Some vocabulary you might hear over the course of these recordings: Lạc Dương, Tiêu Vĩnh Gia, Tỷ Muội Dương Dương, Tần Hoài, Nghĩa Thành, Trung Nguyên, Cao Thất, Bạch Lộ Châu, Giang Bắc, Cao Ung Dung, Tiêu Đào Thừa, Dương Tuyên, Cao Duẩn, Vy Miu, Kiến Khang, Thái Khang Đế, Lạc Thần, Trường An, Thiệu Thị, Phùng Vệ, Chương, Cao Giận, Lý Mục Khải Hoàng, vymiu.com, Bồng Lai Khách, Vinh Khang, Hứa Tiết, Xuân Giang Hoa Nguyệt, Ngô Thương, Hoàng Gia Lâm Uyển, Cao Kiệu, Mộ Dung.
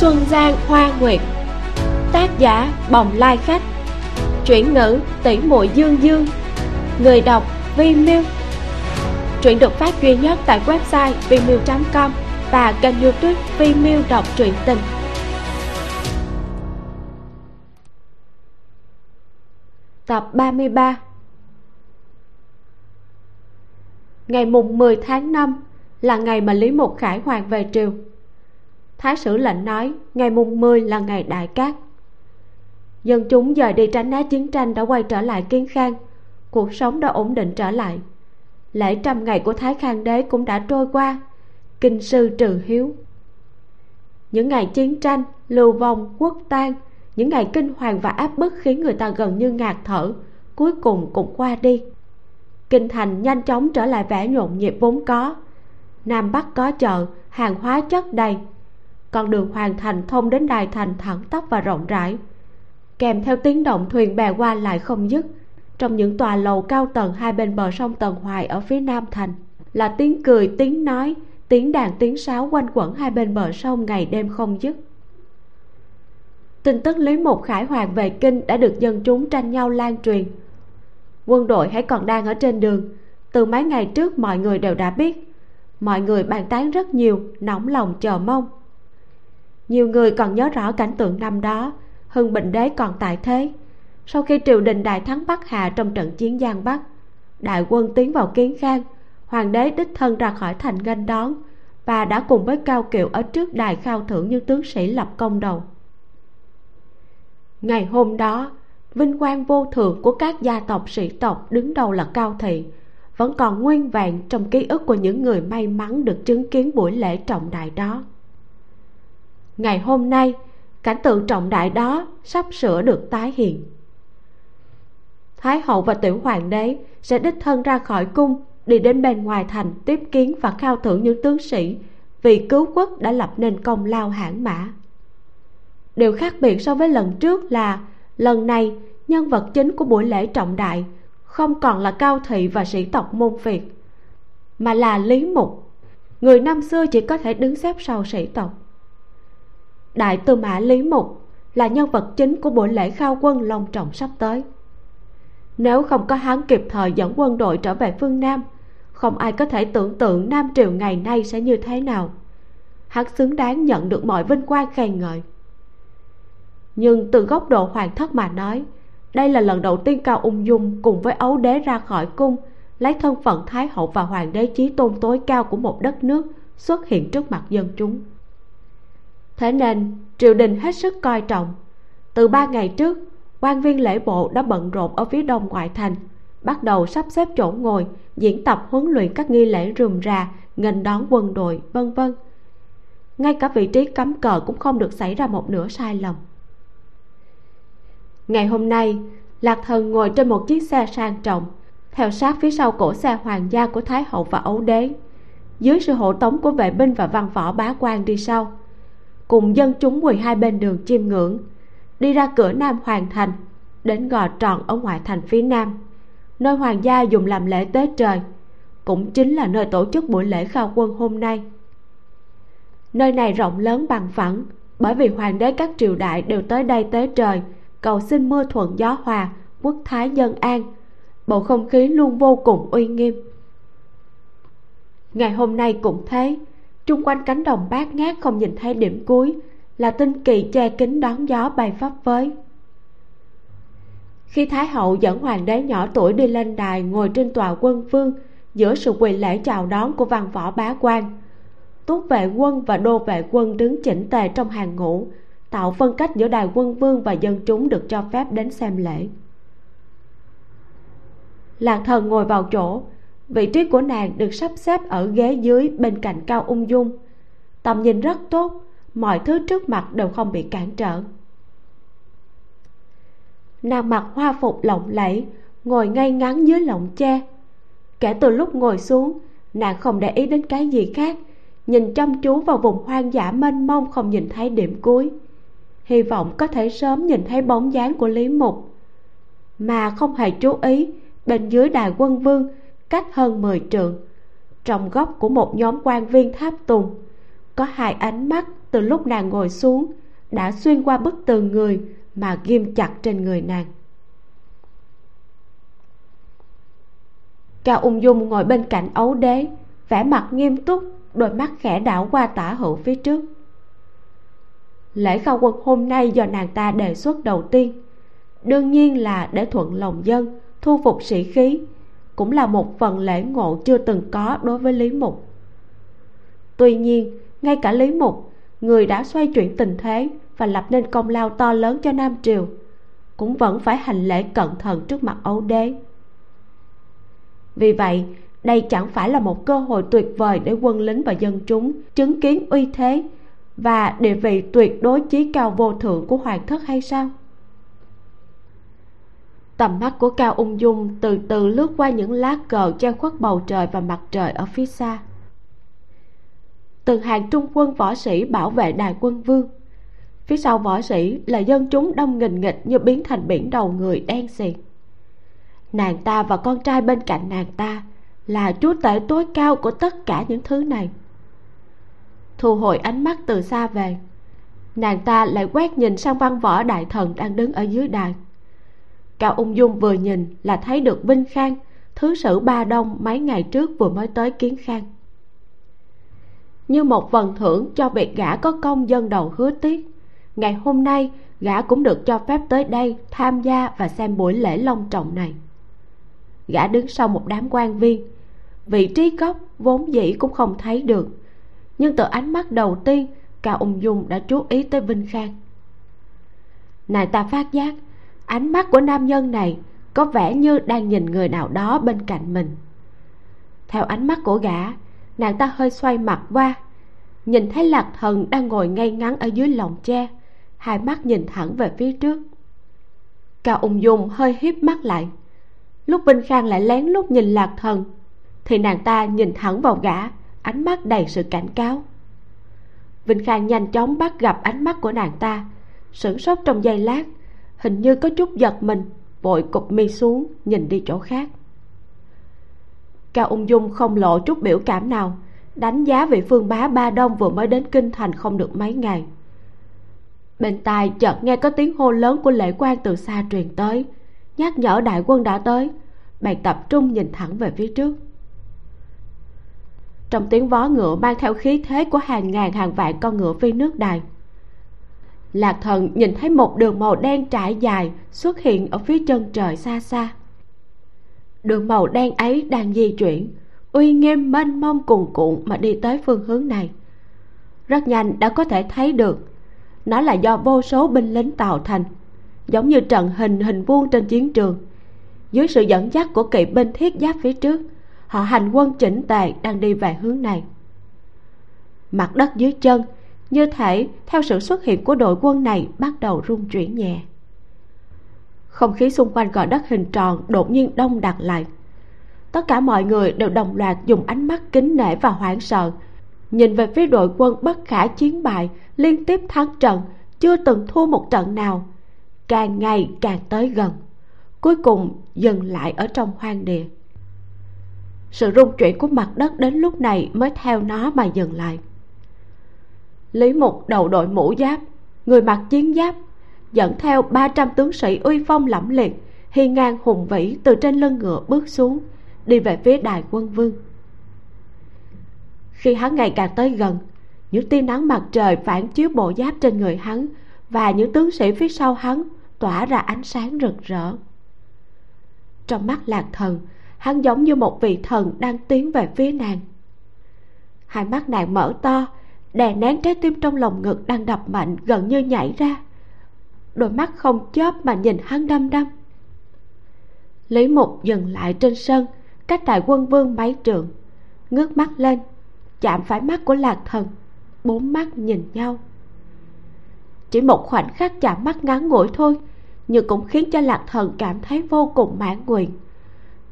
Xuân Giang Hoa Nguyệt. Tác giả Bồng Lai Khách. Chuyển ngữ Tỷ Muội Dương Dương. Người đọc Vy Miu. Truyện được phát duy nhất tại website vymiu.com và kênh YouTube Vy Miu đọc truyện tình. Tập 33. Ngày mùng 10 tháng 5 là ngày mà Lý Mục Khải Hoàng về triều. Thái sử lệnh nói ngày mùng 10 là ngày đại cát. Dân chúng dời đi tránh né chiến tranh đã quay trở lại Kiến Khang, cuộc sống đã ổn định trở lại. Lễ trăm ngày của Thái Khang Đế cũng đã trôi qua, kinh sư trừ hiếu. Những ngày chiến tranh, lưu vong, quốc tang, những ngày kinh hoàng và áp bức khiến người ta gần như ngạt thở, cuối cùng cũng qua đi. Kinh thành nhanh chóng trở lại vẻ nhộn nhịp vốn có. Nam Bắc có chợ, hàng hóa chất đầy. Con đường Hoàng Thành thông đến Đài Thành thẳng tắp và rộng rãi, kèm theo tiếng động thuyền bè qua lại không dứt. Trong những tòa lầu cao tầng hai bên bờ sông Tần Hoài ở phía nam thành là tiếng cười, tiếng nói, tiếng đàn, tiếng sáo quanh quẩn hai bên bờ sông ngày đêm không dứt. Tin tức Lý Mục Khải Hoàng về kinh đã được dân chúng tranh nhau lan truyền. Quân đội hãy còn đang ở trên đường, từ mấy ngày trước mọi người đều đã biết. Mọi người bàn tán rất nhiều, nóng lòng chờ mong. Nhiều người còn nhớ rõ cảnh tượng năm đó Hưng Bình Đế còn tại thế. Sau khi triều đình đại thắng Bắc Hạ trong trận chiến Giang Bắc, đại quân tiến vào Kiến Khang, hoàng đế đích thân ra khỏi thành nghênh đón và đã cùng với Cao Kiệu ở trước đài khao thưởng những tướng sĩ lập công đầu. Ngày hôm đó, vinh quang vô thượng của các gia tộc sĩ tộc, đứng đầu là Cao Thị, vẫn còn nguyên vẹn trong ký ức của những người may mắn được chứng kiến buổi lễ trọng đại đó. Ngày hôm nay, cảnh tượng trọng đại đó sắp sửa được tái hiện. Thái hậu và tiểu hoàng đế sẽ đích thân ra khỏi cung, đi đến bên ngoài thành tiếp kiến và khao thưởng những tướng sĩ vì cứu quốc đã lập nên công lao hãn mã. Điều khác biệt so với lần trước là lần này nhân vật chính của buổi lễ trọng đại không còn là Cao Thị và sĩ tộc môn phiệt, mà là Lý Mục, người năm xưa chỉ có thể đứng xếp sau sĩ tộc. Đại tư mã Lý Mục là nhân vật chính của buổi lễ khao quân long trọng sắp tới. Nếu không có hắn kịp thời dẫn quân đội trở về phương Nam, không ai có thể tưởng tượng Nam Triều ngày nay sẽ như thế nào. Hắn xứng đáng nhận được mọi vinh quang khen ngợi. Nhưng từ góc độ hoàng thất mà nói, đây là lần đầu tiên Cao Ung Dung cùng với Ấu Đế ra khỏi cung, lấy thân phận Thái hậu và Hoàng đế chí tôn tối cao của một đất nước xuất hiện trước mặt dân chúng. Thế nên triều đình hết sức coi trọng. Từ 3 ngày trước, quan viên lễ bộ đã bận rộn ở phía đông ngoại thành, bắt đầu sắp xếp chỗ ngồi, diễn tập huấn luyện các nghi lễ rườm rà nghênh đón quân đội, vân vân. Ngay cả vị trí cắm cờ cũng không được xảy ra một nửa sai lầm. Ngày hôm nay, Lạc Thần ngồi trên một chiếc xe sang trọng, theo sát phía sau cổ xe hoàng gia của Thái hậu và Ấu Đế, dưới sự hộ tống của vệ binh và văn võ bá quan đi sau, cùng dân chúng quỳ hai bên đường chiêm ngưỡng, đi ra cửa Nam Hoàng Thành, đến gò tròn ở ngoại thành phía Nam, nơi hoàng gia dùng làm lễ tế trời, cũng chính là nơi tổ chức buổi lễ khao quân hôm nay. Nơi này rộng lớn bằng phẳng, bởi vì hoàng đế các triều đại đều tới đây tế trời, cầu xin mưa thuận gió hòa, quốc thái dân an. Bầu không khí luôn vô cùng uy nghiêm. Ngày hôm nay cũng thế, chung quanh cánh đồng bát ngát không nhìn thấy điểm cuối, là tinh kỳ che kín đón gió bay phấp phới. Khi Thái hậu dẫn hoàng đế nhỏ tuổi đi lên đài ngồi trên tòa quân vương, giữa sự quỳ lễ chào đón của văn võ bá quan, túc vệ quân và đô vệ quân đứng chỉnh tề trong hàng ngũ, tạo phân cách giữa đài quân vương và dân chúng được cho phép đến xem lễ. Lạc Thần ngồi vào chỗ, vị trí của nàng được sắp xếp ở ghế dưới bên cạnh Cao Ung Dung, tầm nhìn rất tốt, mọi thứ trước mặt đều không bị cản trở. Nàng mặc hoa phục lộng lẫy, ngồi ngay ngắn dưới lọng tre. Kể từ lúc ngồi xuống, nàng không để ý đến cái gì khác, nhìn chăm chú vào vùng hoang dã mênh mông không nhìn thấy điểm cuối, hy vọng có thể sớm nhìn thấy bóng dáng của Lý Mục, mà không hề chú ý bên dưới đài quân vương, cách hơn 10 trượng, trong góc của một nhóm quan viên tháp tùng, có hai ánh mắt từ lúc nàng ngồi xuống đã xuyên qua bức tường người mà ghim chặt trên người nàng. Cao Ung Dung ngồi bên cạnh ấu đế, vẻ mặt nghiêm túc, đôi mắt khẽ đảo qua Tả Hữu phía trước. Lễ khao quân hôm nay do nàng ta đề xuất đầu tiên, đương nhiên là để thuận lòng dân, thu phục sĩ khí, cũng là một phần lễ ngộ chưa từng có đối với Lý Mục. Tuy nhiên, ngay cả Lý Mục, người đã xoay chuyển tình thế và lập nên công lao to lớn cho Nam Triều, cũng vẫn phải hành lễ cẩn thận trước mặt ấu đế. Vì vậy, đây chẳng phải là một cơ hội tuyệt vời để quân lính và dân chúng chứng kiến uy thế và địa vị tuyệt đối chí cao vô thượng của hoàng thất hay sao? Tầm mắt của Cao Ung Dung từ từ lướt qua những lá cờ che khuất bầu trời và mặt trời ở phía xa. Từng hàng trung quân võ sĩ bảo vệ đài quân vương, phía sau võ sĩ là dân chúng đông nghìn nghịch như biến thành biển đầu người đen xì. Nàng ta và con trai bên cạnh nàng ta là chúa tể tối cao của tất cả những thứ này. Thu hồi ánh mắt từ xa về, nàng ta lại quét nhìn sang văn võ đại thần đang đứng ở dưới đài. Cao Ung Dung vừa nhìn là thấy được Vinh Khang, thứ sử Ba Đông mấy ngày trước vừa mới tới Kiến Khang. Như một phần thưởng cho việc gã có công dân đầu Hứa Tiết, ngày hôm nay gã cũng được cho phép tới đây tham gia và xem buổi lễ long trọng này. Gã đứng sau một đám quan viên, vị trí góc vốn dĩ cũng không thấy được, nhưng từ ánh mắt đầu tiên Cao Ung Dung đã chú ý tới Vinh Khang. Nàng ta phát giác ánh mắt của nam nhân này có vẻ như đang nhìn người nào đó bên cạnh mình. Theo ánh mắt của gã, nàng ta hơi xoay mặt qua, nhìn thấy Lạc Thần đang ngồi ngay ngắn ở dưới lồng tre, hai mắt nhìn thẳng về phía trước. Cao Ung Dung hơi híp mắt lại. Lúc Vinh Khang lại lén lút nhìn Lạc Thần thì nàng ta nhìn thẳng vào gã, ánh mắt đầy sự cảnh cáo. Vinh Khang nhanh chóng bắt gặp ánh mắt của nàng ta, sửng sốt trong giây lát, hình như có chút giật mình, vội cụp mi xuống nhìn đi chỗ khác. Cao Ung Dung không lộ chút biểu cảm nào, đánh giá vị phương bá Ba Đông vừa mới đến kinh thành không được mấy ngày. Bên tai chợt nghe có tiếng hô lớn của lễ quan từ xa truyền tới, nhắc nhở đại quân đã tới. Bèn tập trung nhìn thẳng về phía trước. Trong tiếng vó ngựa mang theo khí thế của hàng ngàn hàng vạn con ngựa phi nước đài, Lạc Thần nhìn thấy một đường màu đen trải dài xuất hiện ở phía chân trời xa xa. Đường màu đen ấy đang di chuyển, uy nghiêm mênh mông cuồn cuộn mà đi tới phương hướng này. Rất nhanh đã có thể thấy được, nó là do vô số binh lính tạo thành, giống như trận hình vuông trên chiến trường. Dưới sự dẫn dắt của kỵ binh thiết giáp phía trước, họ hành quân chỉnh tề đang đi về hướng này. Mặt đất dưới chân như thể theo sự xuất hiện của đội quân này bắt đầu rung chuyển nhẹ. Không khí xung quanh gò đất hình tròn đột nhiên đông đặc lại. Tất cả mọi người đều đồng loạt dùng ánh mắt kính nể và hoảng sợ nhìn về phía đội quân bất khả chiến bại, liên tiếp thắng trận, chưa từng thua một trận nào, càng ngày càng tới gần, cuối cùng dừng lại ở trong hoang địa. Sự rung chuyển của mặt đất đến lúc này mới theo nó mà dừng lại. Lý Mục đầu đội mũ giáp, người mặc chiến giáp, dẫn theo 300 tướng sĩ uy phong lẫm liệt, hiên ngang hùng vĩ từ trên lưng ngựa bước xuống, đi về phía đài quân vương. Khi hắn ngày càng tới gần, những tia nắng mặt trời phản chiếu bộ giáp trên người hắn và những tướng sĩ phía sau hắn tỏa ra ánh sáng rực rỡ. Trong mắt Lạc Thần, hắn giống như một vị thần đang tiến về phía nàng. Hai mắt nàng mở to, đè nén trái tim trong lồng ngực đang đập mạnh gần như nhảy ra, đôi mắt không chớp mà nhìn hắn đăm đăm. Lý Mục dừng lại trên sân, cách đại quân vương mấy trượng, ngước mắt lên, chạm phải mắt của Lạc Thần. Bốn mắt nhìn nhau. Chỉ một khoảnh khắc chạm mắt ngắn ngủi thôi, nhưng cũng khiến cho Lạc Thần cảm thấy vô cùng mãn nguyện.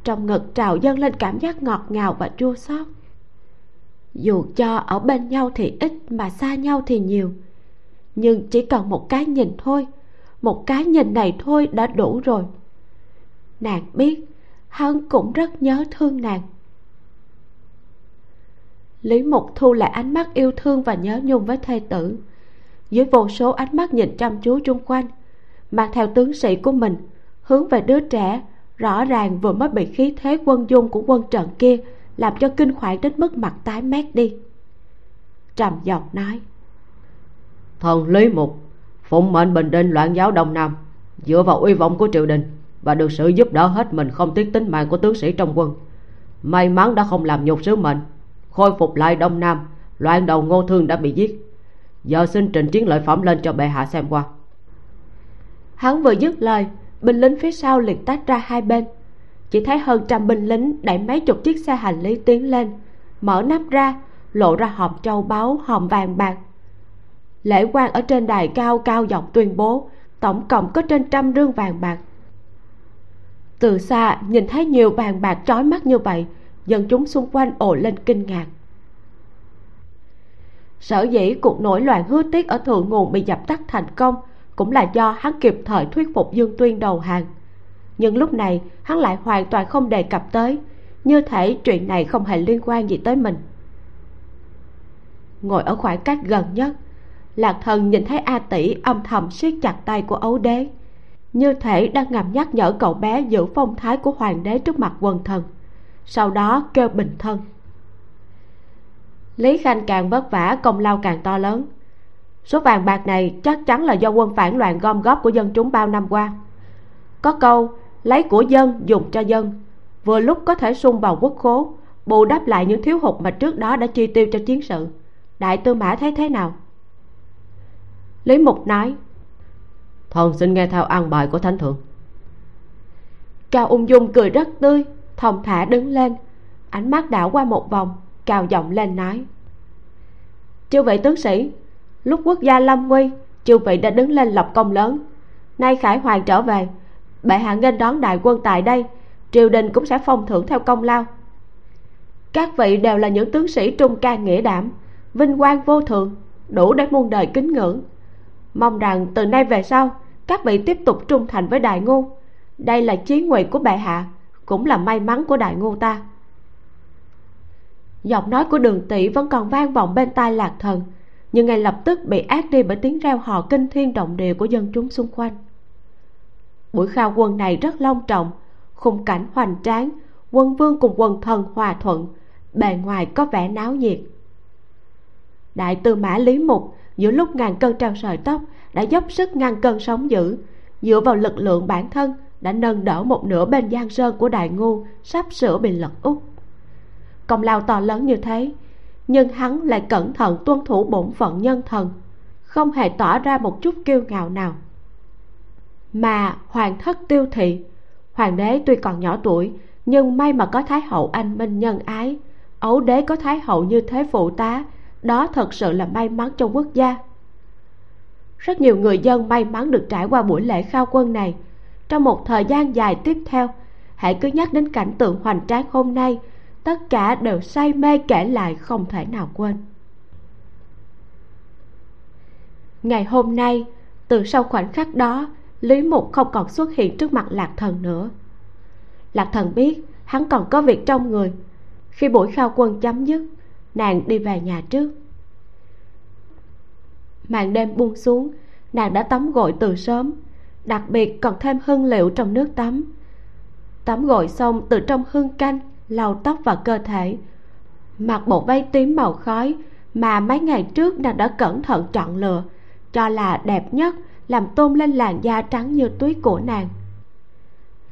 Trong ngực trào dâng lên cảm giác ngọt ngào và chua xót. Dù cho ở bên nhau thì ít mà xa nhau thì nhiều, nhưng chỉ cần một cái nhìn thôi, một cái nhìn này thôi đã đủ rồi. Nàng biết hắn cũng rất nhớ thương nàng. Lý Mục thu lại ánh mắt yêu thương và nhớ nhung với thê tử, dưới vô số ánh mắt nhìn chăm chú chung quanh, mang theo tướng sĩ của mình hướng về đứa trẻ rõ ràng vừa mới bị khí thế quân dung của quân trận kia làm cho kinh khoản đến mức mặt tái mét đi. Trầm giọng nói: Thần Lý Mục phụng mệnh bình định loạn giáo Đông Nam, dựa vào uy vọng của triều đình và được sự giúp đỡ hết mình không tiếc tính mạng của tướng sĩ trong quân, may mắn đã không làm nhục sứ mệnh, khôi phục lại Đông Nam. Loạn đầu Ngô Thương đã bị giết, giờ xin trình chiến lợi phẩm lên cho bệ hạ xem qua. Hắn vừa dứt lời, binh lính phía sau liền tách ra hai bên. Chỉ thấy hơn trăm binh lính đẩy mấy chục chiếc xe hành lý tiến lên, mở nắp ra, lộ ra hòm châu báu, hòm vàng bạc. Lễ quan ở trên đài cao cao giọng tuyên bố, tổng cộng có trên 100 rương vàng bạc. Từ xa nhìn thấy nhiều vàng bạc chói mắt như vậy, dân chúng xung quanh ồ lên kinh ngạc. Sở dĩ cuộc nổi loạn Hứa Tiết ở thượng nguồn bị dập tắt thành công cũng là do hắn kịp thời thuyết phục Dương Tuyên đầu hàng. Nhưng lúc này hắn lại hoàn toàn không đề cập tới, như thể chuyện này không hề liên quan gì tới mình. Ngồi ở khoảng cách gần nhất, Lạc Thần nhìn thấy A Tỷ âm thầm siết chặt tay của Ấu Đế, như thể đang ngầm nhắc nhở cậu bé giữ phong thái của hoàng đế trước mặt quần thần, sau đó kêu bình thân. Lý Khanh càng vất vả, công lao càng to lớn. Số vàng bạc này chắc chắn là do quân phản loạn gom góp của dân chúng bao năm qua. Có câu lấy của dân dùng cho dân, vừa lúc có thể sung vào quốc khố, bù đắp lại những thiếu hụt mà trước đó đã chi tiêu cho chiến sự. Đại tư mã thấy thế nào? Lý Mục nói: Thần xin nghe theo an bài của thánh thượng. Cao Ung Dung cười rất tươi, thong thả đứng lên, ánh mắt đảo qua một vòng, cao giọng lên nói: Chư vị tướng sĩ, lúc quốc gia lâm nguy, chư vị đã đứng lên lập công lớn. Nay Khải Hoàng trở về, bệ hạ nghênh đón đại quân tại đây, triều đình cũng sẽ phong thưởng theo công lao. Các vị đều là những tướng sĩ trung can nghĩa đảm, vinh quang vô thượng, đủ để muôn đời kính ngưỡng. Mong rằng từ nay về sau, các vị tiếp tục trung thành với Đại Ngô. Đây là chí nguyện của bệ hạ, cũng là may mắn của Đại Ngô ta. Giọng nói của Đường Tỷ vẫn còn vang vọng bên tai Lạc Thần, nhưng ngay lập tức bị át đi bởi tiếng reo hò kinh thiên động địa của dân chúng xung quanh. Buổi khao quân này rất long trọng, khung cảnh hoành tráng, quân vương cùng quần thần hòa thuận, bề ngoài có vẻ náo nhiệt. Đại tư mã Lý Mục giữa lúc ngàn cân treo sợi tóc đã dốc sức ngăn cơn sóng dữ, dựa vào lực lượng bản thân đã nâng đỡ một nửa bên giang sơn của Đại Ngô sắp sửa bị lật úp. Công lao to lớn như thế, nhưng hắn lại cẩn thận tuân thủ bổn phận nhân thần, không hề tỏ ra một chút kiêu ngạo nào. Mà hoàng thất Tiêu Thị, hoàng đế tuy còn nhỏ tuổi, nhưng may mà có thái hậu anh minh nhân ái, Ấu Đế có thái hậu như thế phụ tá, đó thật sự là may mắn trong quốc gia. Rất nhiều người dân may mắn được trải qua buổi lễ khao quân này. Trong một thời gian dài tiếp theo, hãy cứ nhắc đến cảnh tượng hoành tráng hôm nay, tất cả đều say mê kể lại không thể nào quên. Ngày hôm nay, từ sau khoảnh khắc đó, Lý Mục không còn xuất hiện trước mặt Lạc Thần nữa. Lạc Thần biết hắn còn có việc trong người. Khi buổi khao quân chấm dứt, nàng đi về nhà trước. Màn đêm buông xuống, nàng đã tắm gội từ sớm, đặc biệt còn thêm hương liệu trong nước tắm. Tắm gội xong, từ trong hương canh lau tóc và cơ thể, mặc bộ váy tím màu khói mà mấy ngày trước nàng đã cẩn thận chọn lựa, cho là đẹp nhất, làm tôn lên làn da trắng như tuyết của nàng.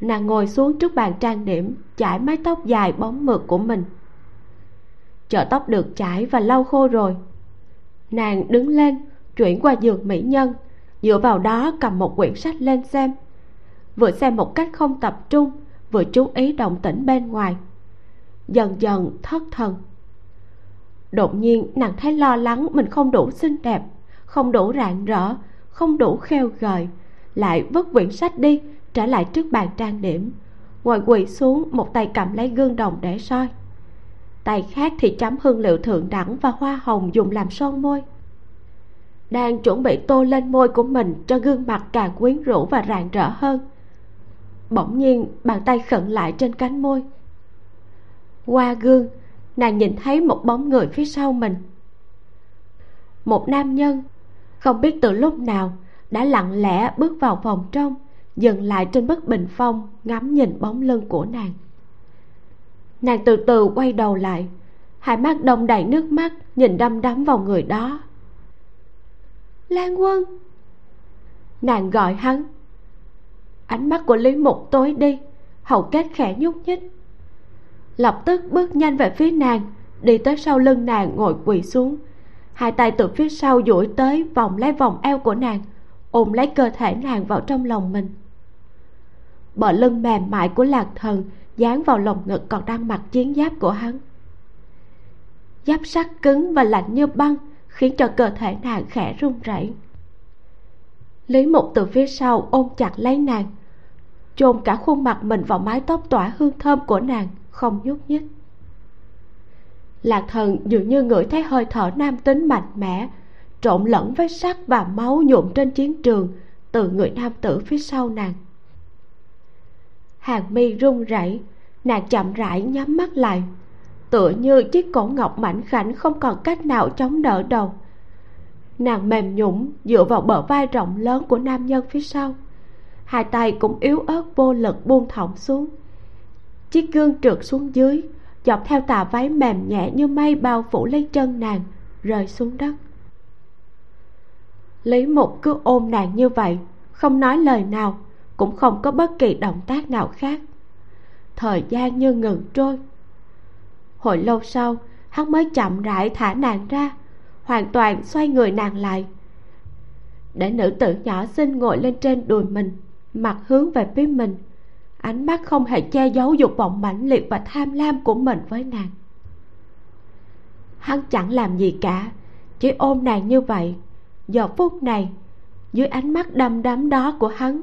Nàng ngồi xuống trước bàn trang điểm, chải mái tóc dài bóng mượt của mình. Chờ tóc được chải và lau khô rồi, nàng đứng lên, chuyển qua giường mỹ nhân, dựa vào đó cầm một quyển sách lên xem. Vừa xem một cách không tập trung, vừa chú ý động tĩnh bên ngoài, dần dần thất thần. Đột nhiên nàng thấy lo lắng mình không đủ xinh đẹp, không đủ rạng rỡ, không đủ khêu gợi, lại vứt quyển sách đi, trở lại trước bàn trang điểm, ngồi quỳ xuống, một tay cầm lấy gương đồng để soi, tay khác thì chấm hương liệu thượng đẳng và hoa hồng dùng làm son môi. Đang chuẩn bị tô lên môi của mình cho gương mặt càng quyến rũ và rạng rỡ hơn, bỗng nhiên bàn tay khẩn lại trên cánh môi. Qua gương, nàng nhìn thấy một bóng người phía sau mình. Một nam nhân, không biết từ lúc nào đã lặng lẽ bước vào phòng trong, dừng lại trên bức bình phong, ngắm nhìn bóng lưng của nàng. Nàng từ từ quay đầu lại, hai mắt đông đầy nước mắt, nhìn đăm đắm vào người đó. Lan Quân! Nàng gọi hắn. Ánh mắt của Lý Mục tối đi, hầu kết khẽ nhúc nhích, lập tức bước nhanh về phía nàng, đi tới sau lưng nàng ngồi quỳ xuống, hai tay từ phía sau duỗi tới vòng lấy vòng eo của nàng, ôm lấy cơ thể nàng vào trong lòng mình. Bờ lưng mềm mại của Lạc Thần dán vào lồng ngực còn đang mặc chiến giáp của hắn. Giáp sắt cứng và lạnh như băng khiến cho cơ thể nàng khẽ run rẩy. Lý Mục từ phía sau ôm chặt lấy nàng, chôn cả khuôn mặt mình vào mái tóc tỏa hương thơm của nàng, không nhúc nhích. Lạc Thần dường như ngửi thấy hơi thở nam tính mạnh mẽ trộn lẫn với sắc và máu nhuộm trên chiến trường từ người nam tử phía sau nàng. Hàng mi run rẩy, nàng chậm rãi nhắm mắt lại, tựa như chiếc cổ ngọc mảnh khảnh không còn cách nào chống đỡ đầu. Nàng mềm nhũn dựa vào bờ vai rộng lớn của nam nhân phía sau, hai tay cũng yếu ớt vô lực buông thõng xuống. Chiếc gương trượt xuống dưới, dọc theo tà váy mềm nhẹ như mây bao phủ lấy chân nàng, rơi xuống đất. Lý Mục cứ ôm nàng như vậy, không nói lời nào, cũng không có bất kỳ động tác nào khác. Thời gian như ngừng trôi. Hồi lâu sau, hắn mới chậm rãi thả nàng ra, hoàn toàn xoay người nàng lại, để nữ tử nhỏ xinh ngồi lên trên đùi mình, mặt hướng về phía mình, ánh mắt không hề che giấu dục vọng mãnh liệt và tham lam của mình với nàng. Hắn chẳng làm gì cả, chỉ ôm nàng như vậy. Giờ phút này, dưới ánh mắt đăm đắm đó của hắn,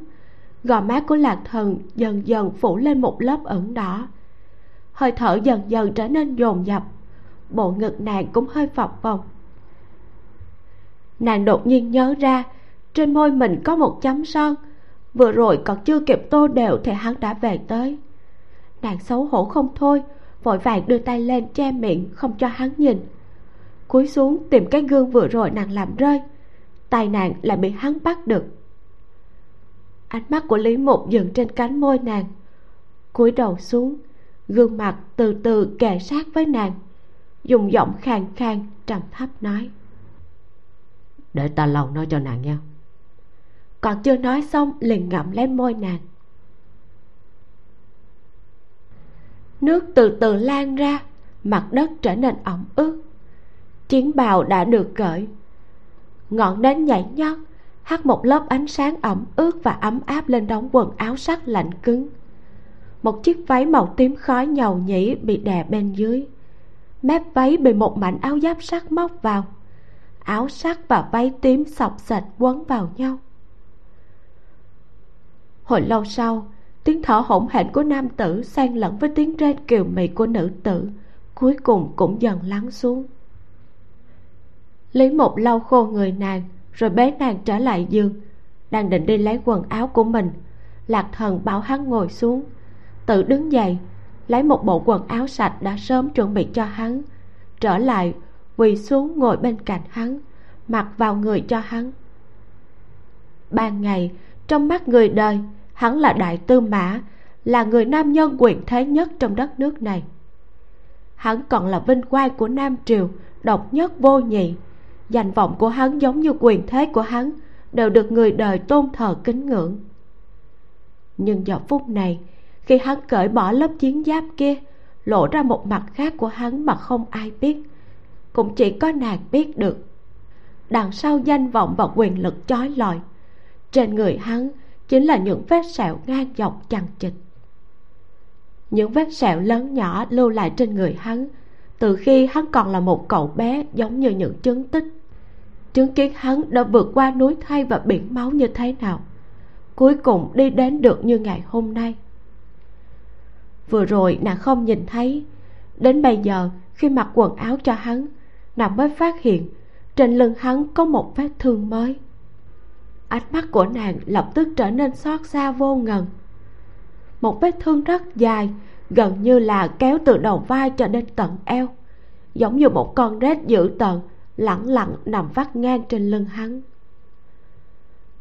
gò má của Lạc Thần dần dần phủ lên một lớp ửng đỏ, hơi thở dần dần trở nên dồn dập, bộ ngực nàng cũng hơi phập phồng. Nàng đột nhiên nhớ ra trên môi mình có một chấm son, vừa rồi còn chưa kịp tô đều thì hắn đã về tới. Nàng xấu hổ không thôi, vội vàng đưa tay lên che miệng không cho hắn nhìn, cúi xuống tìm cái gương vừa rồi nàng làm rơi, tay nàng lại bị hắn bắt được. Ánh mắt của Lý Mục dừng trên cánh môi nàng, cúi đầu xuống, gương mặt từ từ kề sát với nàng, dùng giọng khàn khàn trầm thấp nói: "Để ta lau nói cho nàng nha." Còn chưa nói xong liền ngậm lấy môi nàng. Nước từ từ lan ra, mặt đất trở nên ẩm ướt. Chiến bào đã được cởi, ngọn nến nhảy nhót hắt một lớp ánh sáng ẩm ướt và ấm áp lên đống quần áo sắt lạnh cứng. Một chiếc váy màu tím khói nhầu nhĩ bị đè bên dưới, mép váy bị một mảnh áo giáp sắt móc vào, áo sắt và váy tím xộc xệch quấn vào nhau. Hồi lâu sau, tiếng thở hổn hển của nam tử xen lẫn với tiếng rên kiều mị của nữ tử cuối cùng cũng dần lắng xuống. Lý Mục lau khô người nàng rồi bế nàng trở lại giường, đang định đi lấy quần áo của mình, Lạc Thần bảo hắn ngồi xuống, tự đứng dậy lấy một bộ quần áo sạch đã sớm chuẩn bị cho hắn, trở lại quỳ xuống ngồi bên cạnh hắn, mặc vào người cho hắn. Ban ngày trong mắt người đời, hắn là đại tư mã, là người nam nhân quyền thế nhất trong đất nước này. Hắn còn là vinh quang của Nam Triều, độc nhất vô nhị. Danh vọng của hắn giống như quyền thế của hắn đều được người đời tôn thờ kính ngưỡng. Nhưng giờ phút này, khi hắn cởi bỏ lớp chiến giáp kia, lộ ra một mặt khác của hắn mà không ai biết, cũng chỉ có nàng biết được. Đằng sau danh vọng và quyền lực chói lọi, trên người hắn chính là những vết sẹo ngang dọc chằng chịt. Những vết sẹo lớn nhỏ lưu lại trên người hắn từ khi hắn còn là một cậu bé, giống như những chứng tích chứng kiến hắn đã vượt qua núi thay và biển máu như thế nào, cuối cùng đi đến được như ngày hôm nay. Vừa rồi nàng không nhìn thấy, đến bây giờ khi mặc quần áo cho hắn, nàng mới phát hiện trên lưng hắn có một vết thương mới. Ánh mắt của nàng lập tức trở nên xót xa vô ngần. Một vết thương rất dài, gần như là kéo từ đầu vai cho đến tận eo, giống như một con rết dữ tợn lẳng lặng nằm vắt ngang trên lưng hắn.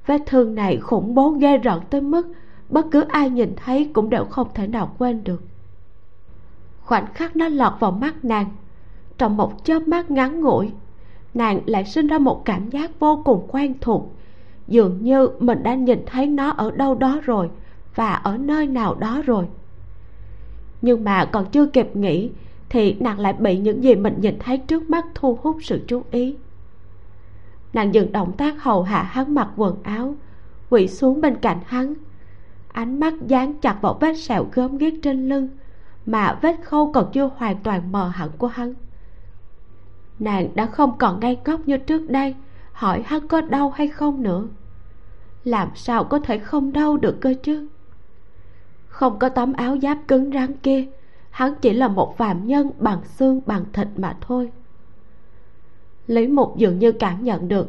Vết thương này khủng bố ghê rợn tới mức bất cứ ai nhìn thấy cũng đều không thể nào quên được. Khoảnh khắc nó lọt vào mắt nàng, trong một chớp mắt ngắn ngủi, nàng lại sinh ra một cảm giác vô cùng quen thuộc, dường như mình đã nhìn thấy nó ở đâu đó rồi và ở nơi nào đó rồi. Nhưng mà còn chưa kịp nghĩ thì nàng lại bị những gì mình nhìn thấy trước mắt thu hút sự chú ý. Nàng dừng động tác hầu hạ hắn mặc quần áo, quỳ xuống bên cạnh hắn, ánh mắt dán chặt vào vết sẹo gớm ghiếc trên lưng mà vết khâu còn chưa hoàn toàn mờ hẳn của hắn. Nàng đã không còn ngây ngốc như trước đây hỏi hắn có đau hay không nữa. Làm sao có thể không đau được cơ chứ? Không có tấm áo giáp cứng rắn kia, hắn chỉ là một phạm nhân bằng xương bằng thịt mà thôi. Lý Mục dường như cảm nhận được,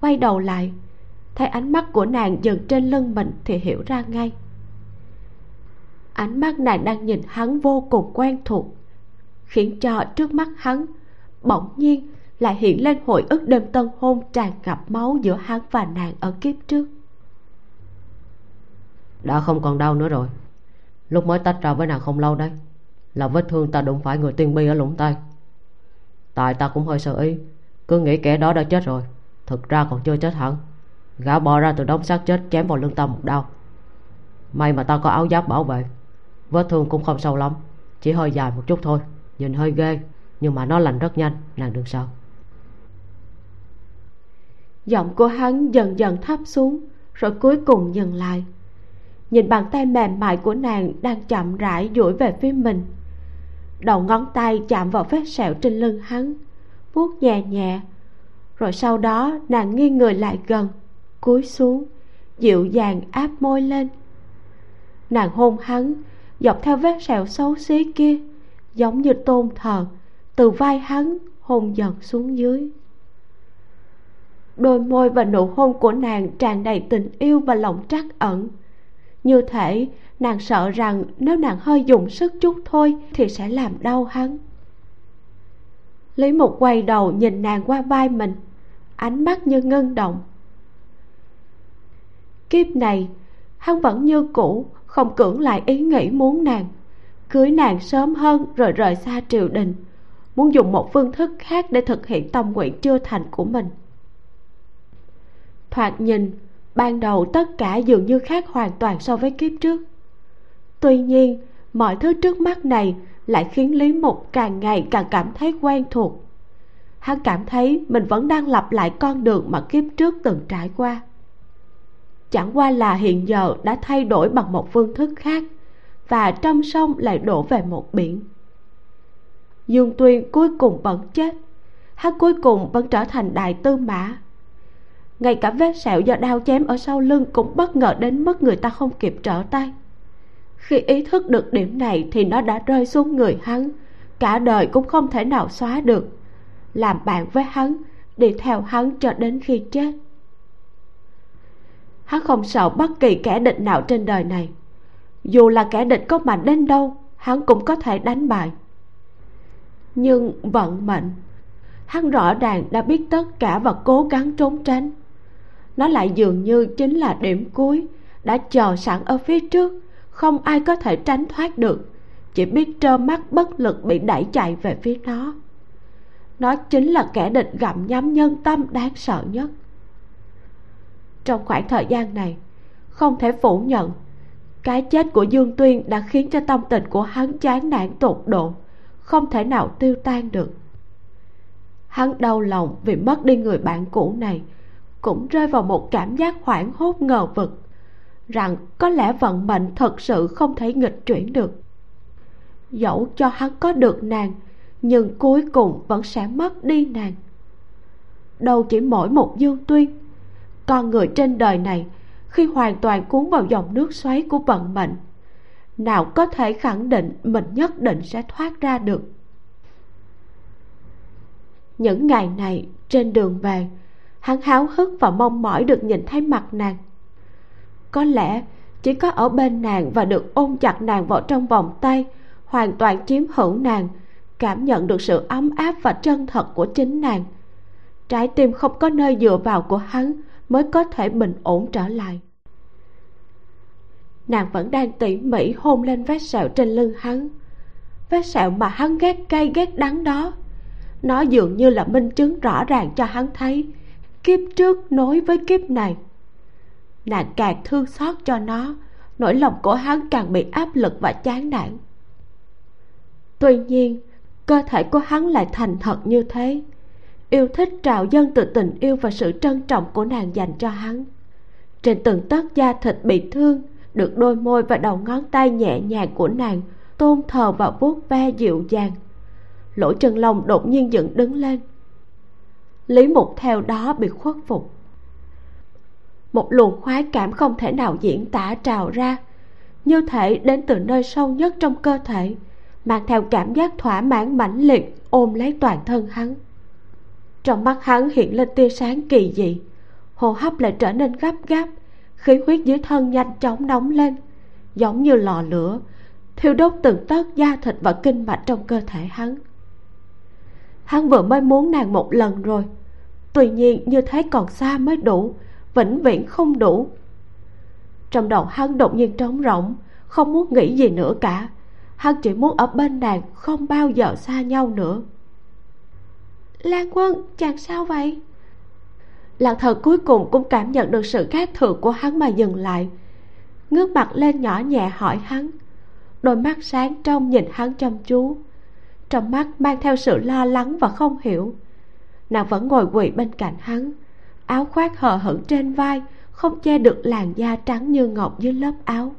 quay đầu lại, thấy ánh mắt của nàng dừng trên lưng mình thì hiểu ra ngay. Ánh mắt nàng đang nhìn hắn vô cùng quen thuộc, khiến cho trước mắt hắn bỗng nhiên lại hiện lên hồi ức đêm tân hôn tràn ngập máu giữa hắn và nàng ở kiếp trước. Đã không còn đau nữa rồi. Lúc mới tách ra với nàng không lâu đấy, là vết thương ta đụng phải người tiên bi ở lũng tay. Tại ta cũng hơi sợ ý, cứ nghĩ kẻ đó đã chết rồi, thực ra còn chưa chết hẳn. Gã bò ra từ đống xác chết chém vào lưng ta một đau. May mà ta có áo giáp bảo vệ, vết thương cũng không sâu lắm, chỉ hơi dài một chút thôi. Nhìn hơi ghê, nhưng mà nó lành rất nhanh, nàng đừng sợ. Giọng của hắn dần dần thấp xuống, rồi cuối cùng dừng lại. Nhìn bàn tay mềm mại của nàng đang chậm rãi duỗi về phía mình, đầu ngón tay chạm vào vết sẹo trên lưng hắn, vuốt nhẹ nhẹ. Rồi sau đó nàng nghiêng người lại gần, cúi xuống, dịu dàng áp môi lên. Nàng hôn hắn dọc theo vết sẹo xấu xí kia, giống như tôn thờ, từ vai hắn hôn dần xuống dưới. Đôi môi và nụ hôn của nàng tràn đầy tình yêu và lòng trắc ẩn, như thể nàng sợ rằng nếu nàng hơi dùng sức chút thôi thì sẽ làm đau hắn. Lý Mục quay đầu nhìn nàng qua vai mình, ánh mắt như ngưng động. Kiếp này hắn vẫn như cũ, không cưỡng lại ý nghĩ muốn nàng, cưới nàng sớm hơn rồi rời xa triều đình, muốn dùng một phương thức khác để thực hiện tâm nguyện chưa thành của mình. Thoạt nhìn, ban đầu tất cả dường như khác hoàn toàn so với kiếp trước. Tuy nhiên, mọi thứ trước mắt này lại khiến Lý Mục càng ngày càng cảm thấy quen thuộc. Hắn cảm thấy mình vẫn đang lặp lại con đường mà kiếp trước từng trải qua, chẳng qua là hiện giờ đã thay đổi bằng một phương thức khác, và trong sông lại đổ về một biển. Dương Tuyên cuối cùng vẫn chết, hắn cuối cùng vẫn trở thành đại tư mã. Ngay cả vết sẹo do đao chém ở sau lưng cũng bất ngờ đến mức người ta không kịp trở tay. Khi ý thức được điểm này thì nó đã rơi xuống người hắn, cả đời cũng không thể nào xóa được, làm bạn với hắn, đi theo hắn cho đến khi chết. Hắn không sợ bất kỳ kẻ địch nào trên đời này, dù là kẻ địch có mạnh đến đâu hắn cũng có thể đánh bại. Nhưng vận mệnh, hắn rõ ràng đã biết tất cả và cố gắng trốn tránh, nó lại dường như chính là điểm cuối đã chờ sẵn ở phía trước, không ai có thể tránh thoát được, chỉ biết trơ mắt bất lực bị đẩy chạy về phía nó. Nó chính là kẻ địch gặm nhắm nhân tâm đáng sợ nhất. Trong khoảng thời gian này, không thể phủ nhận, cái chết của Dương Tuyên đã khiến cho tâm tình của hắn chán nản tột độ, không thể nào tiêu tan được. Hắn đau lòng vì mất đi người bạn cũ này, cũng rơi vào một cảm giác hoảng hốt ngờ vực, rằng có lẽ vận mệnh thật sự không thể nghịch chuyển được. Dẫu cho hắn có được nàng, nhưng cuối cùng vẫn sẽ mất đi nàng. Đâu chỉ mỗi một Dương Tuyên, con người trên đời này khi hoàn toàn cuốn vào dòng nước xoáy của vận mệnh, nào có thể khẳng định mình nhất định sẽ thoát ra được. Những ngày này trên đường về, hắn háo hức và mong mỏi được nhìn thấy mặt nàng. Có lẽ chỉ có ở bên nàng và được ôm chặt nàng vào trong vòng tay, hoàn toàn chiếm hữu nàng, cảm nhận được sự ấm áp và chân thật của chính nàng, trái tim không có nơi dựa vào của hắn mới có thể bình ổn trở lại. Nàng vẫn đang tỉ mỉ hôn lên vết sẹo trên lưng hắn, vết sẹo mà hắn ghét cay ghét đắng đó. Nó dường như là minh chứng rõ ràng cho hắn thấy kiếp trước nối với kiếp này. Nàng càng thương xót cho nó, nỗi lòng của hắn càng bị áp lực và chán nản. Tuy nhiên, cơ thể của hắn lại thành thật như thế, yêu thích trào dâng từ tình yêu và sự trân trọng của nàng dành cho hắn. Trên từng tấc da thịt bị thương, được đôi môi và đầu ngón tay nhẹ nhàng của nàng tôn thờ và vuốt ve dịu dàng. Lỗ chân lông đột nhiên dựng đứng lên. Lý Mục theo đó bị khuất phục. Một luồng khoái cảm không thể nào diễn tả trào ra, như thể đến từ nơi sâu nhất trong cơ thể, mang theo cảm giác thỏa mãn mãnh liệt ôm lấy toàn thân hắn. Trong mắt hắn hiện lên tia sáng kỳ dị, hô hấp lại trở nên gấp gáp, khí huyết dưới thân nhanh chóng nóng lên, giống như lò lửa thiêu đốt từng tấc da thịt và kinh mạch trong cơ thể hắn. Hắn vừa mới muốn nàng một lần rồi, tuy nhiên như thế còn xa mới đủ, vĩnh viễn không đủ. Trong đầu hắn đột nhiên trống rỗng, không muốn nghĩ gì nữa cả. Hắn chỉ muốn ở bên nàng, không bao giờ xa nhau nữa. Lan Quân, chàng sao vậy? Lạc Thần cuối cùng cũng cảm nhận được sự khác thường của hắn mà dừng lại, ngước mặt lên nhỏ nhẹ hỏi hắn. Đôi mắt sáng trong nhìn hắn chăm chú, trong mắt mang theo sự lo lắng và không hiểu. Nàng vẫn ngồi quỳ bên cạnh hắn, áo khoác hờ hững trên vai không che được làn da trắng như ngọc dưới lớp áo.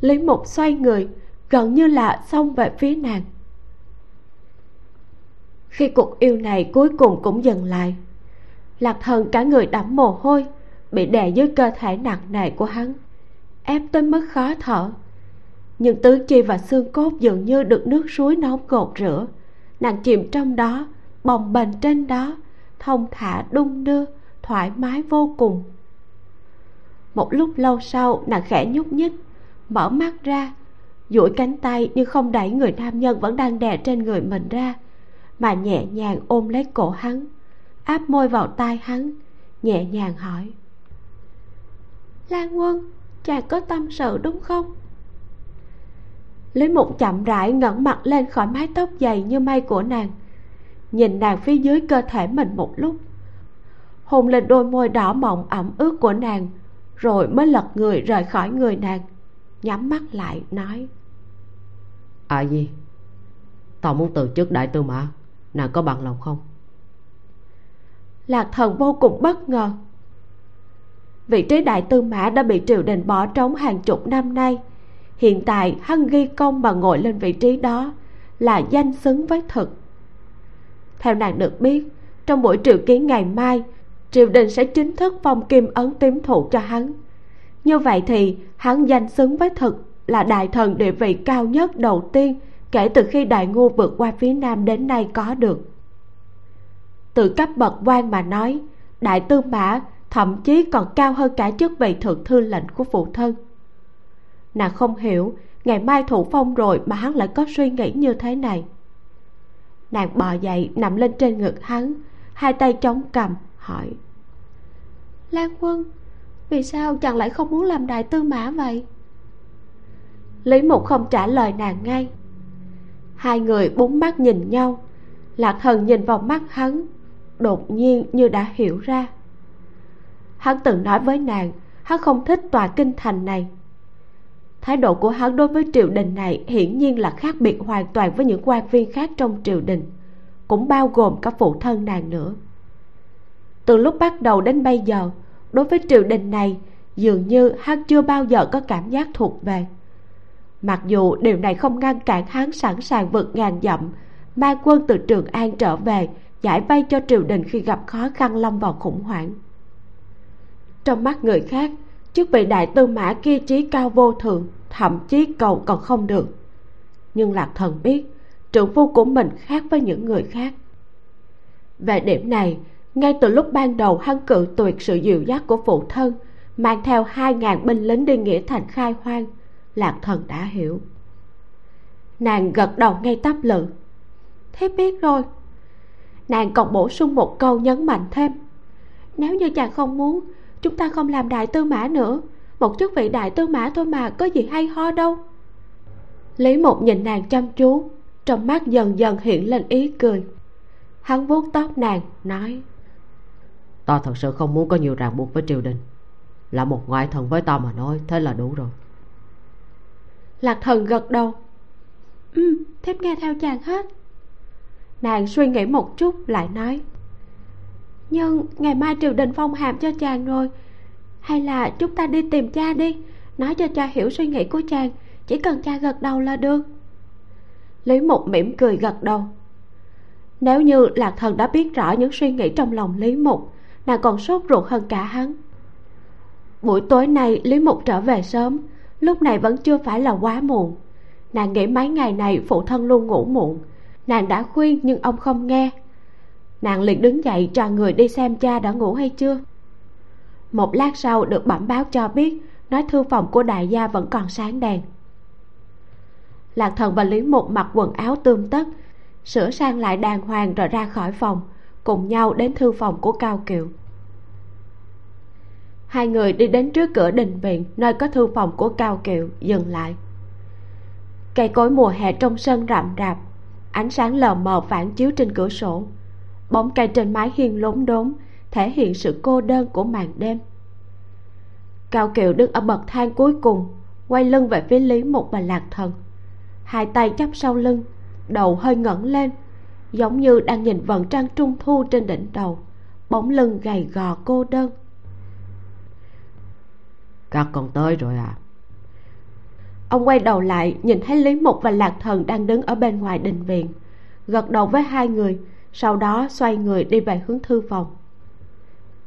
Lý Mục xoay người, gần như là xông về phía nàng. Khi cuộc yêu này cuối cùng cũng dừng lại, Lạc Thần cả người đẫm mồ hôi, bị đè dưới cơ thể nặng nề của hắn, ép tới mức khó thở. Nhưng tứ chi và xương cốt dường như được nước suối nóng gột rửa, nàng chìm trong đó, bồng bềnh trên đó, thông thả đung đưa, thoải mái vô cùng. Một lúc lâu sau, nàng khẽ nhúc nhích, mở mắt ra, duỗi cánh tay nhưng không đẩy người nam nhân vẫn đang đè trên người mình ra, mà nhẹ nhàng ôm lấy cổ hắn, áp môi vào tai hắn, nhẹ nhàng hỏi: Lan Quân, chàng có tâm sự đúng không? Lý Mục chậm rãi ngẩng mặt lên khỏi mái tóc dày như mây của nàng, nhìn nàng phía dưới cơ thể mình một lúc, hôn lên đôi môi đỏ mọng ẩm ướt của nàng, rồi mới lật người rời khỏi người nàng, nhắm mắt lại nói: À gì, tao muốn từ chức đại tư mã, nàng có bằng lòng không? Lạc Thần vô cùng bất ngờ. Vị trí đại tư mã đã bị triều đình bỏ trống hàng chục năm nay, hiện tại hắn ghi công mà ngồi lên vị trí đó là danh xứng với thực. Theo nàng được biết, trong buổi triệu kiến ngày mai, triều đình sẽ chính thức phong kim ấn tím thụ cho hắn. Như vậy thì hắn danh xứng với thực, là đại thần địa vị cao nhất đầu tiên kể từ khi Đại Ngu vượt qua phía Nam đến nay có được. Từ cấp bậc quan mà nói, đại tư mã thậm chí còn cao hơn cả chức vị thượng thư lệnh của phụ thân. Nàng không hiểu ngày mai thụ phong rồi mà hắn lại có suy nghĩ như thế này. Nàng bò dậy nằm lên trên ngực hắn, hai tay chống cằm hỏi: Lan Quân, vì sao chàng lại không muốn làm đại tư mã vậy? Lý Mục không trả lời nàng ngay. Hai người bốn mắt nhìn nhau. Lạc Thần nhìn vào mắt hắn, đột nhiên như đã hiểu ra. Hắn từng nói với nàng hắn không thích tòa kinh thành này. Thái độ của hắn đối với triều đình này hiển nhiên là khác biệt hoàn toàn với những quan viên khác trong triều đình, cũng bao gồm cả phụ thân nàng nữa. Từ lúc bắt đầu đến bây giờ, đối với triều đình này dường như hắn chưa bao giờ có cảm giác thuộc về. Mặc dù điều này không ngăn cản hắn sẵn sàng vượt ngàn dặm, mang quân từ Trường An trở về, giải vây cho triều đình khi gặp khó khăn lâm vào khủng hoảng. Trong mắt người khác, chức vị đại tư mã kia chí cao vô thượng, thậm chí cầu còn không được. Nhưng Lạc Thần biết trưởng phu của mình khác với những người khác. Về điểm này, ngay từ lúc ban đầu hắn cự tuyệt sự dìu dắt của phụ thân, mang theo 2.000 binh lính đi Nghĩa Thành khai hoang, Lạc Thần đã hiểu. Nàng gật đầu ngay tắp lự: Thế biết rồi. Nàng còn bổ sung một câu nhấn mạnh thêm: Nếu như chàng không muốn, chúng ta không làm đại tư mã nữa, một chức vị đại tư mã thôi mà, có gì hay ho đâu. Lý Mục nhìn nàng chăm chú, trong mắt dần dần hiện lên ý cười. Hắn vuốt tóc nàng nói, ta thật sự không muốn có nhiều ràng buộc với triều đình. Là một ngoại thần với ta mà nói, thế là đủ rồi. Lạc Thần gật đầu, thiếp nghe theo chàng hết. Nàng suy nghĩ một chút lại nói, nhưng ngày mai triều đình phong hàm cho chàng rồi, hay là chúng ta đi tìm cha đi, nói cho cha hiểu suy nghĩ của chàng, chỉ cần cha gật đầu là được. Lý Mục mỉm cười gật đầu. Nếu như Lạc Thần đã biết rõ những suy nghĩ trong lòng Lý Mục, nàng còn sốt ruột hơn cả hắn. Buổi tối nay Lý Mục trở về sớm, lúc này vẫn chưa phải là quá muộn. Nàng nghĩ mấy ngày này phụ thân luôn ngủ muộn, nàng đã khuyên nhưng ông không nghe. Nàng liền đứng dậy cho người đi xem cha đã ngủ hay chưa. Một lát sau được bẩm báo cho biết, nói thư phòng của đại gia vẫn còn sáng đèn. Lạc Thần và Lý Mục mặc quần áo tươm tất, sửa sang lại đàng hoàng rồi ra khỏi phòng, cùng nhau đến thư phòng của Cao Kiệu. Hai người đi đến trước cửa đình viện, nơi có thư phòng của Cao Kiệu, dừng lại. Cây cối mùa hè trong sân rậm rạp, ánh sáng lờ mờ phản chiếu trên cửa sổ. Bóng cây trên mái hiên lốm đốm, thể hiện sự cô đơn của màn đêm. Cao Kiệu đứng ở bậc thang cuối cùng, quay lưng về phía Lý Mục và Lạc Thần, hai tay chắp sau lưng, đầu hơi ngẩng lên, giống như đang nhìn vầng trăng trung thu trên đỉnh đầu, bóng lưng gầy gò cô đơn. Các con tới rồi à? Ông quay đầu lại nhìn thấy Lý Mục và Lạc Thần đang đứng ở bên ngoài đình viện, gật đầu với hai người, sau đó xoay người đi về hướng thư phòng.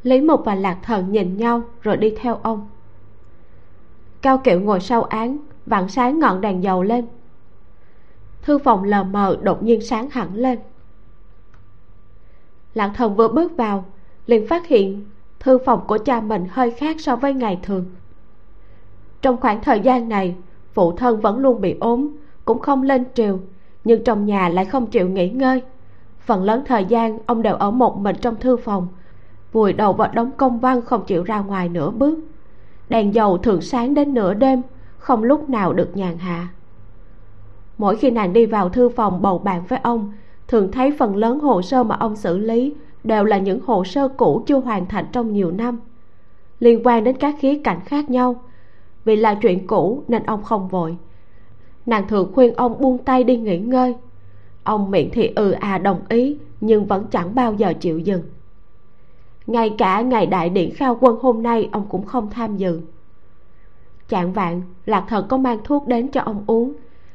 Lý Mục và Lạc Thần nhìn nhau rồi đi theo ông. Cao Kiệu ngồi sau án, vặn sáng ngọn đèn dầu lên. Thư phòng lờ mờ đột nhiên sáng hẳn lên. Lạc Thần vừa bước vào liền phát hiện thư phòng của cha mình hơi khác so với ngày thường. Trong khoảng thời gian này, phụ thân vẫn luôn bị ốm, cũng không lên triều, nhưng trong nhà lại không chịu nghỉ ngơi. Phần lớn thời gian ông đều ở một mình trong thư phòng, vùi đầu vào đống công văn không chịu ra ngoài nửa bước. Đèn dầu thường sáng đến nửa đêm, không lúc nào được nhàn hạ. Mỗi khi nàng đi vào thư phòng bầu bạn với ông, thường thấy phần lớn hồ sơ mà ông xử lý đều là những hồ sơ cũ chưa hoàn thành trong nhiều năm, liên quan đến các khía cạnh khác nhau. Vì là chuyện cũ nên ông không vội. Nàng thường khuyên ông buông tay đi nghỉ ngơi. Ông miệng thì đồng ý, nhưng vẫn chẳng bao giờ chịu dừng. Ngay cả ngày đại điển khao quân hôm nay ông cũng không tham dự. Chạng vạn, Lạc Thần có mang thuốc đến cho ông uống,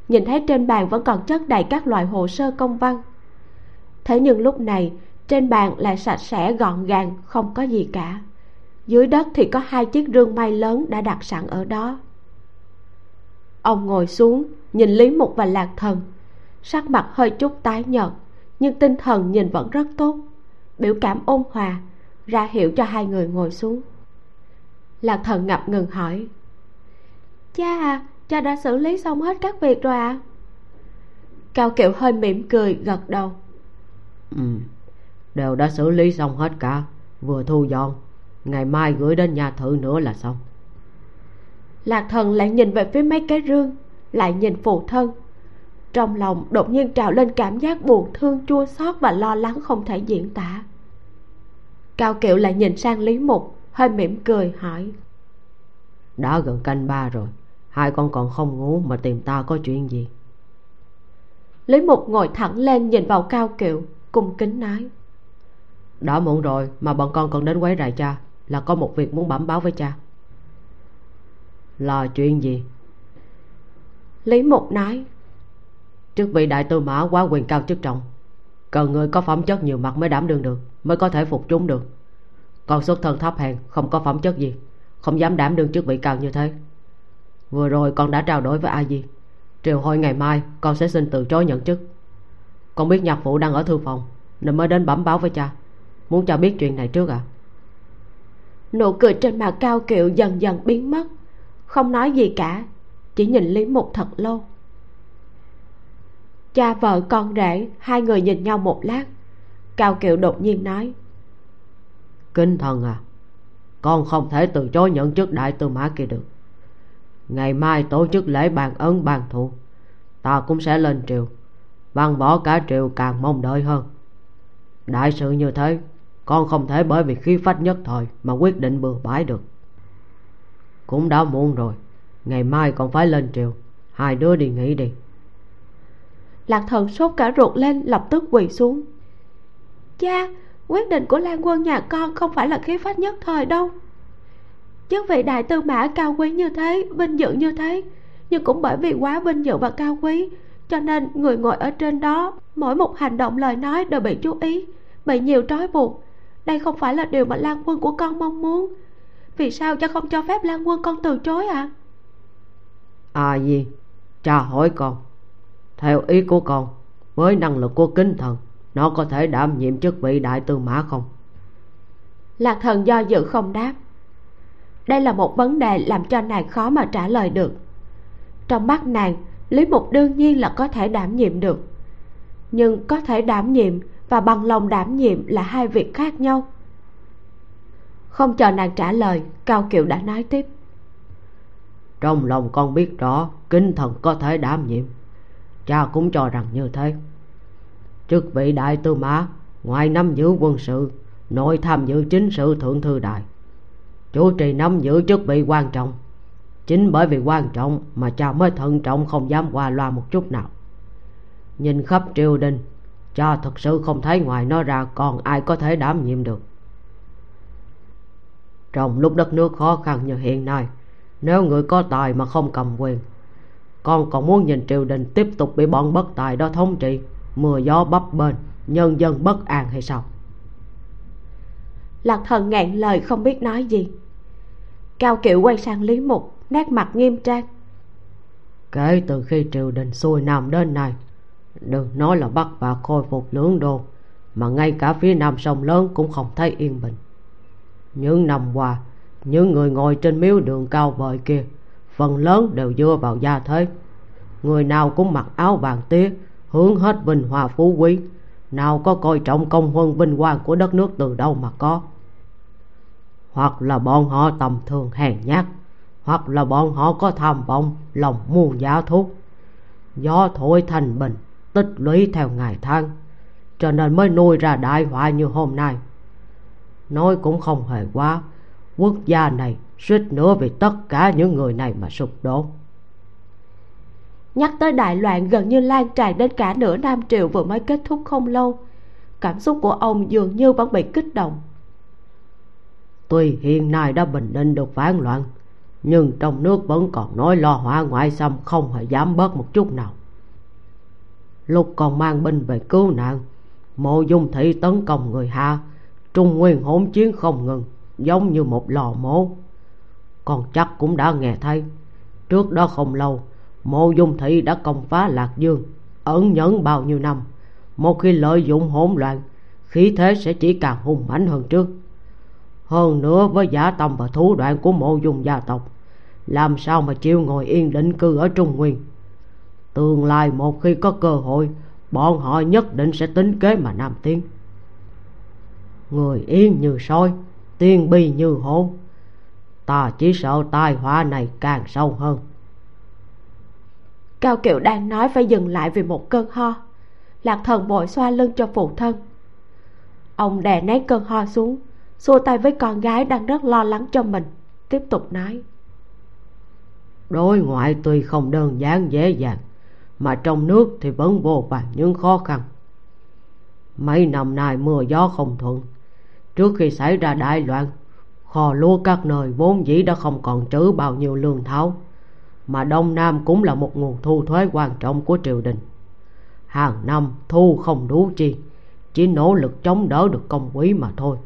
nhìn thấy trên bàn vẫn còn chất đầy các loại hồ sơ công văn. Thế nhưng lúc này trên bàn lại sạch sẽ gọn gàng, không có gì cả. Dưới đất thì có hai chiếc rương may lớn đã đặt sẵn ở đó. Ông ngồi xuống, nhìn Lý Mục và Lạc Thần, sắc mặt hơi chút tái nhợt, nhưng tinh thần nhìn vẫn rất tốt, biểu cảm ôn hòa, ra hiệu cho hai người ngồi xuống. Lạc Thần ngập ngừng hỏi, cha à, cha đã xử lý xong hết các việc rồi ạ? Cao Kiệu hơi mỉm cười gật đầu. Đều đã xử lý xong hết cả, vừa thu dọn, ngày mai gửi đến nhà thự nữa là xong. Lạc Thần lại nhìn về phía mấy cái rương, lại nhìn phụ thân, trong lòng đột nhiên trào lên cảm giác buồn thương, chua xót và lo lắng không thể diễn tả. Cao Kiệu lại nhìn sang Lý Mục, hơi mỉm cười hỏi, đã gần canh ba rồi, hai con còn không ngủ mà tìm ta có chuyện gì? Lý Mục ngồi thẳng lên nhìn vào Cao Kiệu, cung kính nói, đã muộn rồi mà bọn con còn đến quấy rầy cha, là có một việc muốn bẩm báo với cha. Là chuyện gì? Lý Mục nói, trước vị đại tư mã quá quyền cao chức trọng, cần người có phẩm chất nhiều mặt mới đảm đương được, mới có thể phục chúng được. Con xuất thân thấp hèn, không có phẩm chất gì, không dám đảm đương chức vị cao như thế. Vừa rồi con đã trao đổi với A Di, triều hội ngày mai con sẽ xin từ chối nhận chức. Con biết nhạc phụ đang ở thư phòng nên mới đến bẩm báo với cha, muốn cha biết chuyện này trước ạ. Nụ cười trên mặt Cao Kiệu dần dần biến mất, không nói gì cả, chỉ nhìn Lý Mục thật lâu. Cha vợ con rể hai người nhìn nhau một lát. Cao Kiệu đột nhiên nói, Kính thần à, con không thể từ chối nhận chức đại tư mã kia được. Ngày mai tổ chức lễ bàn ấn bàn thụ, ta cũng sẽ lên triều, văn võ cả triều càng mong đợi hơn. Đại sự như thế, con không thể bởi vì khí phách nhất thời mà quyết định bừa bãi được. Cũng đã muộn rồi, ngày mai còn phải lên triều, hai đứa đi nghỉ đi. Lạc Thần sốt cả ruột lên, lập tức quỳ xuống. Cha, quyết định của Lan Quân nhà con không phải là khí phách nhất thời đâu. Chức vị đại tư mã cao quý như thế, vinh dự như thế, nhưng cũng bởi vì quá vinh dự và cao quý, cho nên người ngồi ở trên đó mỗi một hành động lời nói đều bị chú ý, bị nhiều trói buộc. Đây không phải là điều mà Lan Quân của con mong muốn. Vì sao cha không cho phép Lan Quân con từ chối ạ? À gì, cha hỏi con, theo ý của con, với năng lực của Kính Thần, nó có thể đảm nhiệm chức vị đại tư mã không? Lạc Thần do dự không đáp. Đây là một vấn đề làm cho nàng khó mà trả lời được. Trong mắt nàng, Lý Mục đương nhiên là có thể đảm nhiệm được, nhưng có thể đảm nhiệm và bằng lòng đảm nhiệm là hai việc khác nhau. Không chờ nàng trả lời, Cao Kiệu đã nói tiếp. Trong lòng con biết rõ Kính Thần có thể đảm nhiệm, cha cũng cho rằng như thế. Chức vị đại tư mã ngoài nắm giữ quân sự, nội tham dự chính sự thượng thư đại, chủ trì nắm giữ chức vị quan trọng. Chính bởi vì quan trọng mà cha mới thận trọng, không dám qua loa một chút nào. Nhìn khắp triều đình, cha thật sự không thấy ngoài nó ra còn ai có thể đảm nhiệm được. Trong lúc đất nước khó khăn như hiện nay, nếu người có tài mà không cầm quyền, con còn muốn nhìn triều đình tiếp tục bị bọn bất tài đó thống trị, mưa gió bấp bênh, nhân dân bất an hay sao? Lạc Thần ngạn lời không biết nói gì. Cao Kiệu quay sang Lý Mục, nét mặt nghiêm trang. Kể từ khi triều đình xuôi nam đến nay, đừng nói là Bắc và khôi phục lưỡng đô, mà ngay cả phía nam sông lớn cũng không thấy yên bình. Những năm qua, những người ngồi trên miếu đường cao vời kia phần lớn đều dựa vào gia thế. Người nào cũng mặc áo vàng tía, hướng hết vinh hoa phú quý, nào có coi trọng công huân vinh quang của đất nước từ đâu mà có. Hoặc là bọn họ tầm thường hèn nhát, hoặc là bọn họ có tham vọng, lòng muôn giả thú. Gió thổi thành bình, tích lũy theo ngày tháng, cho nên mới nuôi ra đại họa như hôm nay. Nói cũng không hề quá, quốc gia này suýt nữa vì tất cả những người này mà sụp đổ. Nhắc tới đại loạn gần như lan tràn đến cả nửa Nam Triều vừa mới kết thúc không lâu, cảm xúc của ông dường như vẫn bị kích động. Tuy hiện nay đã bình định được phản loạn, nhưng trong nước vẫn còn nói lo hỏa ngoại xâm không hề giảm bớt một chút nào. Lúc còn mang binh về cứu nạn, Mộ Dung thị tấn công người Hạ, Trung Nguyên hỗn chiến không ngừng, giống như một lò mổ. Còn chắc cũng đã nghe thấy, trước đó không lâu, Mộ Dung thị đã công phá Lạc Dương, ẩn nhẫn bao nhiêu năm. Một khi lợi dụng hỗn loạn, khí thế sẽ chỉ càng hung mãnh hơn trước. Hơn nữa với giả tâm và thủ đoạn của Mộ Dung gia tộc, làm sao mà chịu ngồi yên định cư ở Trung Nguyên. Tương lai một khi có cơ hội, bọn họ nhất định sẽ tính kế mà nam tiến. Người yên như sói, tiên bi như hổ, ta chỉ sợ tai họa này càng sâu hơn. Cao Kiệu đang nói phải dừng lại vì một cơn ho. Lạc Thần vội xoa lưng cho phụ thân. Ông đè nén cơn ho xuống, xua tay với con gái đang rất lo lắng cho mình, tiếp tục nói. Đối ngoại tuy không đơn giản dễ dàng, mà trong nước thì vẫn vô vàn những khó khăn. Mấy năm nay mưa gió không thuận, trước khi xảy ra đại loạn, kho lúa các nơi vốn dĩ đã không còn trữ bao nhiêu lương thảo, mà Đông Nam cũng là một nguồn thu thuế quan trọng của triều đình. Hàng năm thu không đủ chi, chỉ nỗ lực chống đỡ được công quý mà thôi.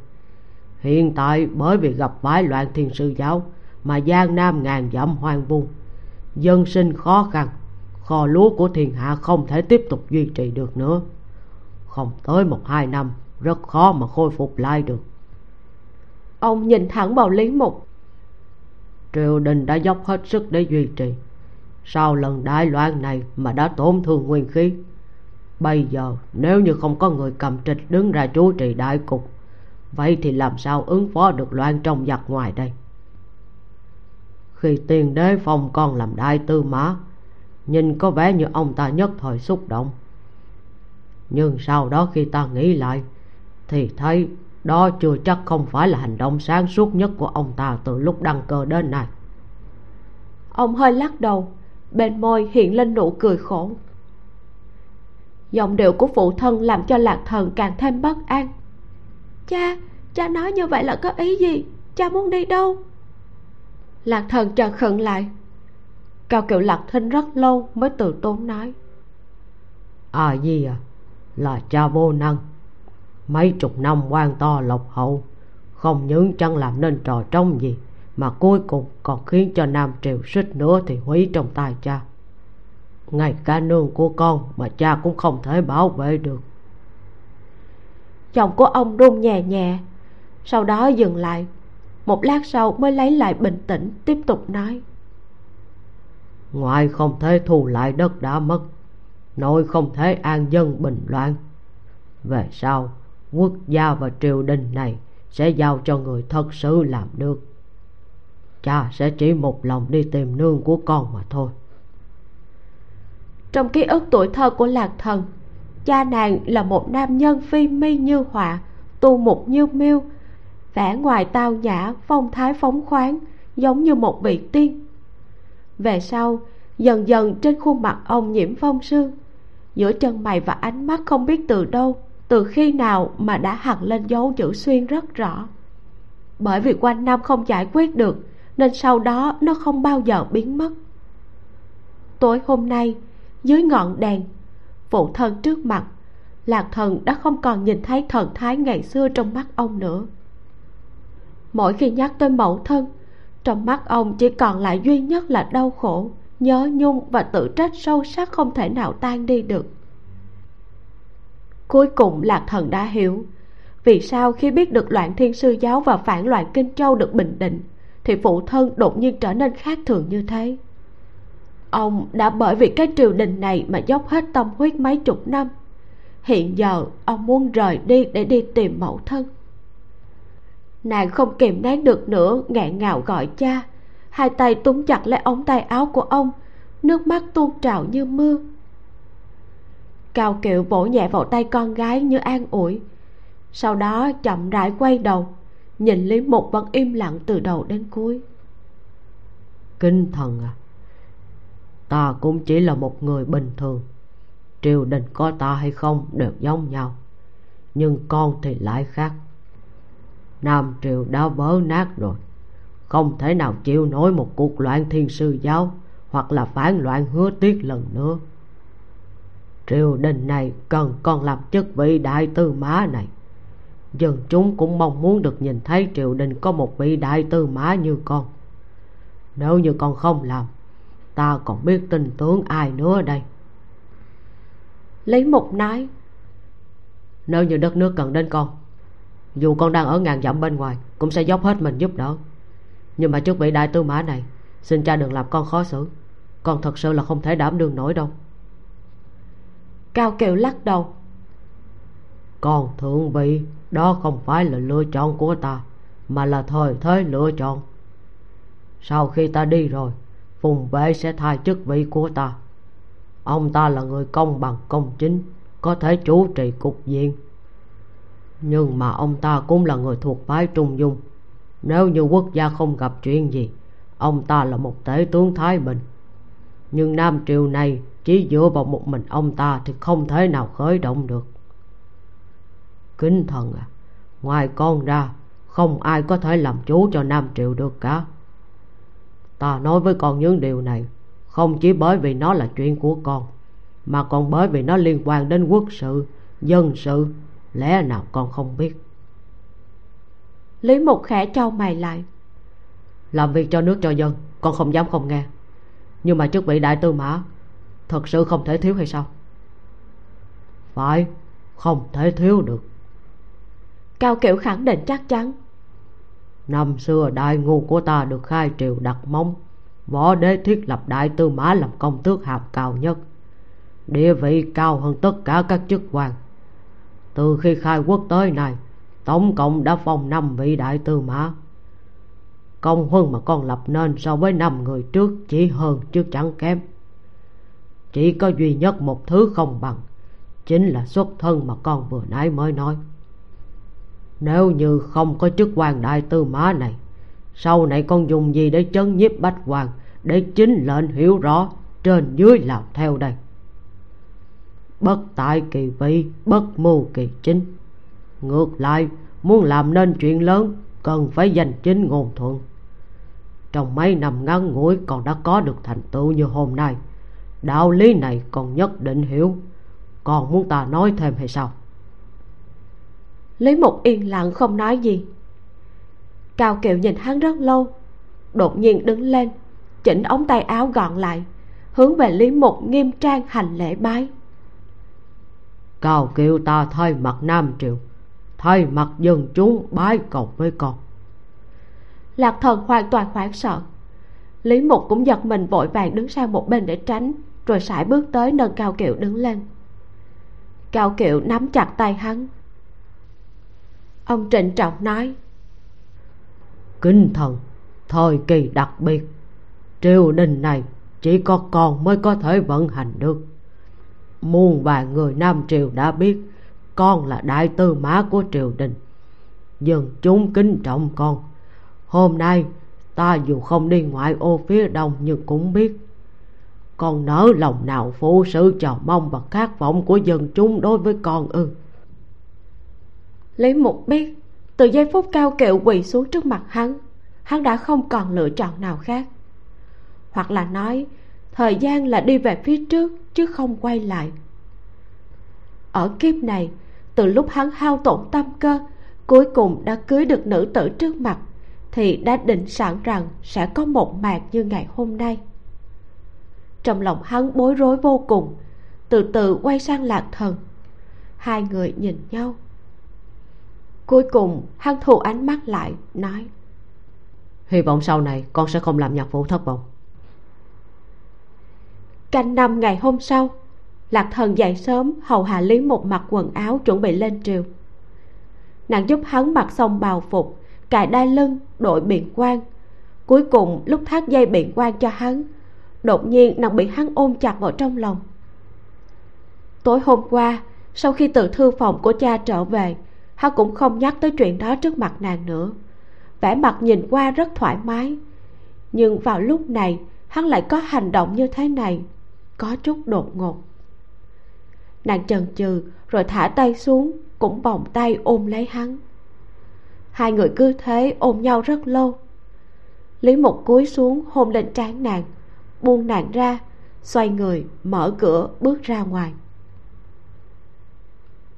Hiện tại bởi vì gặp phái loạn Thiên Sư Giáo mà Giang Nam ngàn dặm hoang vu, dân sinh khó khăn, kho lúa của thiên hạ không thể tiếp tục duy trì được nữa. Không tới 1-2 năm, rất khó mà khôi phục lại được. Ông nhìn thẳng vào Lý Mục. Triều đình đã dốc hết sức để duy trì, sau lần đại loạn này mà đã tổn thương nguyên khí. Bây giờ nếu như không có người cầm trịch đứng ra chủ trì đại cục, Vậy thì làm sao ứng phó được loạn trong giặc ngoài đây? Khi Tiền Đế Phong còn làm đại tư mã, nhìn có vẻ như ông ta nhất thời xúc động, nhưng sau đó khi ta nghĩ lại thì thấy đó chưa chắc không phải là hành động sáng suốt nhất của ông ta từ lúc đăng cơ đến nay. Ông hơi lắc đầu, bên môi hiện lên nụ cười khổ. Giọng điệu của phụ thân làm cho Lạc Thần càng thêm bất an. Cha, cha nói như vậy là có ý gì? Cha muốn đi đâu? Lạc Thần trợn khựng lại. Cao Kiệu lặng thinh rất lâu mới từ tốn nói. Là cha vô năng. Mấy chục năm quan to lộc hậu, không những chẳng làm nên trò trống gì, mà cuối cùng còn khiến cho Nam Triều suýt nữa thì hủy trong tay cha. Ngay cả nương của con mà cha cũng không thể bảo vệ được. Giọng của ông run nhẹ nhẹ, sau đó dừng lại. Một lát sau mới lấy lại bình tĩnh, tiếp tục nói. Ngoại không thể thu lại đất đã mất, nội không thể an dân bình loạn. Về sau quốc gia và triều đình này sẽ giao cho người thật sự làm được. Cha sẽ chỉ một lòng đi tìm nương của con mà thôi. Trong ký ức tuổi thơ của Lạc Thần, cha nàng là một nam nhân phi mi như họa, tu mục như miêu, vẻ ngoài tao nhã, phong thái phóng khoáng, giống như một vị tiên. Về sau dần dần trên khuôn mặt ông nhiễm phong sương, giữa chân mày và ánh mắt không biết từ đâu, từ khi nào mà đã hằn lên dấu chữ xuyên rất rõ. Bởi vì quanh năm không giải quyết được nên sau đó nó không bao giờ biến mất. Tối hôm nay, dưới ngọn đèn phụ thân trước mặt, Lạc Thần đã không còn nhìn thấy thần thái ngày xưa trong mắt ông nữa. Mỗi khi nhắc tới mẫu thân, trong mắt ông chỉ còn lại duy nhất là đau khổ, nhớ nhung và tự trách sâu sắc không thể nào tan đi được. Cuối cùng Lạc Thần đã hiểu vì sao khi biết được loạn thiên sư giáo và phản loạn Kinh Châu được bình định thì phụ thân đột nhiên trở nên khác thường như thế. Ông đã bởi vì cái triều đình này mà dốc hết tâm huyết mấy chục năm. Hiện giờ ông muốn rời đi để đi tìm mẫu thân. Nàng không kìm nén được nữa, nghẹn ngào gọi cha. Hai tay túm chặt lấy ống tay áo của ông, nước mắt tuôn trào như mưa. Cao Kiệu vỗ nhẹ vào tay con gái như an ủi, sau đó chậm rãi quay đầu, nhìn Lý Mục vẫn im lặng từ đầu đến cuối. Kinh thần à, ta cũng chỉ là một người bình thường, triều đình có ta hay không đều giống nhau, nhưng con thì lại khác. Nam Triều đã vỡ nát rồi, không thể nào chịu nổi một cuộc loạn thiên sư giáo hoặc là phản loạn Hứa Tiết lần nữa. Triều đình này cần con làm chức vị đại tư mã này. Dân chúng cũng mong muốn được nhìn thấy triều đình có một vị đại tư mã như con. Nếu như con không làm, ta còn biết tin tưởng ai nữa đây? Lý Mục nói. Nếu như đất nước cần đến con, dù con đang ở ngàn dặm bên ngoài cũng sẽ dốc hết mình giúp đỡ. Nhưng mà trước vị đại tư mã này, xin cha đừng làm con khó xử. Con thật sự là không thể đảm đương nổi đâu. Cao Kiệu lắc đầu. Con thượng vị, đó không phải là lựa chọn của ta, mà là thời thế lựa chọn. Sau khi ta đi rồi, Phùng Vệ sẽ thay chức vị của ta. Ông ta là người công bằng công chính, có thể chủ trì cục diện. Nhưng mà ông ta cũng là người thuộc phái Trung Dung. Nếu như quốc gia không gặp chuyện gì, ông ta là một tể tướng Thái Bình. Nhưng Nam Triều này chỉ dựa vào một mình ông ta thì không thể nào khởi động được. Kính thần à, ngoài con ra không ai có thể làm chủ cho Nam Triều được cả. Ta nói với con những điều này không chỉ bởi vì nó là chuyện của con, mà còn bởi vì nó liên quan đến quốc sự, dân sự. Lẽ nào con không biết? Lý Mục khẽ trao mày lại. Làm việc cho nước cho dân, con không dám không nghe. Nhưng mà chức vị đại tư mã thật sự không thể thiếu hay sao? Phải, không thể thiếu được. Cao Kiệu khẳng định chắc chắn. Năm xưa đại ngu của ta được khai triều đặt mông, võ đế thiết lập đại tư mã làm công tước hàm cao nhất, địa vị cao hơn tất cả các chức quan. Từ khi khai quốc tới nay, tổng cộng đã phong 5 vị đại tư mã. Công huân mà con lập nên so với 5 người trước chỉ hơn chứ chẳng kém. Chỉ có duy nhất một thứ không bằng, chính là xuất thân mà con vừa nãy mới nói. Nếu như không có chức quan đại tư mã này, sau này con dùng gì để trấn nhiếp bách quan, để chính lệnh hiểu rõ trên dưới làm theo đây? Bất tại kỳ vị, bất mưu kỳ chính. Ngược lại, muốn làm nên chuyện lớn, cần phải danh chính ngôn thuận. Trong mấy năm ngắn ngủi còn đã có được thành tựu như hôm nay, đạo lý này còn nhất định hiểu. Còn muốn ta nói thêm hay sao? Lý Mục yên lặng không nói gì. Cao Kiệu nhìn hắn rất lâu, đột nhiên đứng lên, chỉnh ống tay áo gọn lại, hướng về Lý Mục nghiêm trang hành lễ bái. Cao Kiệu, ta thay mặt Nam Triệu, thay mặt dân chúng bái cầu với con. Lạc Thần hoàn toàn hoảng sợ, Lý Mục cũng giật mình vội vàng đứng sang một bên để tránh, rồi sải bước tới nâng Cao Kiệu đứng lên. Cao Kiệu nắm chặt tay hắn. Ông trịnh trọng nói: Kính thần, thời kỳ đặc biệt, triều đình này chỉ có con mới có thể vận hành được. Muôn vàn người Nam Triều đã biết con là đại tư mã của triều đình, dân chúng kính trọng con. Hôm nay ta dù không đi ngoại ô phía đông nhưng cũng biết con nỡ lòng nào phụ sự chờ mong và khát vọng của dân chúng đối với con ư? Lý Mục biết từ giây phút Cao Kiệu quỳ xuống trước mặt hắn, hắn đã không còn lựa chọn nào khác. Hoặc là nói, thời gian là đi về phía trước chứ không quay lại. Ở kiếp này, từ lúc hắn hao tổn tâm cơ, cuối cùng đã cưới được nữ tử trước mặt, thì đã định sẵn rằng sẽ có một mạc như ngày hôm nay. Trong lòng hắn bối rối vô cùng, từ từ quay sang Lạc Thần. Hai người nhìn nhau. Cuối cùng hắn thu ánh mắt lại, nói: Hy vọng sau này con sẽ không làm nhạc phụ thất vọng. Canh năm ngày hôm sau, Lạc Thần dậy sớm hầu hạ Lý Mục mặc quần áo chuẩn bị lên triều. Nàng giúp hắn mặc xong bào phục, cài đai lưng, đội biện quan. Cuối cùng lúc thắt dây biện quan cho hắn, đột nhiên nàng bị hắn ôm chặt vào trong lòng. Tối hôm qua, sau khi từ thư phòng của cha trở về, hắn cũng không nhắc tới chuyện đó trước mặt nàng nữa. Vẻ mặt nhìn qua rất thoải mái, nhưng vào lúc này hắn lại có hành động như thế này, có chút đột ngột. Nàng chần chừ rồi thả tay xuống, cũng vòng tay ôm lấy hắn. Hai người cứ thế ôm nhau rất lâu. Lý Mục cúi xuống hôn lên trán nàng, buông nàng ra, xoay người mở cửa bước ra ngoài.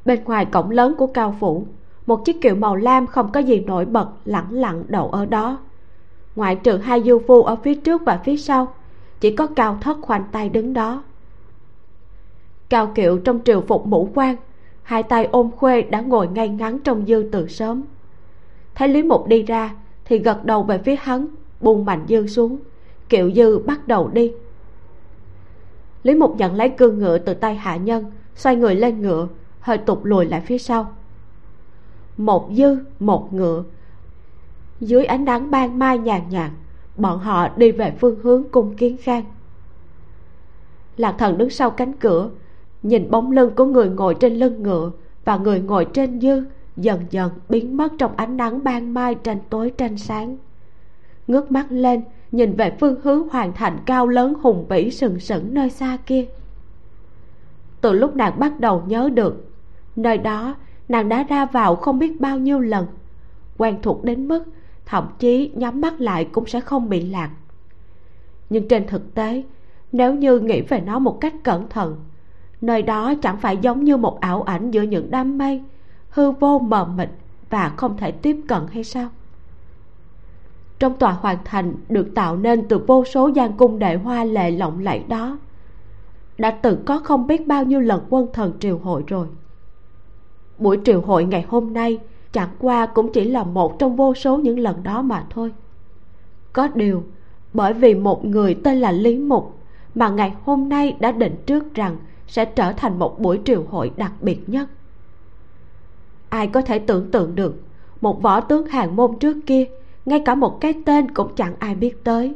Bên ngoài cổng lớn của Cao phủ, một chiếc kiệu màu lam không có gì nổi bật lẳng lặng đậu ở đó. Ngoại trừ hai du phu ở phía trước và phía sau, chỉ có Cao Thất khoanh tay đứng đó. Cao Kiệu trong triều phục mũ quan, hai tay ôm khuê đã ngồi ngay ngắn trong dư từ sớm. Thấy Lý Mục đi ra thì gật đầu về phía hắn, buông mạnh dư xuống. Kiệu dư bắt đầu đi. Lý Mục nhận lấy cương ngựa từ tay hạ nhân, xoay người lên ngựa, hơi tụt lùi lại phía sau. Một dư một ngựa, dưới ánh nắng ban mai nhàn nhạt, bọn họ đi về phương hướng cung Kiến Khang. Lạc Thần đứng sau cánh cửa, nhìn bóng lưng của người ngồi trên lưng ngựa và người ngồi trên dư dần dần biến mất trong ánh nắng ban mai tranh tối tranh sáng. Ngước mắt lên nhìn về phương hướng hoàng thành cao lớn hùng vĩ sừng sững nơi xa kia. Từ lúc nàng bắt đầu nhớ được, nơi đó nàng đã ra vào không biết bao nhiêu lần, quen thuộc đến mức thậm chí nhắm mắt lại cũng sẽ không bị lạc. Nhưng trên thực tế, nếu như nghĩ về nó một cách cẩn thận, nơi đó chẳng phải giống như một ảo ảnh giữa những đám mây, hư vô mờ mịt và không thể tiếp cận hay sao? Trong tòa hoàng thành được tạo nên từ vô số gian cung đệ hoa lệ lộng lẫy đó, đã từng có không biết bao nhiêu lần quân thần triều hội rồi. Buổi triều hội ngày hôm nay chẳng qua cũng chỉ là một trong vô số những lần đó mà thôi. Có điều, bởi vì một người tên là Lý Mục mà ngày hôm nay đã định trước rằng sẽ trở thành một buổi triều hội đặc biệt nhất. Ai có thể tưởng tượng được, một võ tướng hàn môn trước kia ngay cả một cái tên cũng chẳng ai biết tới,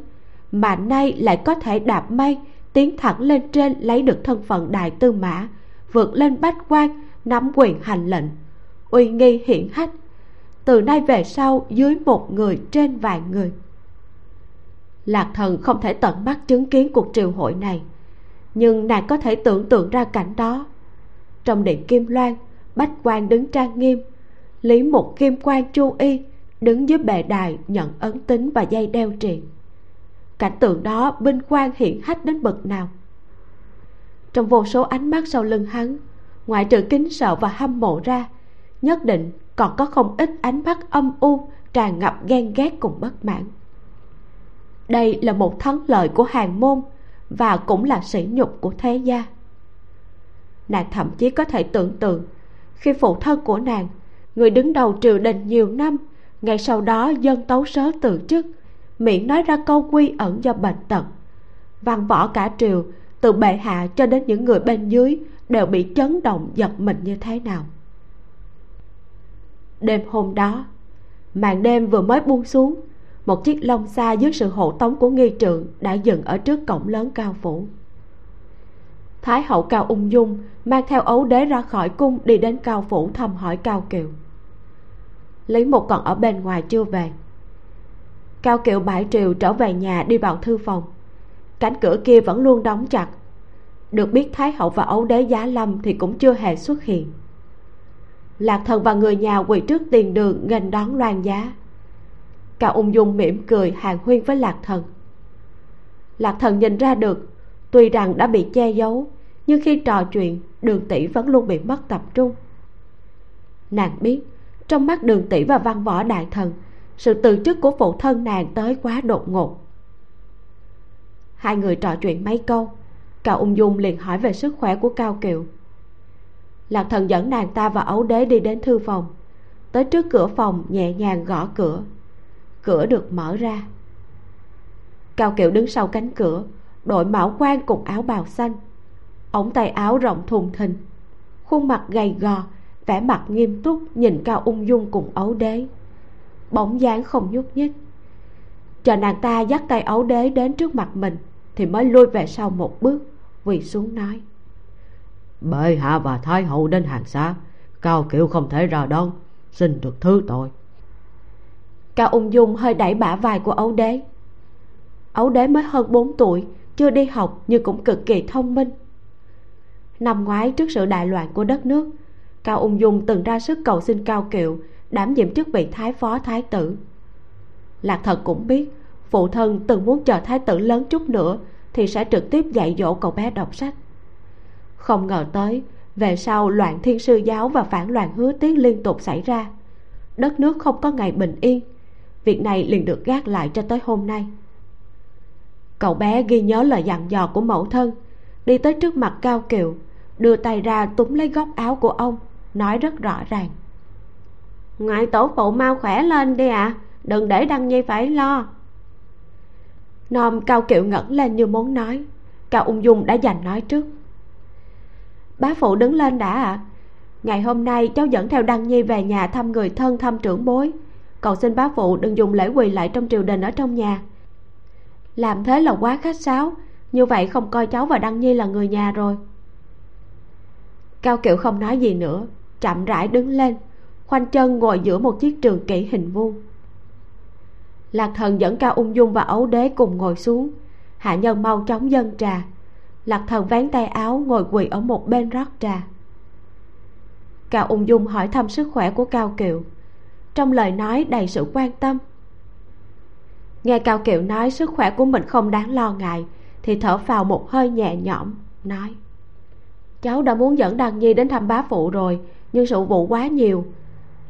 mà nay lại có thể đạp mây tiến thẳng lên trên, lấy được thân phận đại tư mã, vượt lên bách quan, nắm quyền hành lệnh, uy nghi hiển hách. Từ nay về sau dưới một người trên vạn người. Lạc Thần không thể tận mắt chứng kiến cuộc triều hội này, nhưng nàng có thể tưởng tượng ra cảnh đó. Trong điện kim loan, bách quan đứng trang nghiêm, Lý Mục kim quan chu y đứng dưới bệ đài nhận ấn tín và dây đeo triện. Cảnh tượng đó binh quan hiển hách đến bậc nào. Trong vô số ánh mắt sau lưng hắn, ngoại trừ kính sợ và hâm mộ ra, nhất định còn có không ít ánh mắt âm u, tràn ngập ghen ghét cùng bất mãn. Đây là một thắng lợi của hàn môn, và cũng là sỉ nhục của thế gia. Nàng thậm chí có thể tưởng tượng, khi phụ thân của nàng, người đứng đầu triều đình nhiều năm, ngay sau đó dâng tấu sớ từ chức, miệng nói ra câu quy ẩn do bệnh tật, văn võ cả triều, từ bệ hạ cho đến những người bên dưới, đều bị chấn động giật mình như thế nào. Đêm hôm đó, màn đêm vừa mới buông xuống, một chiếc lông xa dưới sự hộ tống của nghi trượng đã dừng ở trước cổng lớn Cao phủ. Thái hậu Cao Ung Dung mang theo ấu đế ra khỏi cung, đi đến Cao phủ thăm hỏi Cao Kiệu. Lý Mục còn ở bên ngoài chưa về. Cao Kiệu bãi triều trở về nhà, đi vào thư phòng. Cánh cửa kia vẫn luôn đóng chặt. Được biết Thái hậu và ấu đế giá lâm thì cũng chưa hề xuất hiện. Lạc Thần và người nhà quỳ trước tiền đường nghênh đón Loan giá. Cao Ung Dung mỉm cười hàn huyên với Lạc Thần. Lạc Thần nhìn ra được, tuy rằng đã bị che giấu, nhưng khi trò chuyện, Đường tỷ vẫn luôn bị mất tập trung. Nàng biết trong mắt Đường tỷ và văn võ đại thần, sự từ chức của phụ thân nàng tới quá đột ngột. Hai người trò chuyện mấy câu, Cao Ung Dung liền hỏi về sức khỏe của Cao Kiệu. Lạc Thần dẫn nàng ta và ấu đế đi đến thư phòng, tới trước cửa phòng nhẹ nhàng gõ cửa. Cửa được mở ra. Cao Kiệu đứng sau cánh cửa, đội mão quan cùng áo bào xanh, ống tay áo rộng thùng thình, khuôn mặt gầy gò, vẻ mặt nghiêm túc nhìn Cao Ung Dung cùng ấu đế, bóng dáng không nhúc nhích. Chờ nàng ta dắt tay ấu đế đến trước mặt mình thì mới lui về sau một bước, quỳ xuống nói: "Bệ hạ và Thái hậu đến hàng xá, Cao Kiệu không thể ra đón, xin được thứ tội." Cao Ung Dung hơi đẩy bả vai của ấu đế. Ấu đế mới hơn 4 tuổi, chưa đi học nhưng cũng cực kỳ thông minh. Năm ngoái trước sự đại loạn của đất nước, Cao Ung Dung từng ra sức cầu xin Cao Kiệu đảm nhiệm chức vị thái phó thái tử. Lạc Thần cũng biết phụ thân từng muốn chờ thái tử lớn chút nữa thì sẽ trực tiếp dạy dỗ cậu bé đọc sách. Không ngờ tới về sau loạn Thiên Sư giáo và phản loạn Hứa Tiết liên tục xảy ra, đất nước không có ngày bình yên. Việc này liền được gác lại cho tới hôm nay. Cậu bé ghi nhớ lời dặn dò của mẫu thân, đi tới trước mặt Cao Kiệu, đưa tay ra túm lấy góc áo của ông, nói rất rõ ràng: "Ngoại tổ phụ mau khỏe lên đi ạ, đừng để Đăng Nhi phải lo." Nom Cao Kiệu ngẩng lên như muốn nói, Cao Ung Dung đã giành nói trước: "Bá phụ đứng lên đã ạ. Ngày hôm nay cháu dẫn theo Đăng Nhi về nhà thăm người thân, thăm trưởng bối, cầu xin bá phụ đừng dùng lễ quỳ lại trong triều đình ở trong nhà. Làm thế là quá khách sáo, như vậy không coi cháu và Đăng Nhi là người nhà rồi." Cao Kiệu không nói gì nữa, chậm rãi đứng lên, khoanh chân ngồi giữa một chiếc trường kỷ hình vuông. Lạc Thần dẫn Cao Ung Dung và ấu đế cùng ngồi xuống. Hạ nhân mau chóng dâng trà. Lạc Thần vén tay áo ngồi quỳ ở một bên rót trà. Cao Ung Dung hỏi thăm sức khỏe của Cao Kiệu, trong lời nói đầy sự quan tâm. Nghe Cao Kiệu nói sức khỏe của mình không đáng lo ngại thì thở phào một hơi nhẹ nhõm, nói: "Cháu đã muốn dẫn Đăng Nhi đến thăm bá phụ rồi, nhưng sự vụ quá nhiều.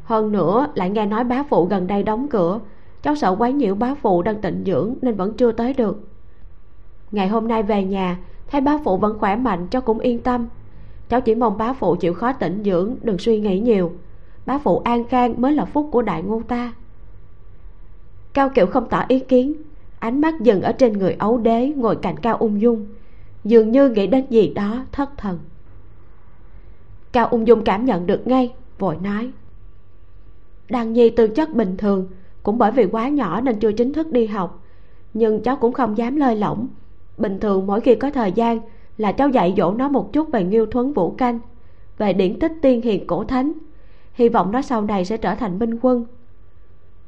Hơn nữa lại nghe nói bá phụ gần đây đóng cửa, cháu sợ quấy nhiễu bá phụ đang tịnh dưỡng nên vẫn chưa tới được. Ngày hôm nay về nhà thấy bá phụ vẫn khỏe mạnh, cháu cũng yên tâm. Cháu chỉ mong bá phụ chịu khó tĩnh dưỡng, đừng suy nghĩ nhiều. Bá phụ an khang mới là phúc của đại ngôn ta." Cao Kiệu không tỏ ý kiến, ánh mắt dừng ở trên người ấu đế ngồi cạnh Cao Ung Dung, dường như nghĩ đến gì đó thất thần. Cao Ung Dung cảm nhận được ngay, vội nói: Đan Nhi tư chất bình thường, cũng bởi vì quá nhỏ nên chưa chính thức đi học, nhưng cháu cũng không dám lơi lỏng. Bình thường mỗi khi có thời gian là cháu dạy dỗ nó một chút về Nghiêu Thuấn Vũ Canh, về điển tích tiên hiền cổ thánh. Hy vọng nó sau này sẽ trở thành minh quân.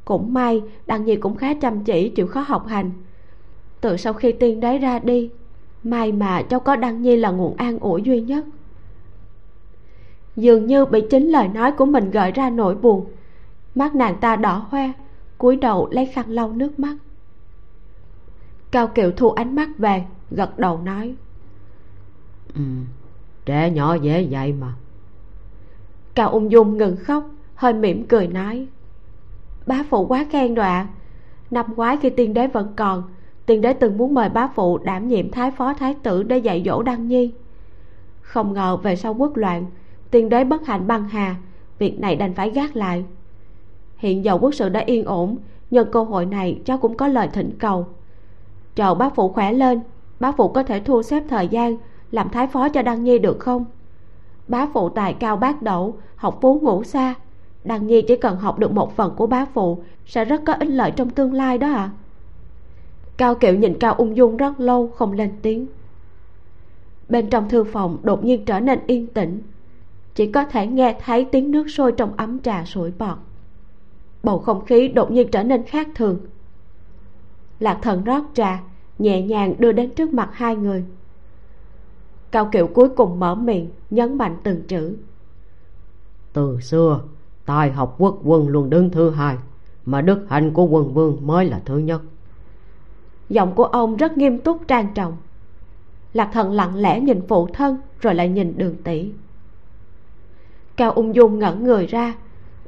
Cũng may Đan Nhi cũng khá chăm chỉ, chịu khó học hành. Từ sau khi tiên đế ra đi, may mà cháu có Đan Nhi là nguồn an ủi duy nhất. Dường như bị chính lời nói của mình gợi ra nỗi buồn, mắt nàng ta đỏ hoe, cúi đầu lấy khăn lau nước mắt. Cao Kiệu thu ánh mắt về, gật đầu nói: Trẻ nhỏ dễ dạy mà. Cao Ung Dung ngừng khóc, hơi mỉm cười nói: Bá phụ quá khen rồi ạ. Năm ngoái khi tiên đế vẫn còn, tiên đế từng muốn mời bá phụ đảm nhiệm thái phó thái tử để dạy dỗ Đan Nhi. Không ngờ về sau quốc loạn, tiên đế bất hạnh băng hà, việc này đành phải gác lại. Hiện giờ quốc sự đã yên ổn, nhân cơ hội này cháu cũng có lời thỉnh cầu. Chờ bá phụ khỏe lên, bá phụ có thể thu xếp thời gian làm thái phó cho Đan Nhi được không? Bá phụ tài cao bác đẩu, học phú ngũ xa, Đan Nhi chỉ cần học được một phần của bá phụ sẽ rất có ích lợi trong tương lai đó ạ. Cao Kiệu nhìn Cao Ung Dung rất lâu không lên tiếng. Bên trong thư phòng đột nhiên trở nên yên tĩnh, chỉ có thể nghe thấy tiếng nước sôi trong ấm trà sủi bọt. Bầu không khí đột nhiên trở nên khác thường. Lạc Thần rót trà, nhẹ nhàng đưa đến trước mặt hai người. Cao Kiệu cuối cùng mở miệng, nhấn mạnh từng chữ: Từ xưa, tài học quốc quân luôn đứng thứ hai, mà đức hạnh của quân vương mới là thứ nhất. Giọng của ông rất nghiêm túc trang trọng. Lạc Thần lặng lẽ nhìn phụ thân, rồi lại nhìn Đường tỷ. Cao Ung Dung ngẩn người ra,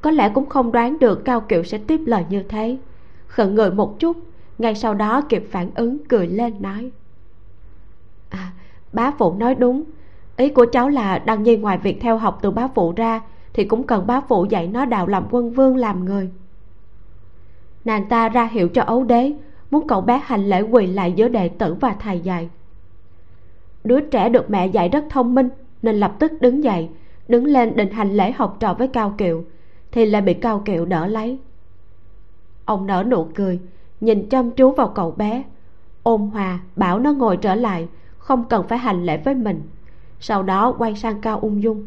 có lẽ cũng không đoán được Cao Kiệu sẽ tiếp lời như thế. Khựng người một chút, ngay sau đó kịp phản ứng, cười lên nói: Bá phụ nói đúng. Ý của cháu là Đan Nhi ngoài việc theo học từ bá phụ ra, thì cũng cần bá phụ dạy nó đạo làm quân vương, làm người. Nàng ta ra hiệu cho Ấu Đế, muốn cậu bé hành lễ quỳ lại giữa đệ tử và thầy dạy. Đứa trẻ được mẹ dạy rất thông minh, nên lập tức đứng dậy, đứng lên định hành lễ học trò với Cao Kiệu, thì lại bị Cao Kiệu đỡ lấy. Ông nở nụ cười, nhìn chăm chú vào cậu bé, ôn hòa bảo nó ngồi trở lại, không cần phải hành lễ với mình. Sau đó quay sang Cao Ung Dung.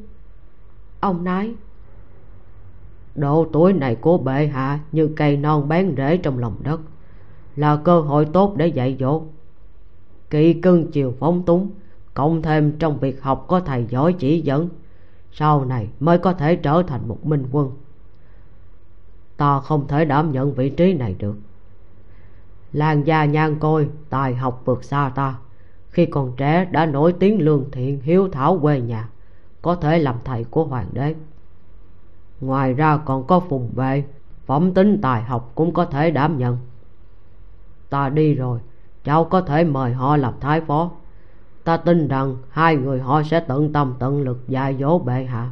Ông nói: Độ tuổi này của bệ hạ như cây non bén rễ trong lòng đất, là cơ hội tốt để dạy dỗ. Kỵ cưng chiều phóng túng, cộng thêm trong việc học có thầy giỏi chỉ dẫn, sau này mới có thể trở thành một minh quân. Ta không thể đảm nhận vị trí này được. Làng già nhan côi, tài học vượt xa ta, khi còn trẻ đã nổi tiếng lương thiện, hiếu thảo quê nhà, có thể làm thầy của hoàng đế. Ngoài ra còn có Phùng Vệ, phẩm tính tài học cũng có thể đảm nhận. Ta đi rồi, cháu có thể mời họ làm thái phó. Ta tin rằng hai người họ sẽ tận tâm tận lực dạy dỗ bệ hạ.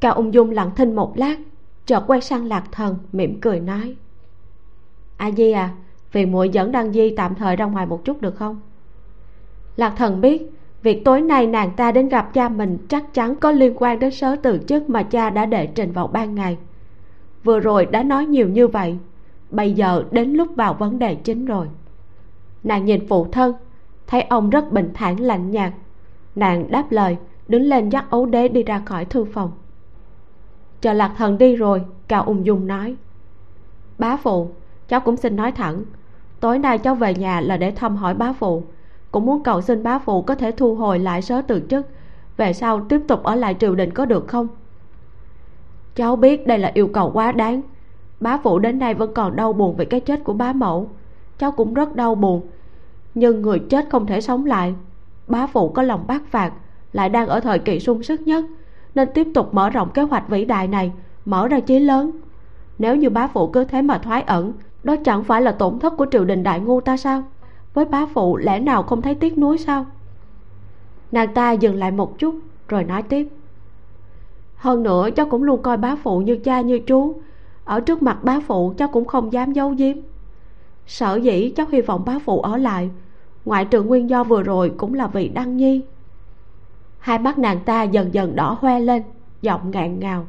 Cao Ung Dung lặng thinh một lát, chợt quay sang Lạc Thần, mỉm cười nói: A Di à, phiền muội dẫn Đan Di tạm thời ra ngoài một chút được không? Lạc Thần biết việc tối nay nàng ta đến gặp cha mình chắc chắn có liên quan đến sớ từ chức mà cha đã đệ trình vào ban ngày. Vừa rồi đã nói nhiều như vậy, bây giờ đến lúc vào vấn đề chính rồi. Nàng nhìn phụ thân, thấy ông rất bình thản lạnh nhạt, nàng đáp lời, đứng lên dắt Ấu Đế đi ra khỏi thư phòng. Chờ Lạc Thần đi rồi, Cao Ung Dung nói: Bá phụ, cháu cũng xin nói thẳng, tối nay cháu về nhà là để thăm hỏi bá phụ, cũng muốn cầu xin bá phụ có thể thu hồi lại sớ từ chức, về sau tiếp tục ở lại triều đình có được không? Cháu biết đây là yêu cầu quá đáng, bá phụ đến nay vẫn còn đau buồn về cái chết của bá mẫu. Cháu cũng rất đau buồn, nhưng người chết không thể sống lại. Bá phụ có lòng bác phạt, lại đang ở thời kỳ sung sức nhất, nên tiếp tục mở rộng kế hoạch vĩ đại này, mở ra chí lớn. Nếu như bá phụ cứ thế mà thoái ẩn, đó chẳng phải là tổn thất của triều đình đại ngu ta sao? Với bá phụ lẽ nào không thấy tiếc nuối sao? Nàng ta dừng lại một chút rồi nói tiếp: Hơn nữa cháu cũng luôn coi bá phụ như cha như chú, ở trước mặt bá phụ cháu cũng không dám giấu giếm. Sở dĩ cháu hy vọng bá phụ ở lại, ngoại trừ nguyên do vừa rồi, cũng là vì Đan Nhi. Hai mắt nàng ta dần dần đỏ hoe lên, giọng ngạn ngào: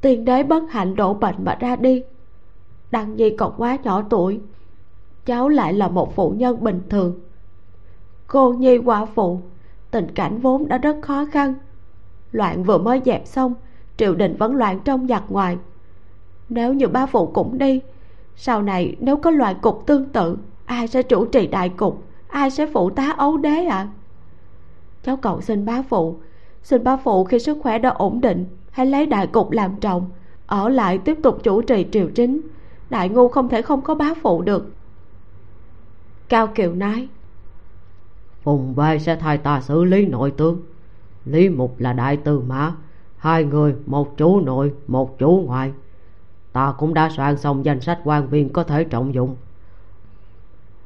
Tiên đế bất hạnh đổ bệnh mà ra đi. Đăng Nhi còn quá nhỏ tuổi, cháu lại là một phụ nhân bình thường. Cô Nhi quả phụ, tình cảnh vốn đã rất khó khăn. Loạn vừa mới dẹp xong, triều đình vẫn loạn trong giặc ngoài. Nếu như ba phụ cũng đi, sau này nếu có loại cục tương tự, ai sẽ chủ trì đại cục, ai sẽ phụ tá ấu đế ạ? Cháu cầu xin bá phụ, xin bá phụ khi sức khỏe đã ổn định hãy lấy đại cục làm trọng, ở lại tiếp tục chủ trì triều chính. Đại ngu không thể không có bá phụ được. Cao Kiều nói, Phùng Vệ sẽ thay ta xử lý nội tướng. Lý Mục là đại tư mã, hai người một chủ nội một chủ ngoại. Ta cũng đã soạn xong danh sách quan viên có thể trọng dụng.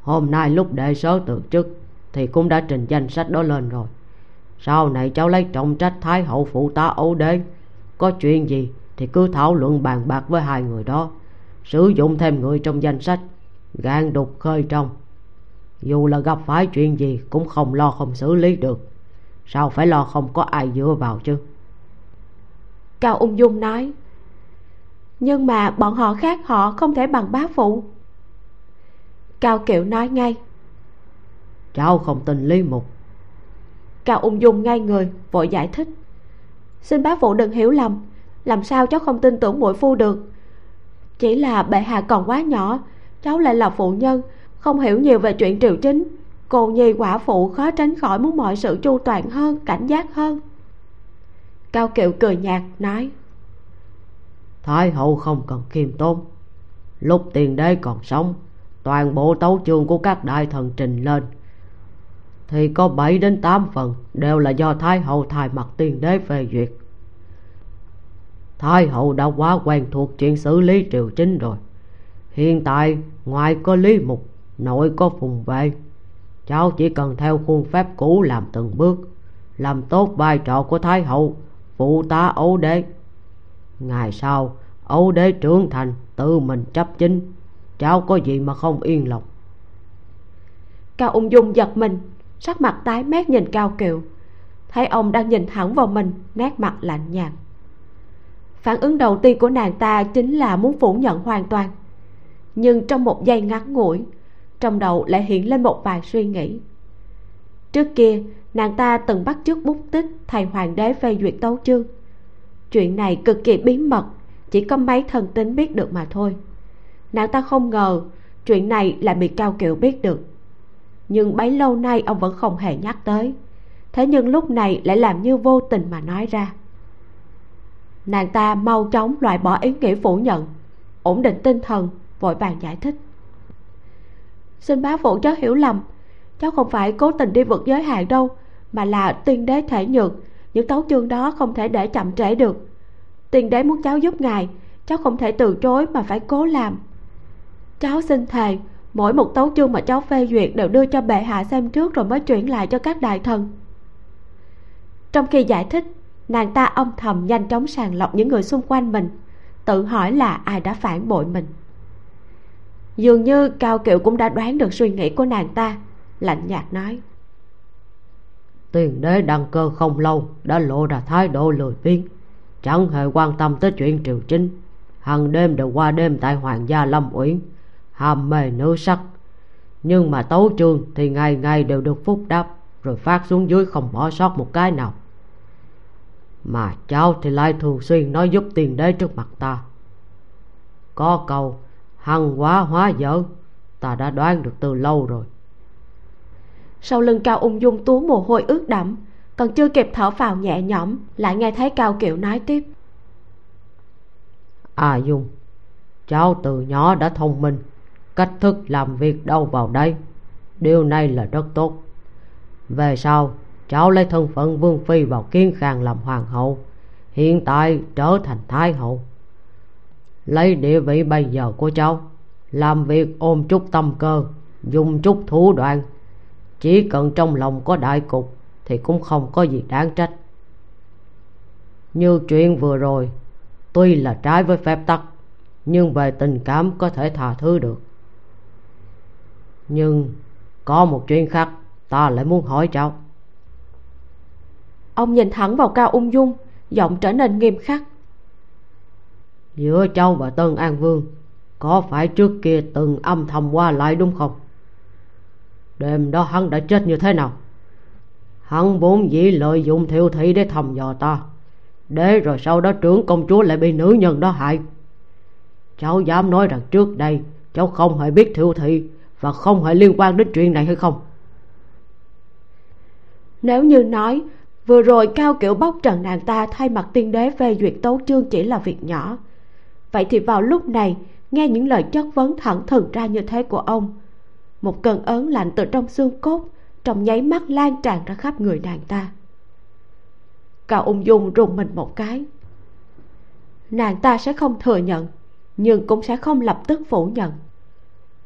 Hôm nay lúc đệ sớ từ chức thì cũng đã trình danh sách đó lên rồi. Sau này cháu lấy trọng trách thái hậu phụ tá ấu đế, có chuyện gì thì cứ thảo luận bàn bạc với hai người đó. Sử dụng thêm người trong danh sách, gan đục khơi trong, dù là gặp phải chuyện gì cũng không lo không xử lý được. Sao phải lo không có ai dựa vào chứ? Cao Ung Dung nói, nhưng mà bọn họ khác họ, không thể bằng bá phụ. Cao Kiệu nói ngay, cháu không tin Lý Mục. Cao Ung Dung ngay người vội giải thích, xin bá phụ đừng hiểu lầm, làm sao cháu không tin tưởng muội phu được. Chỉ là bệ hạ còn quá nhỏ, cháu lại là phụ nhân, không hiểu nhiều về chuyện triều chính. Cô Nhi quả phụ khó tránh khỏi muốn mọi sự chu toàn hơn, cảnh giác hơn. Cao Kiệu cười nhạt nói, thái hậu không cần khiêm tốn. Lúc tiền đế còn sống, toàn bộ tấu chương của các đại thần trình lên thì có 7 đến 8 phần đều là do thái hậu thay mặt tiền đế phê duyệt. Thái hậu đã quá quen thuộc chuyện xử lý triều chính rồi. Hiện tại ngoài có Lý Mục, nội có Phùng Vệ, cháu chỉ cần theo khuôn phép cũ làm từng bước, làm tốt vai trò của thái hậu, phụ tá ấu đế. Ngày sau ấu đế trưởng thành tự mình chấp chính, cháu có gì mà không yên lòng? Cao Ung Dung giật mình, sắc mặt tái mét nhìn Cao Kiệu, thấy ông đang nhìn thẳng vào mình, nét mặt lạnh nhạt. Phản ứng đầu tiên của nàng ta chính là muốn phủ nhận hoàn toàn, nhưng trong một giây ngắn ngủi, trong đầu lại hiện lên một vài suy nghĩ. Trước kia nàng ta từng bắt chước bút tích thầy hoàng đế phê duyệt tấu chương. Chuyện này cực kỳ bí mật, chỉ có mấy thần tín biết được mà thôi. Nàng ta không ngờ chuyện này lại bị Cao Kiệu biết được. Nhưng bấy lâu nay ông vẫn không hề nhắc tới, thế nhưng lúc này lại làm như vô tình mà nói ra. Nàng ta mau chóng loại bỏ ý nghĩ phủ nhận, ổn định tinh thần, vội vàng giải thích, xin bá phụ cháu hiểu lầm, cháu không phải cố tình đi vượt giới hạn đâu, mà là tiên đế thể nhược, những tấu chương đó không thể để chậm trễ được. Tiên đế muốn cháu giúp ngài, cháu không thể từ chối mà phải cố làm. Cháu xin thề, mỗi một tấu chương mà cháu phê duyệt đều đưa cho bệ hạ xem trước rồi mới chuyển lại cho các đại thần. Trong khi giải thích, nàng ta âm thầm nhanh chóng sàng lọc những người xung quanh mình, tự hỏi là ai đã phản bội mình. Dường như Cao Kiệu cũng đã đoán được suy nghĩ của nàng ta, lạnh nhạt nói, tiền đế đăng cơ không lâu đã lộ ra thái độ lười biếng, chẳng hề quan tâm tới chuyện triều chính, hàng đêm đều qua đêm tại Hoàng gia Lâm Uyển, hàm mê nữ sắc. Nhưng mà tấu chương thì ngày ngày đều được phúc đáp, rồi phát xuống dưới không bỏ sót một cái nào. Mà cháu thì lại thường xuyên nói giúp tiền đế trước mặt ta. Có câu hăng quá hóa dở, ta đã đoán được từ lâu rồi. Sau lưng Cao Ung Dung túa mồ hôi ướt đẫm, còn chưa kịp thở phào nhẹ nhõm, lại nghe thấy Cao Kiệu nói tiếp, à Dung, cháu từ nhỏ đã thông minh, cách thức làm việc đâu vào đây, điều này là rất tốt. Về sau cháu lấy thân phận vương phi vào Kiến Khang làm hoàng hậu, hiện tại trở thành thái hậu. Lấy địa vị bây giờ của cháu, làm việc ôm chút tâm cơ, dùng chút thủ đoạn, chỉ cần trong lòng có đại cục thì cũng không có gì đáng trách. Như chuyện vừa rồi, tuy là trái với phép tắc, nhưng về tình cảm có thể tha thứ được. Nhưng có một chuyện khác ta lại muốn hỏi cháu. Ông nhìn thẳng vào Cao Ung Dung, giọng trở nên nghiêm khắc. giữa Châu và Tân An Vương có phải trước kia từng âm thầm qua lại đúng không? Đêm đó hắn đã chết như thế nào? Hắn vốn dĩ lợi dụng Thiệu Thị để thăm dò ta, để rồi sau đó trưởng công chúa lại bị nữ nhân đó hại. Cháu dám nói rằng trước đây cháu không hề biết Thiệu Thị và không hề liên quan đến chuyện này hay không? Nếu như nói vừa rồi Cao Kiệu bóc trần nàng ta thay mặt tiên đế phê duyệt tấu chương chỉ là việc nhỏ, vậy thì vào lúc này nghe những lời chất vấn thẳng thừng ra như thế của ông, một cơn ớn lạnh từ trong xương cốt trong nháy mắt lan tràn ra khắp người nàng ta. Cao Ung Dung rùng mình một cái. Nàng ta sẽ không thừa nhận, nhưng cũng sẽ không lập tức phủ nhận.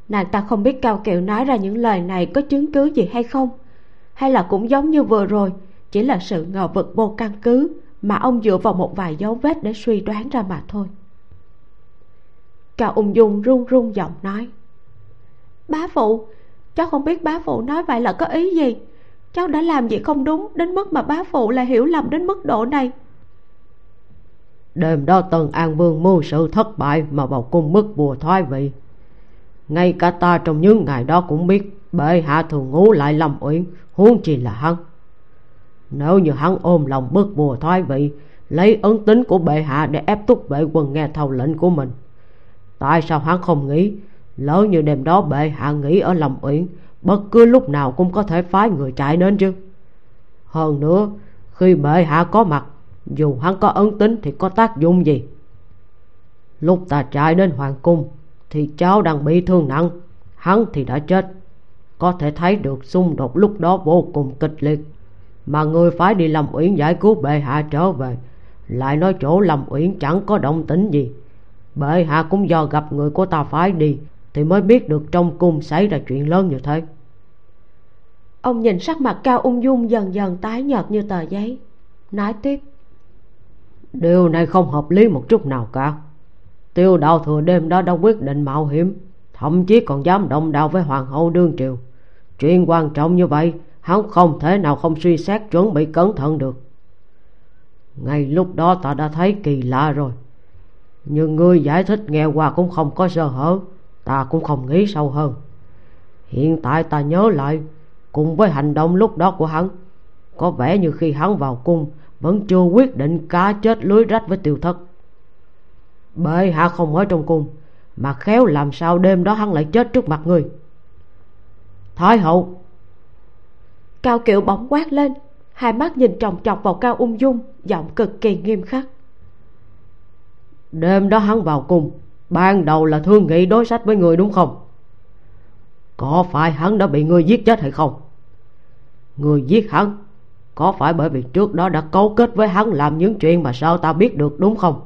Nàng ta không biết Cao Kiệu nói ra những lời này có chứng cứ gì hay không, hay là cũng giống như vừa rồi, chỉ là sự ngờ vực vô căn cứ mà ông dựa vào một vài dấu vết để suy đoán ra mà thôi. Cao Ung Dung run run giọng nói: Bá phụ, cháu không biết bá phụ nói vậy là có ý gì. Cháu đã làm gì không đúng đến mức mà bá phụ lại hiểu lầm đến mức độ này? Đêm đó Tần An Vương mưu sự thất bại mà vào cung mất bùa thoái vị. Ngay cả ta trong những ngày đó cũng biết bệ hạ thường ngủ lại Lâm Uyển, huống chi là hắn. Nếu như hắn ôm lòng mất bùa thoái vị, lấy ấn tính của bệ hạ để ép thúc bệ quân nghe theo lệnh của mình, tại sao hắn không nghĩ lỡ như đêm đó bệ hạ nghỉ ở Lâm Uyển, bất cứ lúc nào cũng có thể phái người chạy đến chứ? Hơn nữa khi bệ hạ có mặt, dù hắn có ấn tính thì có tác dụng gì? Lúc ta chạy đến hoàng cung thì cháu đang bị thương nặng, hắn thì đã chết. Có thể thấy được xung đột lúc đó vô cùng kịch liệt. Mà người phải đi Lâm Uyển giải cứu bệ hạ trở về, lại nói chỗ Lâm Uyển chẳng có động tĩnh gì. Bệ hạ cũng do gặp người của ta phái đi thì mới biết được trong cung xảy ra chuyện lớn như thế. Ông nhìn sắc mặt Cao Ung Dung dần dần tái nhợt như tờ giấy, nói tiếp: Điều này không hợp lý một chút nào cả. Tiêu Đào Thừa đêm đó đã quyết định mạo hiểm, thậm chí còn dám động đao với hoàng hậu đương triều. Chuyện quan trọng như vậy, hắn không thể nào không suy xét chuẩn bị cẩn thận được. Ngay lúc đó ta đã thấy kỳ lạ rồi, nhưng ngươi giải thích nghe qua cũng không có sơ hở, ta cũng không nghĩ sâu hơn. Hiện tại ta nhớ lại, cùng với hành động lúc đó của hắn, có vẻ như khi hắn vào cung vẫn chưa quyết định cá chết lưới rách với Tiêu Thất. Bệ hạ không ở trong cung, mà khéo làm sao đêm đó hắn lại chết trước mặt ngươi, Thái hậu? Cao Kiệu bỗng quát lên, hai mắt nhìn chòng chọc vào Cao Ung Dung, giọng cực kỳ nghiêm khắc: Đêm đó hắn vào cung, ban đầu là thương nghị đối sách với người đúng không? Có phải hắn đã bị người giết chết hay không? Người giết hắn có phải bởi vì trước đó đã cấu kết với hắn làm những chuyện mà sao ta biết được đúng không?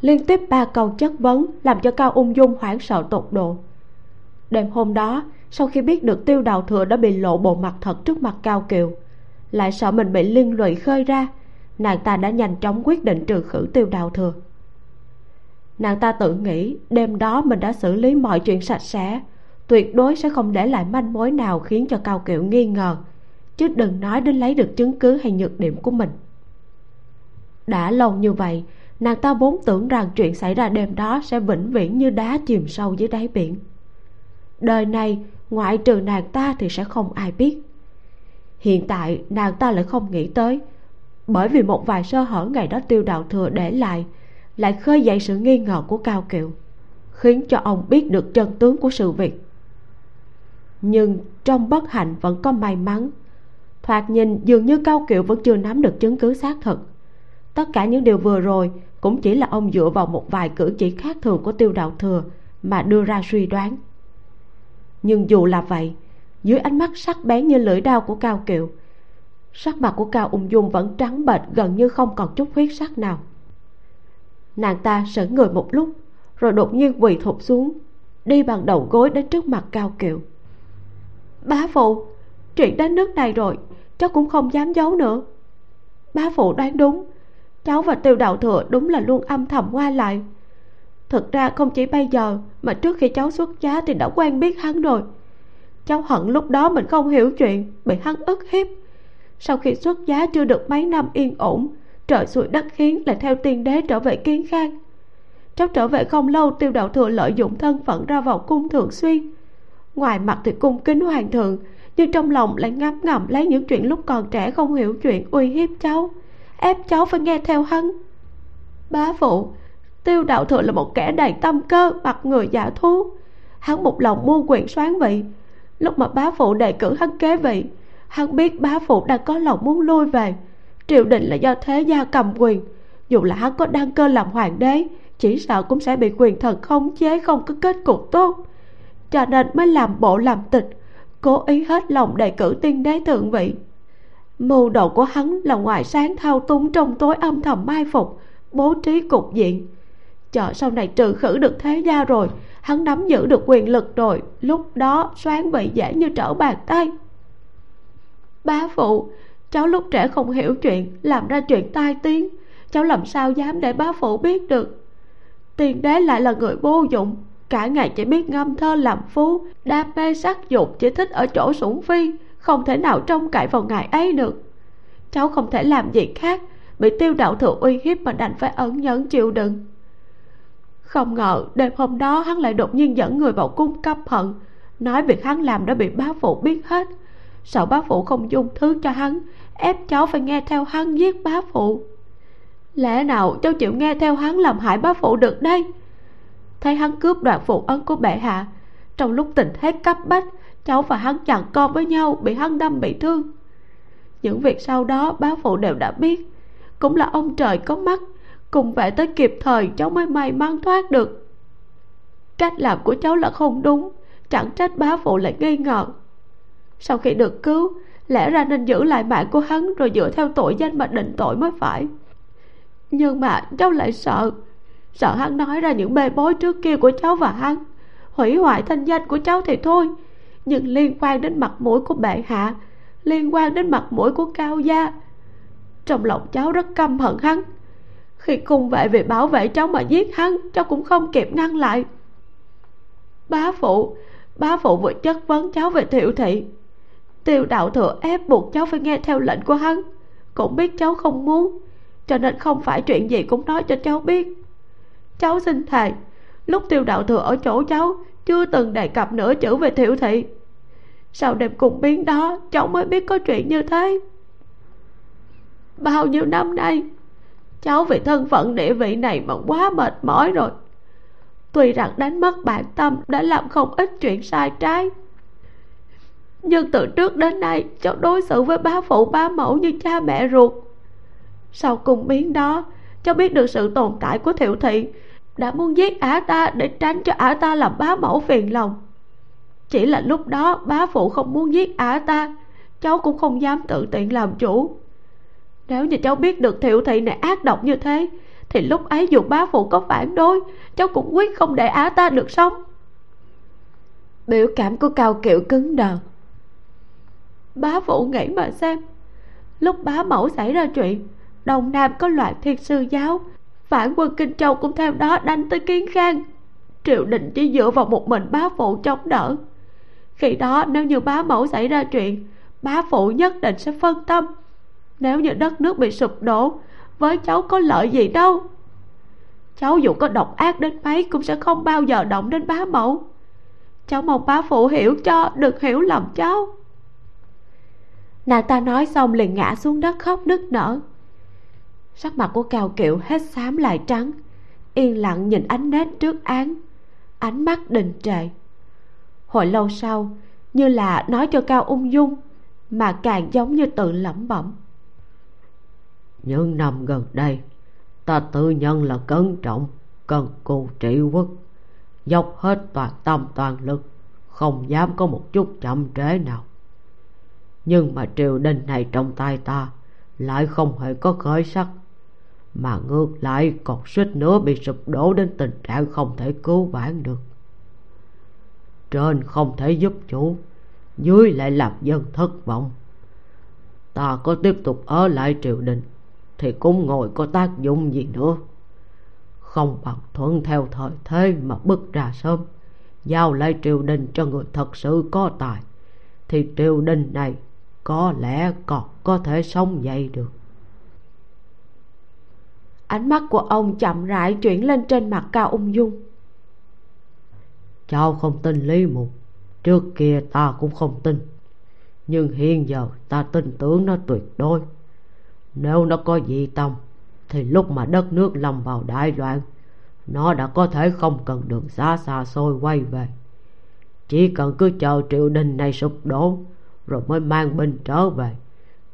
Liên tiếp 3 câu chất vấn làm cho Cao Ung Dung hoảng sợ tột độ. Đêm hôm đó, sau khi biết được Tiêu Đào Thừa đã bị lộ bộ mặt thật trước mặt Cao Kiều, lại sợ mình bị liên lụy khơi ra, nàng ta đã nhanh chóng quyết định trừ khử Tiêu Đào Thừa. Nàng ta tự nghĩ đêm đó mình đã xử lý mọi chuyện sạch sẽ, tuyệt đối sẽ không để lại manh mối nào khiến cho Cao Kiệu nghi ngờ, chứ đừng nói đến lấy được chứng cứ hay nhược điểm của mình. Đã lâu như vậy, nàng ta vốn tưởng rằng chuyện xảy ra đêm đó sẽ vĩnh viễn như đá chìm sâu dưới đáy biển. Đời này ngoại trừ nàng ta thì sẽ không ai biết. Hiện tại nàng ta lại không nghĩ tới, bởi vì một vài sơ hở ngày đó Tiêu Đào Thừa để lại khơi dậy sự nghi ngờ của Cao Kiệu, khiến cho ông biết được chân tướng của sự việc. Nhưng trong bất hạnh vẫn có may mắn. Thoạt nhìn dường như Cao Kiệu vẫn chưa nắm được chứng cứ xác thực. Tất cả những điều vừa rồi cũng chỉ là ông dựa vào một vài cử chỉ khác thường của Tiêu Đào Thừa mà đưa ra suy đoán. Nhưng dù là vậy, dưới ánh mắt sắc bén như lưỡi dao của Cao Kiệu, sắc mặt của Cao Ung Dung vẫn trắng bệch gần như không còn chút huyết sắc nào. Nàng ta sững người một lúc, rồi đột nhiên quỳ thụp xuống, đi bằng đầu gối đến trước mặt Cao Kiệu. Bá phụ, chuyện đến nước này rồi, cháu cũng không dám giấu nữa. Bá phụ đoán đúng, cháu và Tiêu Đào Thừa đúng là luôn âm thầm qua lại. Thực ra không chỉ bây giờ, mà trước khi cháu xuất giá thì đã quen biết hắn rồi. Cháu hận lúc đó mình không hiểu chuyện, bị hắn ức hiếp. Sau khi xuất giá chưa được mấy năm yên ổn trời xuôi đất khiến lại theo tiên đế trở về Kiến Khang. Trong trở về không lâu, Tiêu Đào Thừa lợi dụng thân phận ra vào cung thường xuyên. Ngoài mặt thì cung kính hoàng thượng, nhưng trong lòng lại ngấm ngầm lấy những chuyện lúc còn trẻ không hiểu chuyện uy hiếp cháu, ép cháu phải nghe theo hắn. Bá phụ, Tiêu Đào Thừa là một kẻ đầy tâm cơ, mặt người giả thú. Hắn một lòng mua quyền soán vị. Lúc mà bá phụ đề cử hắn kế vị, hắn biết bá phụ đang có lòng muốn lui về. Triều đình là do thế gia cầm quyền, dù là hắn có đăng cơ làm hoàng đế, chỉ sợ cũng sẽ bị quyền thần khống chế, không có kết cục tốt. Cho nên mới làm bộ làm tịch, cố ý hết lòng đề cử tiên đế thượng vị. Mưu đồ của hắn là ngoài sáng thao túng, trong tối âm thầm mai phục, bố trí cục diện. Chờ sau này trừ khử được thế gia rồi, hắn nắm giữ được quyền lực rồi, lúc đó soán vị dễ như trở bàn tay. Bá phụ, cháu lúc trẻ không hiểu chuyện, làm ra chuyện tai tiếng, cháu làm sao dám để bá phụ biết được. Tiên đế lại là người vô dụng, cả ngày chỉ biết ngâm thơ làm phú, đam mê sắc dục, chỉ thích ở chỗ sủng phi, không thể nào trông cậy vào ngài ấy được. Cháu không thể làm gì khác, bị Tiêu Đào Thừa uy hiếp mà đành phải ẩn nhẫn chịu đựng. Không ngờ đêm hôm đó hắn lại đột nhiên dẫn người vào cung căm hận, nói việc hắn làm đã bị bá phụ biết hết, sợ bá phụ không dung thứ cho hắn, ép cháu phải nghe theo hắn giết bá phụ. Lẽ nào cháu chịu nghe theo hắn làm hại bá phụ được đây? Thấy hắn cướp đoạt phụ ấn của bệ hạ, trong lúc tình thế cấp bách, cháu và hắn giằng co với nhau, bị hắn đâm bị thương. Những việc sau đó bá phụ đều đã biết, cũng là ông trời có mắt, cùng vệ tới kịp thời, cháu mới may mắn thoát được. Cách làm của cháu là không đúng, chẳng trách bá phụ lại nghi ngờ. Sau khi được cứu, lẽ ra nên giữ lại mạng của hắn, rồi dựa theo tội danh mà định tội mới phải. Nhưng mà cháu lại sợ hắn nói ra những bê bối trước kia của cháu và hắn, hủy hoại thanh danh của cháu thì thôi, nhưng liên quan đến mặt mũi của bệ hạ, liên quan đến mặt mũi của Cao gia. Trong lòng cháu rất căm hận hắn, khi cung vệ về bảo vệ cháu mà giết hắn, cháu cũng không kịp ngăn lại. Bá phụ vừa chất vấn cháu về Thiệu thị, Tiêu Đào Thừa ép buộc cháu phải nghe theo lệnh của hắn, cũng biết cháu không muốn, cho nên không phải chuyện gì cũng nói cho cháu biết. Cháu xin thề, lúc Tiêu Đào Thừa ở chỗ cháu, chưa từng đề cập nửa chữ về Thiệu thị. Sau đêm cùng biến đó, cháu mới biết có chuyện như thế. Bao nhiêu năm nay, cháu vì thân phận địa vị này mà quá mệt mỏi rồi. Tuy rằng đánh mất bản tâm, đã làm không ít chuyện sai trái, nhưng từ trước đến nay cháu đối xử với bá phụ bá mẫu như cha mẹ ruột. Sau cung biến đó, cháu biết được sự tồn tại của Thiệu thị, đã muốn giết ả ta để tránh cho ả ta làm bá mẫu phiền lòng. Chỉ là lúc đó bá phụ không muốn giết ả ta, cháu cũng không dám tự tiện làm chủ. Nếu như cháu biết được Thiệu thị này ác độc như thế, thì lúc ấy dù bá phụ có phản đối, cháu cũng quyết không để ả ta được sống. Biểu cảm của Cao Kiệu cứng đờ. Bá phụ nghĩ mà xem, lúc bá mẫu xảy ra chuyện, Đông Nam có loạn thiên sư giáo, phản quân Kinh Châu cũng theo đó đánh tới Kiến Khang. Triều đình chỉ dựa vào một mình bá phụ chống đỡ. Khi đó nếu như bá mẫu xảy ra chuyện, bá phụ nhất định sẽ phân tâm. Nếu như đất nước bị sụp đổ, với cháu có lợi gì đâu. Cháu dù có độc ác đến mấy cũng sẽ không bao giờ động đến bá mẫu. Cháu mong bá phụ hiểu cho, được hiểu lầm cháu. Nàng ta nói xong liền ngã xuống đất khóc nức nở. Sắc mặt của Cao Kiệu hết xám lại trắng, yên lặng nhìn ánh nến trước án, ánh mắt đình trệ. Hồi lâu sau, như là nói cho Cao Ung Dung, mà càng giống như tự lẩm bẩm. Những năm gần đây, ta tự nhận là cẩn trọng, cần cù trị quốc, dốc hết toàn tâm toàn lực, không dám có một chút chậm trễ nào. Nhưng mà triều đình này trong tay ta lại không hề có khởi sắc, mà ngược lại còn suýt nữa bị sụp đổ đến tình trạng không thể cứu vãn được. Trên không thể giúp chủ, dưới lại làm dân thất vọng. Ta có tiếp tục ở lại triều đình thì cũng ngồi có tác dụng gì nữa. Không bằng thuận theo thời thế mà bước ra sớm, giao lại triều đình cho người thật sự có tài, thì triều đình này có lẽ còn có thể sống dậy được. Ánh mắt của ông chậm rãi chuyển lên trên mặt Cao Ung Dung. Cháu không tin Lý Mục, trước kia ta cũng không tin, nhưng hiện giờ ta tin tưởng nó tuyệt đối. Nếu nó có dị tâm thì lúc mà đất nước lâm vào đại loạn, nó đã có thể không cần đường xa xa xôi quay về. Chỉ cần cứ chờ triều đình này sụp đổ rồi mới mang binh trở về,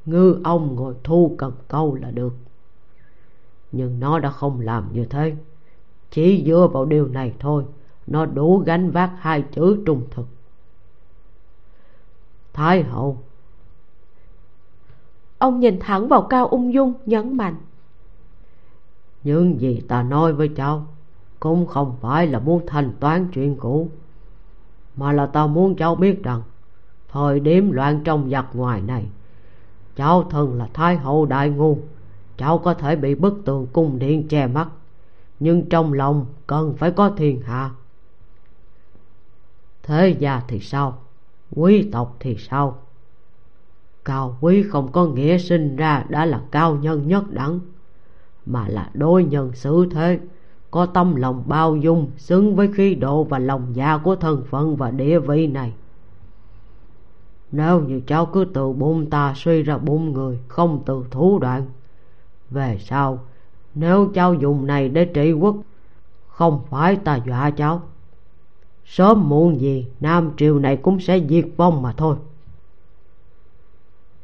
ngư ông ngồi thu cần câu là được. Nhưng nó đã không làm như thế. Chỉ dựa vào điều này thôi, nó đủ gánh vác hai chữ trung thực. Thái hậu. Ông nhìn thẳng vào Cao Ung Dung nhấn mạnh. Những gì ta nói với cháu cũng không phải là muốn thanh toán chuyện cũ, mà là ta muốn cháu biết rằng thời điểm loạn trong giặc ngoài này, cháu thân là Thái hậu đại ngu, cháu có thể bị bức tường cung điện che mắt, nhưng trong lòng cần phải có thiên hạ. Thế gia thì sao? Quý tộc thì sao? Cao quý không có nghĩa sinh ra đã là cao nhân nhất đẳng, mà là đối nhân xử thế, có tâm lòng bao dung, xứng với khí độ và lòng dạ của thân phận và địa vị này. Nếu như cháu cứ tự bụng ta suy ra bụng người, không từ thủ đoạn, về sau nếu cháu dùng này để trị quốc, không phải ta dọa cháu, sớm muộn gì Nam Triều này cũng sẽ diệt vong mà thôi.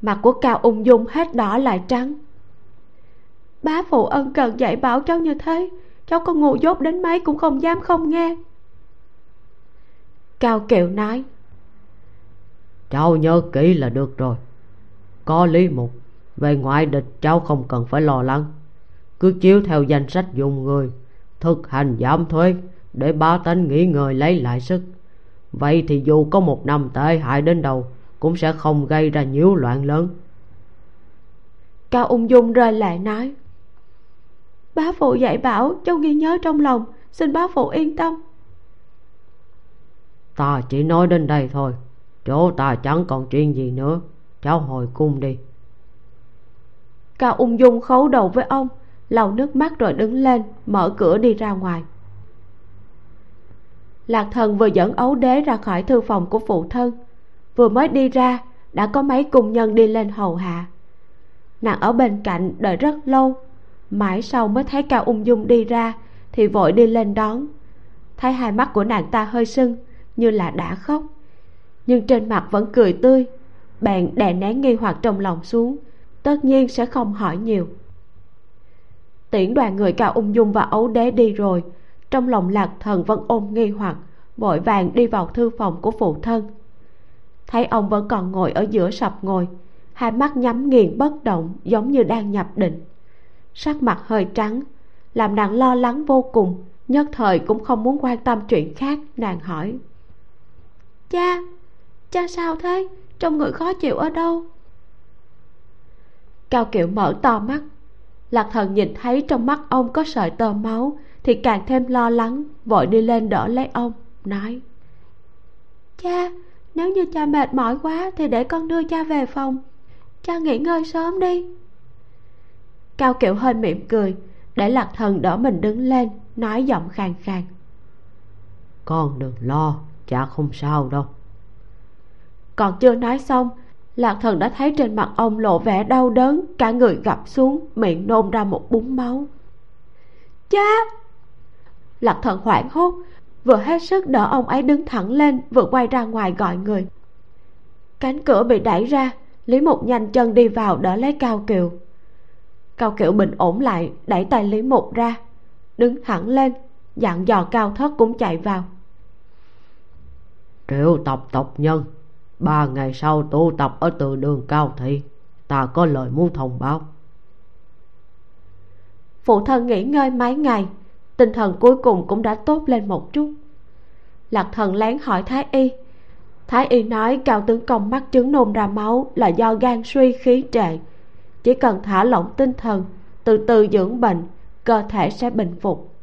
Mặt của Cao Ung Dung hết đỏ lại trắng. Bá phụ ân cần dạy bảo cháu như thế, cháu có ngu dốt đến mấy cũng không dám không nghe. Cao Kiệu nói. Cháu nhớ kỹ là được rồi. Có Lý Mục, về ngoại địch cháu không cần phải lo lắng. Cứ chiếu theo danh sách dùng người, thực hành giảm thuế để bá tánh nghỉ ngơi lấy lại sức. Vậy thì dù có một năm tệ hại đến đâu cũng sẽ không gây ra nhiễu loạn lớn. Cao Ung Dung rơi lại nói. Bá phụ dạy bảo, cháu ghi nhớ trong lòng, xin bá phụ yên tâm. Ta chỉ nói đến đây thôi, chỗ ta chẳng còn chuyện gì nữa, cháu hồi cung đi. Cao Ung Dung khấu đầu với ông, lau nước mắt rồi đứng lên, mở cửa đi ra ngoài. Lạc Thần vừa dẫn Ấu Đế ra khỏi thư phòng của phụ thân, vừa mới đi ra đã có mấy cung nhân đi lên hầu hạ. Nàng ở bên cạnh đợi rất lâu, mãi sau mới thấy Cao Ung Dung đi ra thì vội đi lên đón. Thấy hai mắt của nàng ta hơi sưng, như là đã khóc, nhưng trên mặt vẫn cười tươi, bèn đè nén nghi hoặc trong lòng xuống, tất nhiên sẽ không hỏi nhiều. Tiễn đoàn người Cao Ung Dung và Ấu Đế đi rồi, trong lòng Lạc Thần vẫn ôm nghi hoặc, vội vàng đi vào thư phòng của phụ thân. Thấy ông vẫn còn ngồi ở giữa sập ngồi, hai mắt nhắm nghiền bất động, giống như đang nhập định. Sắc mặt hơi trắng, làm nàng lo lắng vô cùng, nhất thời cũng không muốn quan tâm chuyện khác. Nàng hỏi: Cha, cha sao thế? Trông người khó chịu ở đâu? Cao Kiệu mở to mắt. Lạc Thần nhìn thấy trong mắt ông có sợi tơ máu thì càng thêm lo lắng, vội đi lên đỡ lấy ông, nói: Cha, nếu như cha mệt mỏi quá thì để con đưa cha về phòng, cha nghỉ ngơi sớm đi. Cao Kiệu hơi mỉm cười, để Lạc Thần đỡ mình đứng lên, nói giọng khàn khàn: Con đừng lo, cha không sao đâu. Còn chưa nói xong, Lạc Thần đã thấy trên mặt ông lộ vẻ đau đớn, cả người gập xuống, miệng nôn ra một búng máu. Cha! Lạc Thần hoảng hốt, vừa hết sức đỡ ông ấy đứng thẳng lên, vừa quay ra ngoài gọi người. Cánh cửa bị đẩy ra, Lý Mục nhanh chân đi vào đỡ lấy Cao Kiệu. Cao Kiệu bình ổn lại, đẩy tay Lý Mục ra, đứng thẳng lên, dặn dò Cao Thất cũng chạy vào. Triệu tập tộc nhân, 3 ngày sau tụ tập ở từ đường Cao Thị, ta có lời muốn thông báo. Phụ thân nghỉ ngơi mấy ngày, tinh thần cuối cùng cũng đã tốt lên một chút. Lạc Thần lén hỏi Thái Y, Thái Y nói Cao tướng công mắc chứng nôn ra máu là do gan suy khí trệ, chỉ cần thả lỏng tinh thần, từ từ dưỡng bệnh, cơ thể sẽ bình phục.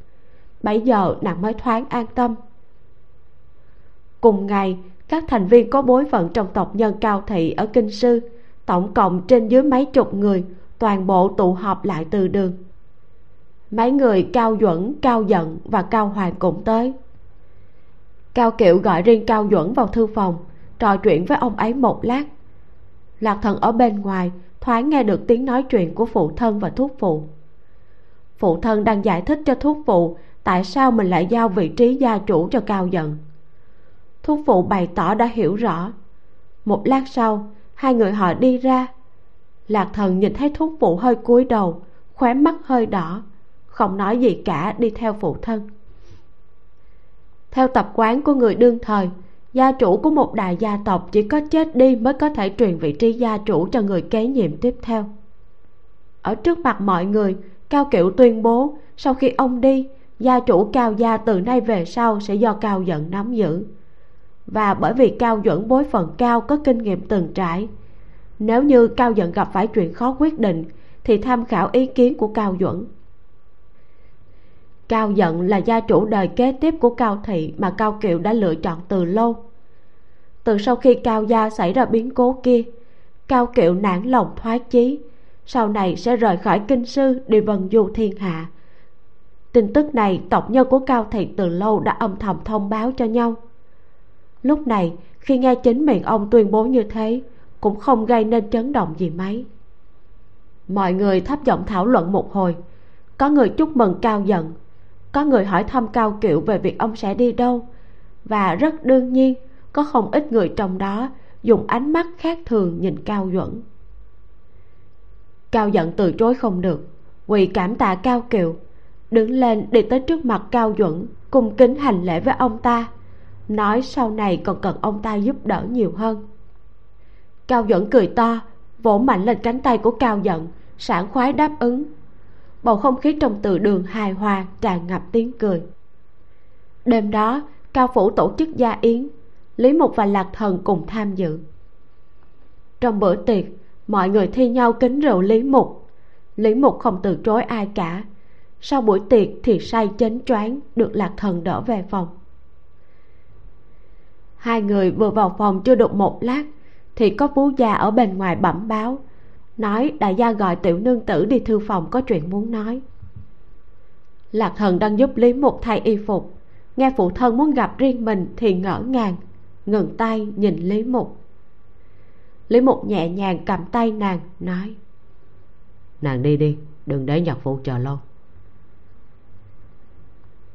Bây giờ nàng mới thoáng an tâm. Cùng ngày, các thành viên có bối phận trong tộc nhân Cao Thị ở Kinh Sư, tổng cộng trên dưới mấy chục người, toàn bộ tụ họp lại từ đường. Mấy người Cao Duẩn, Cao Giận và Cao Hoàng cũng tới. Cao Kiệu gọi riêng Cao Duẩn vào thư phòng, trò chuyện với ông ấy một lát. Lạc Thần ở bên ngoài thoáng nghe được tiếng nói chuyện của phụ thân và thúc phụ. Phụ thân đang giải thích cho thúc phụ tại sao mình lại giao vị trí gia chủ cho Cao Giận. Thúc phụ bày tỏ đã hiểu rõ. Một lát sau, hai người họ đi ra. Lạc Thần nhìn thấy thúc phụ hơi cúi đầu, khóe mắt hơi đỏ, không nói gì cả đi theo phụ thân. Theo tập quán của người đương thời, gia chủ của một đại gia tộc chỉ có chết đi mới có thể truyền vị trí gia chủ cho người kế nhiệm tiếp theo. Ở trước mặt mọi người, Cao Kiệu tuyên bố sau khi ông đi, gia chủ Cao gia từ nay về sau sẽ do Cao Giận nắm giữ. Và bởi vì Cao Duẩn bối phận cao, có kinh nghiệm từng trải, nếu như Cao Giận gặp phải chuyện khó quyết định thì tham khảo ý kiến của Cao Duẩn. Cao Giận là gia chủ đời kế tiếp của Cao thị mà Cao Kiệu đã lựa chọn từ lâu. Từ sau khi Cao gia xảy ra biến cố kia, Cao Kiệu nản lòng thoái chí, sau này sẽ rời khỏi kinh sư đi vần du thiên hạ. Tin tức này tộc nhân của Cao thị từ lâu đã âm thầm thông báo cho nhau. Lúc này khi nghe chính miệng ông tuyên bố như thế, cũng không gây nên chấn động gì mấy. Mọi người thấp giọng thảo luận một hồi. Có người chúc mừng Cao Giận, có người hỏi thăm Cao Kiệu về việc ông sẽ đi đâu, và rất đương nhiên có không ít người trong đó dùng ánh mắt khác thường nhìn Cao Duẩn. Cao Giận từ chối không được, quỳ cảm tạ Cao Kiệu, đứng lên đi tới trước mặt Cao Duẩn, cung kính hành lễ với ông ta, nói sau này còn cần ông ta giúp đỡ nhiều hơn. Cao Duẩn cười to, vỗ mạnh lên cánh tay của Cao Giận, sảng khoái đáp ứng. Bầu không khí trong từ đường hài hòa, tràn ngập tiếng cười. Đêm đó Cao phủ tổ chức gia yến, Lý Mục và Lạc Thần cùng tham dự. Trong bữa tiệc, mọi người thi nhau kính rượu Lý Mục. Lý Mục không từ chối ai cả. Sau buổi tiệc thì say chến choáng, được Lạc Thần đỡ về phòng. Hai người vừa vào phòng chưa được một lát thì có vú già ở bên ngoài bẩm báo, nói đại gia gọi tiểu nương tử đi thư phòng có chuyện muốn nói. Lạc Thần đang giúp Lý Mục thay y phục, nghe phụ thân muốn gặp riêng mình thì ngỡ ngàng, ngừng tay nhìn Lý Mục. Lý Mục nhẹ nhàng cầm tay nàng, nói: "Nàng đi đi, đừng để nhạc phụ chờ lâu."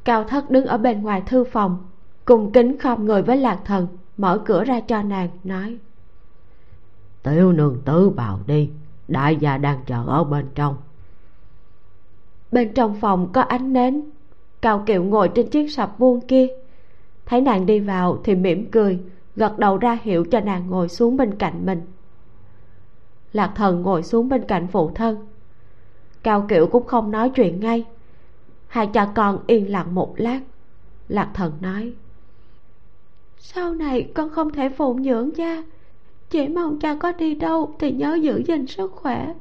Cao Thất đứng ở bên ngoài thư phòng, cùng kính khom người với Lạc Thần, mở cửa ra cho nàng, nói: "Tiểu nương tử vào đi, đại gia đang chờ ở bên trong." Bên trong phòng có ánh nến. Cao Kiệu ngồi trên chiếc sập vuông kia, thấy nàng đi vào thì mỉm cười, gật đầu ra hiệu cho nàng ngồi xuống bên cạnh mình. Lạc Thần ngồi xuống bên cạnh phụ thân. Cao Kiệu cũng không nói chuyện ngay. Hai cha con yên lặng một lát. Lạc Thần nói: "Sau này con không thể phụng dưỡng cha, chỉ mong cha có đi đâu thì nhớ giữ gìn sức khỏe."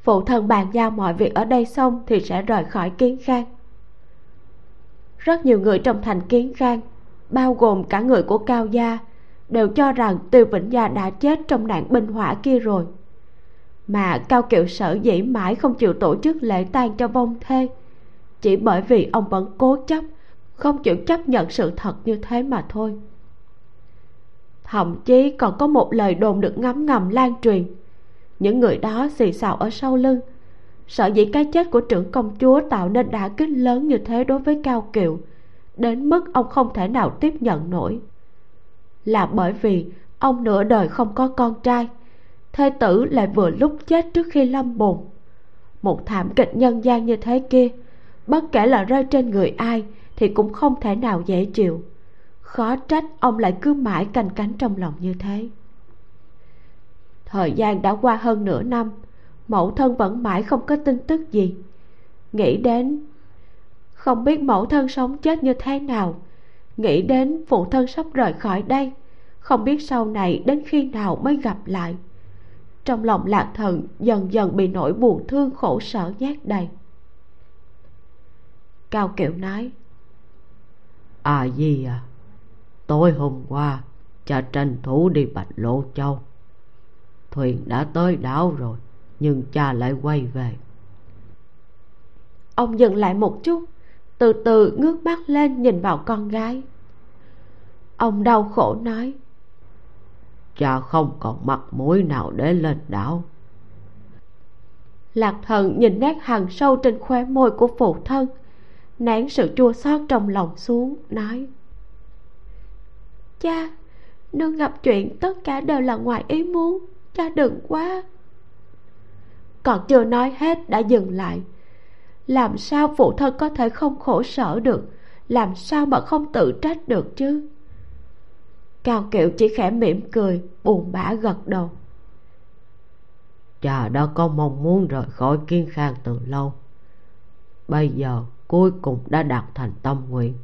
Phụ thân bàn giao mọi việc ở đây xong thì sẽ rời khỏi Kiến Khang. Rất nhiều người trong thành Kiến Khang, bao gồm cả người của Cao gia, đều cho rằng Tiêu Vĩnh Gia đã chết trong nạn binh hỏa kia rồi. Mà Cao Kiệu sở dĩ mãi không chịu tổ chức lễ tang cho vong thê, chỉ bởi vì ông vẫn cố chấp, không chịu chấp nhận sự thật như thế mà thôi. Thậm chí còn có một lời đồn được ngấm ngầm lan truyền, những người đó xì xào ở sau lưng, sở dĩ cái chết của trưởng công chúa tạo nên đả kích lớn như thế đối với Cao Kiệu, đến mức ông không thể nào tiếp nhận nổi, là bởi vì ông nửa đời không có con trai, thê tử lại vừa lúc chết trước khi lâm bồn. Một thảm kịch nhân gian như thế kia, bất kể là rơi trên người ai thì cũng không thể nào dễ chịu. Khó trách ông lại cứ mãi canh cánh trong lòng như thế. Thời gian đã qua hơn nửa năm, mẫu thân vẫn mãi không có tin tức gì. Nghĩ đến không biết mẫu thân sống chết như thế nào, nghĩ đến phụ thân sắp rời khỏi đây, không biết sau này đến khi nào mới gặp lại, trong lòng Lạc Thần dần dần bị nỗi buồn thương khổ sở nhét đầy. Cao Kiệu nói: "À gì à, tối hôm qua cha tranh thủ đi Bạch Lộ Châu. Thuyền đã tới đảo rồi nhưng cha lại quay về." Ông dừng lại một chút, từ từ ngước mắt lên nhìn vào con gái. Ông đau khổ nói: Cha không còn mặt mũi nào để lên đảo. Lạc Thần nhìn nét hằn sâu trên khóe môi của phụ thân, nén sự chua xót trong lòng xuống, nói: Cha, nương gặp chuyện tất cả đều là ngoài ý muốn, cha đừng quá. Còn chưa nói hết đã dừng lại. Làm sao phụ thân có thể không khổ sở được, làm sao mà không tự trách được chứ? Cao Kiệu chỉ khẽ mỉm cười, buồn bã gật đầu. Cha đã có mong muốn rời khỏi Kiến Khang từ lâu, bây giờ cuối cùng đã đạt thành tâm nguyện.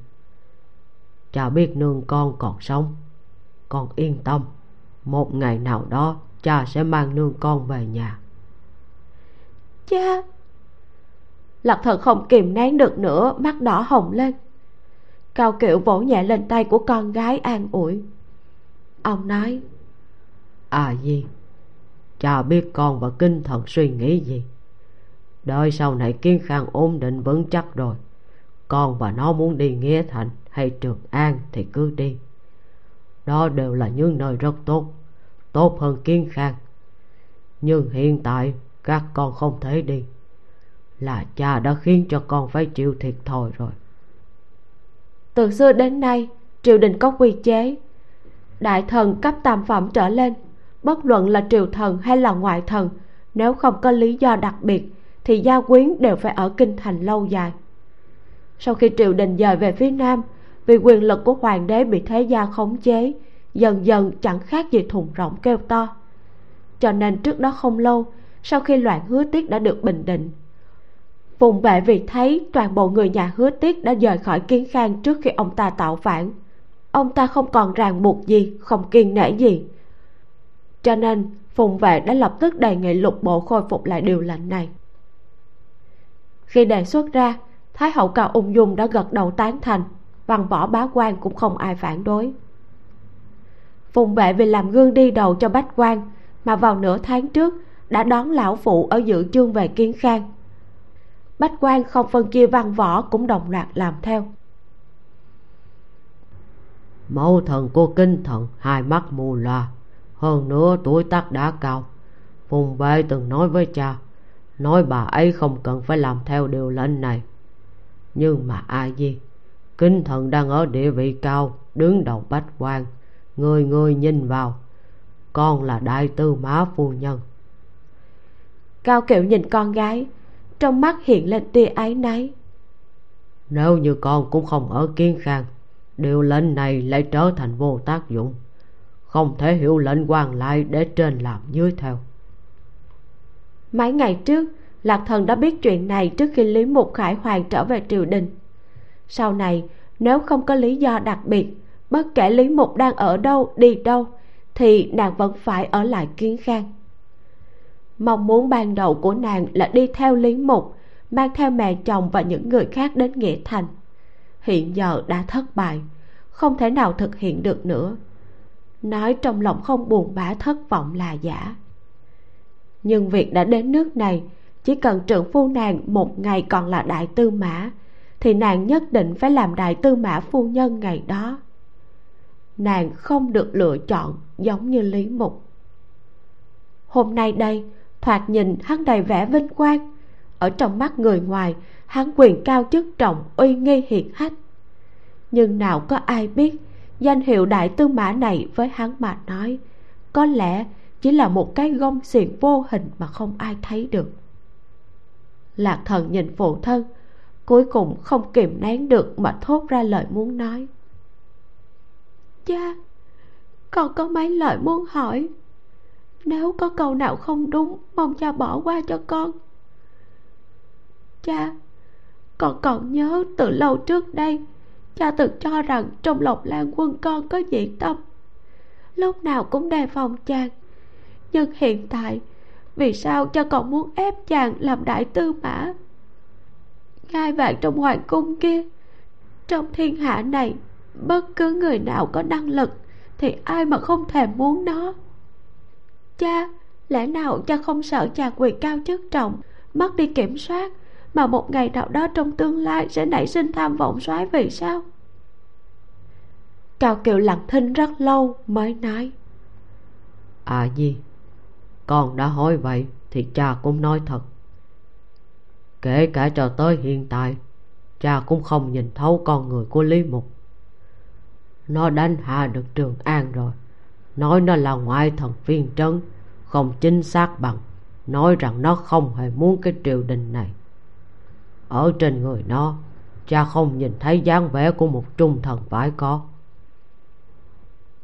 Cha biết nương con còn sống, con yên tâm, một ngày nào đó cha sẽ mang nương con về nhà. Cha! Lạc Thần không kìm nén được nữa, mắt đỏ hồng lên. Cao Kiệu vỗ nhẹ lên tay của con gái an ủi. Ông nói: À gì, cha biết con và kinh thần suy nghĩ gì. Đợi sau này Kiến Khang ổn định vững chắc rồi, con và nó muốn đi Nghĩa Thành hay Trường An thì cứ đi. Đó đều là những nơi rất tốt, tốt hơn Kiến Khang. Nhưng hiện tại các con không thể đi, là cha đã khiến cho con phải chịu thiệt thòi rồi. Từ xưa đến nay, triều đình có quy chế, đại thần cấp tam phẩm trở lên, bất luận là triều thần hay là ngoại thần, nếu không có lý do đặc biệt thì gia quyến đều phải ở kinh thành lâu dài. Sau khi triều đình dời về phía nam, vì quyền lực của hoàng đế bị thế gia khống chế, dần dần chẳng khác gì thùng rỗng kêu to. Cho nên trước đó không lâu, sau khi loạn Hứa Tiết đã được bình định, Phùng Vệ vì thấy toàn bộ người nhà Hứa Tiết đã rời khỏi Kiến Khang trước khi ông ta tạo phản, ông ta không còn ràng buộc gì, không kiêng nể gì. Cho nên Phùng Vệ đã lập tức đề nghị lục bộ khôi phục lại điều lệnh này. Khi đề xuất ra, Thái hậu Cao Ung Dung đã gật đầu tán thành, văn võ bá quan cũng không ai phản đối. Phùng Vệ vì làm gương đi đầu cho bách quan mà vào nửa tháng trước đã đón lão phụ ở Dự Chương về Kiến Khang. Bách quan không phân chia văn võ cũng đồng loạt làm theo. Mẫu thần của kinh thần hai mắt mù loà, hơn nữa tuổi tác đã cao. Phùng Vệ từng nói với cha, nói bà ấy không cần phải làm theo điều lệnh này. Nhưng mà ai gì, kinh thần đang ở địa vị cao, đứng đầu bách quan, người người nhìn vào. Con là đại tư mã phu nhân. Cao Kiệu nhìn con gái, trong mắt hiện lên tia áy náy. Nếu như con cũng không ở Kiến Khang, điều lệnh này lại trở thành vô tác dụng, không thể hiểu lệnh quan lại để trên làm dưới theo. Mấy ngày trước, Lạc Thần đã biết chuyện này trước khi Lý Mục Khải Hoàng trở về triều đình. Sau này, nếu không có lý do đặc biệt, bất kể Lý Mục đang ở đâu, đi đâu, thì nàng vẫn phải ở lại Kiến Khang. Mong muốn ban đầu của nàng là đi theo Lý Mục, mang theo mẹ chồng và những người khác đến Nghĩa Thành. Hiện giờ đã thất bại, không thể nào thực hiện được nữa. Nói trong lòng không buồn bã thất vọng là giả, nhưng việc đã đến nước này, chỉ cần trượng phu nàng một ngày còn là đại tư mã, thì nàng nhất định phải làm đại tư mã phu nhân ngày đó. Nàng không được lựa chọn giống như Lý Mục. Hôm nay đây, thoạt nhìn hắn đầy vẻ vinh quang, ở trong mắt người ngoài hắn quyền cao chức trọng, uy nghi hiển hách. Nhưng nào có ai biết, danh hiệu đại tư mã này với hắn mà nói, có lẽ chỉ là một cái gông xiềng vô hình mà không ai thấy được. Lạc Thần nhìn phụ thân, cuối cùng không kìm nén được mà thốt ra lời muốn nói. Cha, con có mấy lời muốn hỏi, nếu có câu nào không đúng mong cha bỏ qua cho con. Cha, con còn nhớ từ lâu trước đây, cha từng cho rằng trong lòng Lan Quân con có dị tâm, lúc nào cũng đề phòng chàng. Nhưng hiện tại, vì sao cha còn muốn ép chàng làm đại tư mã? Ngai vàng trong hoàng cung kia, trong thiên hạ này, bất cứ người nào có năng lực thì ai mà không thèm muốn nó. Cha, lẽ nào cha không sợ chàng quyền cao chức trọng, mất đi kiểm soát, mà một ngày nào đó trong tương lai sẽ nảy sinh tham vọng soái vị sao? Cao Kiệu lặng thinh rất lâu mới nói, à Nhi, con đã hỏi vậy thì cha cũng nói thật. Kể cả cho tới hiện tại, cha cũng không nhìn thấu con người của Lý Mục. Nó đánh hạ được Trường An rồi, nói nó là ngoại thần phiên trấn không chính xác bằng nói rằng nó không hề muốn cái triều đình này. Ở trên người nó, cha không nhìn thấy dáng vẻ của một trung thần phải có.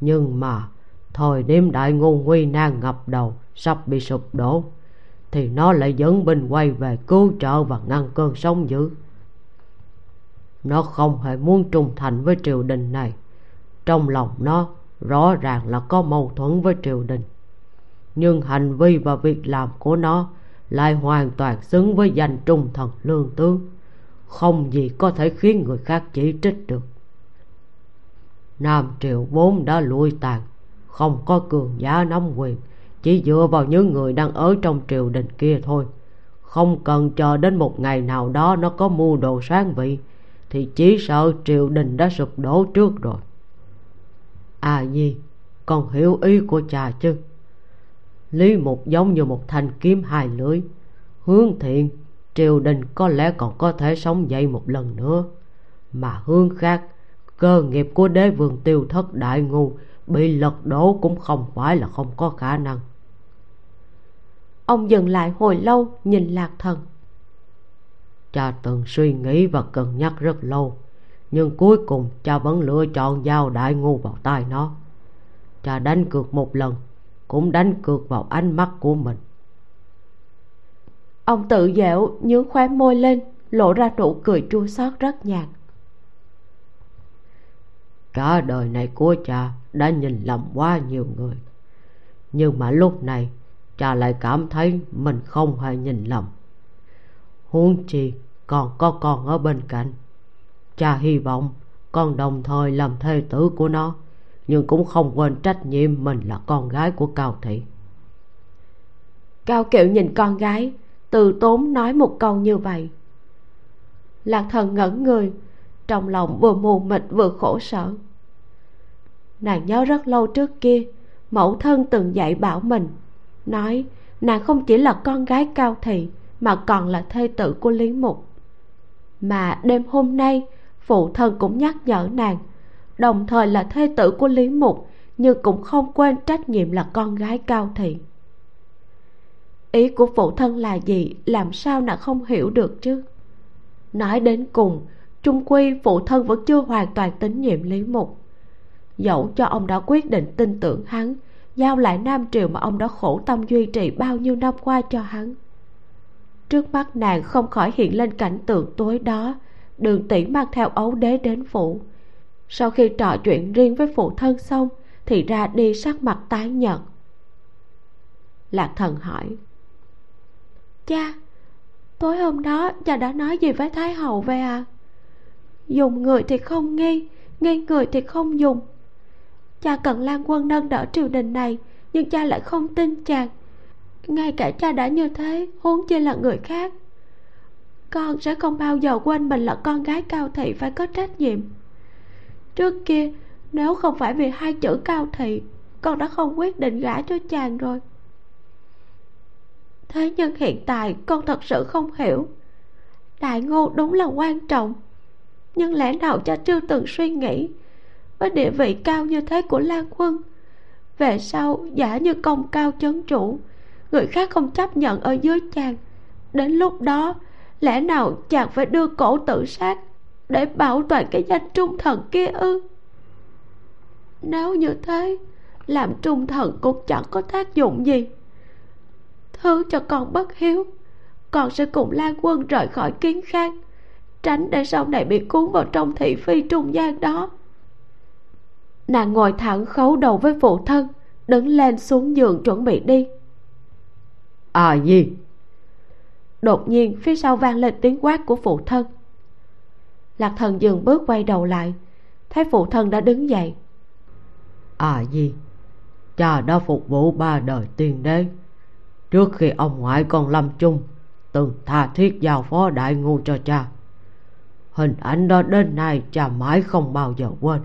Nhưng mà thời điểm đại ngôn nguy nan ngập đầu sắp bị sụp đổ, thì nó lại dẫn binh quay về cứu trợ và ngăn cơn sóng dữ. Nó không hề muốn trung thành với triều đình này. Trong lòng nó rõ ràng là có mâu thuẫn với triều đình, nhưng hành vi và việc làm của nó lại hoàn toàn xứng với danh trung thần lương tướng, không gì có thể khiến người khác chỉ trích được. Nam Triệu vốn đã lụi tàn, không có cường giả nắm quyền, chỉ dựa vào những người đang ở trong triều đình kia thôi. Không cần chờ đến một ngày nào đó nó có mưu đồ sáng vị, thì chỉ sợ triều đình đã sụp đổ trước rồi. À Nhi, con hiểu ý của cha chứ? Lý Mục giống như một thanh kiếm hai lưỡi, hướng thiện triều đình có lẽ còn có thể sống dậy một lần nữa, mà hướng khác cơ nghiệp của đế vương tiêu thất đại ngu bị lật đổ cũng không phải là không có khả năng. Ông dừng lại hồi lâu nhìn Lạc Thần. Cha từng suy nghĩ và cân nhắc rất lâu, nhưng cuối cùng cha vẫn lựa chọn giao đại ngu vào tay nó. Cha đánh cược một lần, cũng đánh cược vào ánh mắt của mình. Ông tự dẻo nhướng khóe môi lên, lộ ra nụ cười chua xót rất nhạt. Cả đời này của cha đã nhìn lầm quá nhiều người, nhưng mà lúc này cha lại cảm thấy mình không hề nhìn lầm. Huống chi còn có con ở bên cạnh. Cha hy vọng con đồng thời làm thê tử của nó, nhưng cũng không quên trách nhiệm mình là con gái của Cao Thị. Cao Kiệu nhìn con gái, từ tốn nói một câu như vậy. Lạc Thần ngẩn người, trong lòng vừa mù mịt vừa khổ sở. Nàng nhớ rất lâu trước kia, mẫu thân từng dạy bảo mình, nói nàng không chỉ là con gái Cao Thị mà còn là thê tử của Lý Mục. Mà đêm hôm nay phụ thân cũng nhắc nhở nàng, đồng thời là thê tử của Lý Mục, nhưng cũng không quên trách nhiệm là con gái Cao Thị. Ý của phụ thân là gì, làm sao nàng không hiểu được chứ? Nói đến cùng, chung quy phụ thân vẫn chưa hoàn toàn tín nhiệm Lý Mục. Dẫu cho ông đã quyết định tin tưởng hắn, giao lại Nam Triều mà ông đã khổ tâm duy trì bao nhiêu năm qua cho hắn. Trước mắt nàng không khỏi hiện lên cảnh tượng tối đó, Đường Tỷ mang theo ấu đế đến phủ. Sau khi trò chuyện riêng với phụ thân xong thì ra đi, sắc mặt tái nhợt. Lạc Thần hỏi, cha, tối hôm đó cha đã nói gì với Thái Hậu về à? Dùng người thì không nghi, nghi người thì không dùng. Cha cần Lan Quân nâng đỡ triều đình này, nhưng cha lại không tin chàng. Ngay cả cha đã như thế, huống chi là người khác. Con sẽ không bao giờ quên mình là con gái Cao Thị phải có trách nhiệm. Trước kia nếu không phải vì hai chữ Cao Thị, con đã không quyết định gả cho chàng rồi. Thế nhưng hiện tại con thật sự không hiểu. Đại ngô đúng là quan trọng, nhưng lẽ nào cha chưa từng suy nghĩ, với địa vị cao như thế của Lan Quân, về sau giả như công cao chấn chủ, người khác không chấp nhận ở dưới chàng, đến lúc đó lẽ nào chàng phải đưa cổ tự sát để bảo toàn cái danh trung thần kia ư? Nếu như thế, làm trung thần cũng chẳng có tác dụng gì. Thứ cho con bất hiếu, con sẽ cùng Lan Quân rời khỏi Kiến Khang, tránh để sau này bị cuốn vào trong thị phi trung gian đó. Nàng ngồi thẳng khấu đầu với phụ thân, đứng lên xuống giường chuẩn bị đi. À Nhi! Đột nhiên phía sau vang lên tiếng quát của phụ thân. Lạc Thần dừng bước quay đầu lại, thấy phụ thân đã đứng dậy. À Nhi, cha đã phục vụ ba đời tiên đế. Trước khi ông ngoại con lâm chung, từng tha thiết giao phó đại ngu cho cha. Hình ảnh đó đến nay cha mãi không bao giờ quên.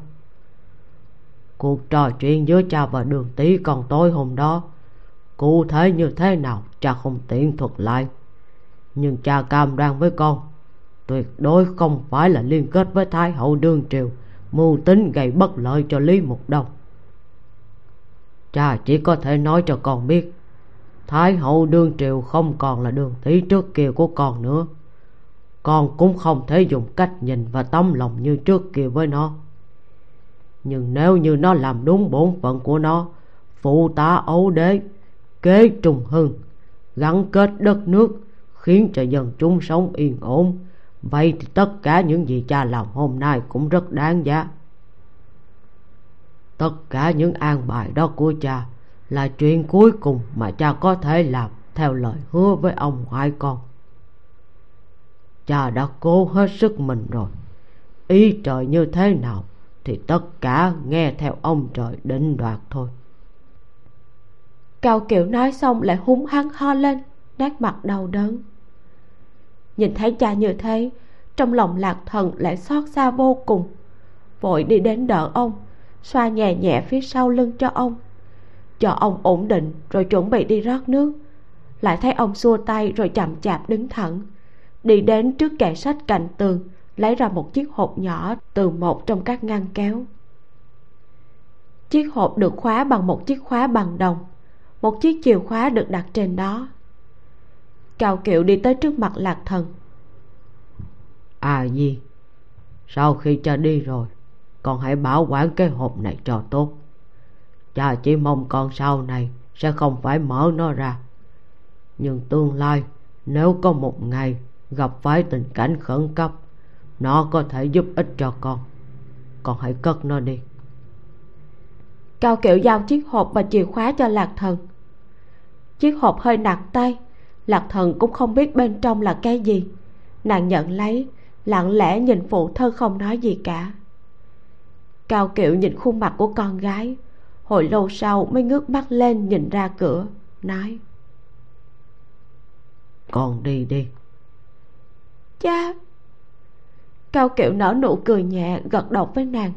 Cuộc trò chuyện giữa cha và Đường Tý còn tối hôm đó cụ thể như thế nào cha không tiện thuật lại, nhưng cha cam đoan với con tuyệt đối không phải là liên kết với Thái hậu đương triều, mưu tính gây bất lợi cho Lý Mục Đông. Cha chỉ có thể nói cho con biết, Thái hậu đương triều không còn là Đường Tý trước kia của con nữa. Con cũng không thể dùng cách nhìn và tấm lòng như trước kia với nó. Nhưng nếu như nó làm đúng bổn phận của nó, phụ tá ấu đế, kế trùng hưng, gắn kết đất nước, khiến cho dân chúng sống yên ổn, vậy thì tất cả những gì cha làm hôm nay cũng rất đáng giá. Tất cả những an bài đó của cha là chuyện cuối cùng mà cha có thể làm theo lời hứa với ông ngoại con. Cha đã cố hết sức mình rồi, ý trời như thế nào thì tất cả nghe theo ông trời định đoạt thôi. Cao Kiệu nói xong lại húng hăng ho lên, nát mặt đau đớn. Nhìn thấy cha như thế, trong lòng Lạc Thần lại xót xa vô cùng, vội đi đến đỡ ông, xoa nhẹ nhẹ phía sau lưng cho ông, cho ông ổn định rồi chuẩn bị đi rót nước. Lại thấy ông xua tay rồi chậm chạp đứng thẳng, đi đến trước kệ sách cạnh tường, lấy ra một chiếc hộp nhỏ từ một trong các ngăn kéo. Chiếc hộp được khóa bằng một chiếc khóa bằng đồng, một chiếc chìa khóa được đặt trên đó. Cao Kiệu đi tới trước mặt Lạc Thần. À gì, sau khi cha đi rồi, con hãy bảo quản cái hộp này cho tốt. Cha chỉ mong con sau này sẽ không phải mở nó ra, nhưng tương lai nếu có một ngày gặp phải tình cảnh khẩn cấp, nó có thể giúp ích cho con. Con hãy cất nó đi. Cao Kiệu giao chiếc hộp và chìa khóa cho Lạc Thần. Chiếc hộp hơi nặng tay, Lạc Thần cũng không biết bên trong là cái gì. Nàng nhận lấy, lặng lẽ nhìn phụ thân không nói gì cả. Cao Kiệu nhìn khuôn mặt của con gái, hồi lâu sau mới ngước mắt lên nhìn ra cửa, nói: Con đi đi. Cha. Cao Kiệu nở nụ cười nhẹ, gật đầu với nàng.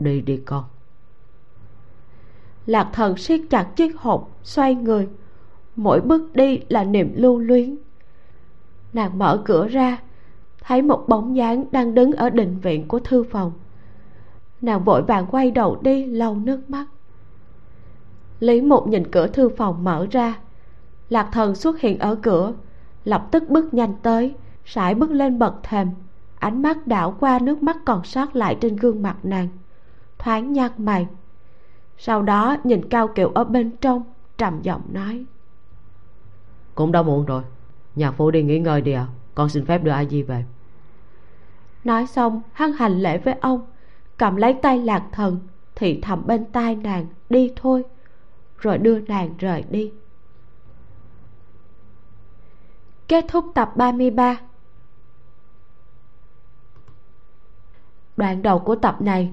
Đi đi con. Lạc Thần siết chặt chiếc hộp, xoay người, mỗi bước đi là niềm lưu luyến. Nàng mở cửa ra, thấy một bóng dáng đang đứng ở đình viện của thư phòng. Nàng vội vàng quay đầu đi, lau nước mắt. Lý Mục nhìn cửa thư phòng mở ra, Lạc Thần xuất hiện ở cửa, lập tức bước nhanh tới, sải bước lên bậc thềm, ánh mắt đảo qua nước mắt còn sót lại trên gương mặt nàng, thoáng nhăn mày. Sau đó nhìn Cao Kiệu ở bên trong, trầm giọng nói: Cũng đã muộn rồi, nhạc phụ đi nghỉ ngơi đi ạ. Con xin phép đưa A Di về. Nói xong hắn hành lễ với ông, cầm lấy tay Lạc Thần, thì thầm bên tai nàng: Đi thôi. Rồi đưa nàng rời đi. Kết thúc tập 33. Đoạn đầu của tập này,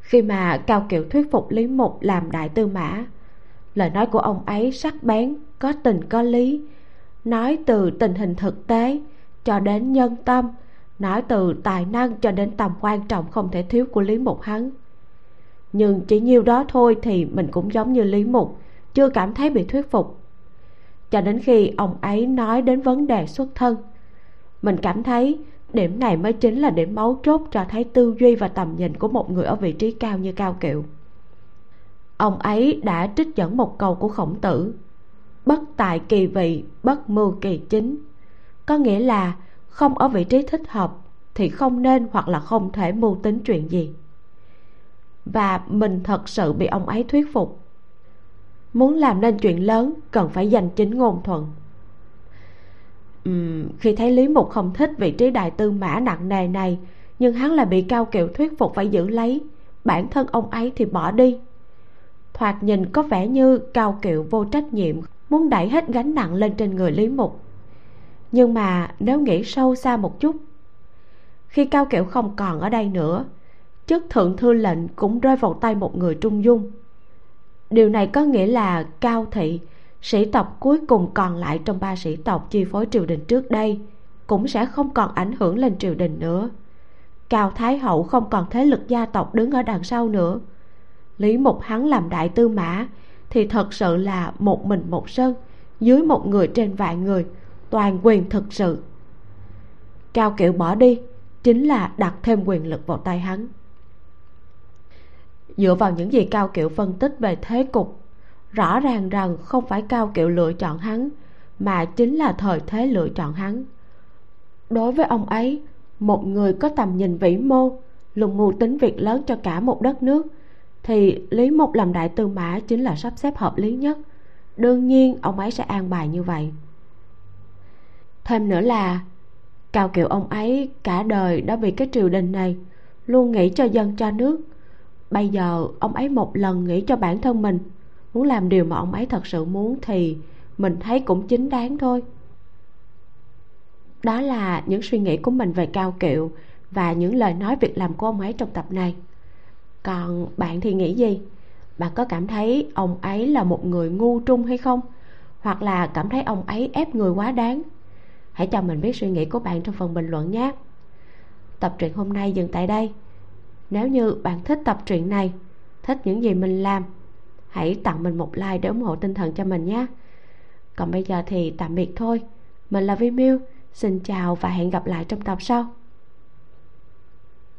khi mà Cao Kiệu thuyết phục Lý Mục làm đại tư mã, lời nói của ông ấy sắc bén, có tình có lý, nói từ tình hình thực tế cho đến nhân tâm, nói từ tài năng cho đến tầm quan trọng không thể thiếu của Lý Mục hắn. Nhưng chỉ nhiêu đó thôi thì mình cũng giống như Lý Mục, chưa cảm thấy bị thuyết phục. Cho đến khi ông ấy nói đến vấn đề xuất thân, mình cảm thấy điểm này mới chính là điểm mấu chốt cho thấy tư duy và tầm nhìn của một người ở vị trí cao như Cao Kiệu. Ông ấy đã trích dẫn một câu của Khổng Tử: Bất tại kỳ vị, bất mưu kỳ chính. Có nghĩa là không ở vị trí thích hợp thì không nên hoặc là không thể mưu tính chuyện gì. Và mình thật sự bị ông ấy thuyết phục. Muốn làm nên chuyện lớn cần phải danh chính ngôn thuận. Khi thấy Lý Mục không thích vị trí đại tư mã nặng nề này, nhưng hắn là bị Cao Kiệu thuyết phục phải giữ lấy, bản thân ông ấy thì bỏ đi. Thoạt nhìn có vẻ như Cao Kiệu vô trách nhiệm, muốn đẩy hết gánh nặng lên trên người Lý Mục. Nhưng mà nếu nghĩ sâu xa một chút, khi Cao Kiệu không còn ở đây nữa, chức thượng thư lệnh cũng rơi vào tay một người trung dung. Điều này có nghĩa là Cao thị sĩ tộc cuối cùng còn lại trong ba sĩ tộc chi phối triều đình trước đây cũng sẽ không còn ảnh hưởng lên triều đình nữa. Cao Thái Hậu không còn thế lực gia tộc đứng ở đằng sau nữa. Lý Mục hắn làm đại tư mã thì thật sự là một mình một sân, dưới một người trên vạn người, toàn quyền thực sự. Cao Kiệu bỏ đi chính là đặt thêm quyền lực vào tay hắn. Dựa vào những gì Cao Kiệu phân tích về thế cục, rõ ràng rằng không phải Cao Kiệu lựa chọn hắn, mà chính là thời thế lựa chọn hắn. Đối với ông ấy, một người có tầm nhìn vĩ mô, luận mưu tính việc lớn cho cả một đất nước, thì Lý Mục làm đại tư mã chính là sắp xếp hợp lý nhất. Đương nhiên ông ấy sẽ an bài như vậy. Thêm nữa là Cao Kiệu ông ấy cả đời đã vì cái triều đình này luôn nghĩ cho dân cho nước. Bây giờ ông ấy một lần nghĩ cho bản thân mình, muốn làm điều mà ông ấy thật sự muốn thì mình thấy cũng chính đáng thôi. Đó là những suy nghĩ của mình về Cao Kiệu và những lời nói việc làm của ông ấy trong tập này. Còn bạn thì nghĩ gì? Bạn có cảm thấy ông ấy là một người ngu trung hay không? Hoặc là cảm thấy ông ấy ép người quá đáng? Hãy cho mình biết suy nghĩ của bạn trong phần bình luận nhé. Tập truyện hôm nay dừng tại đây. Nếu như bạn thích tập truyện này, thích những gì mình làm, hãy tặng mình một like để ủng hộ tinh thần cho mình nhé. Còn bây giờ thì tạm biệt thôi. Mình là Vy Miu, xin chào và hẹn gặp lại trong tập sau.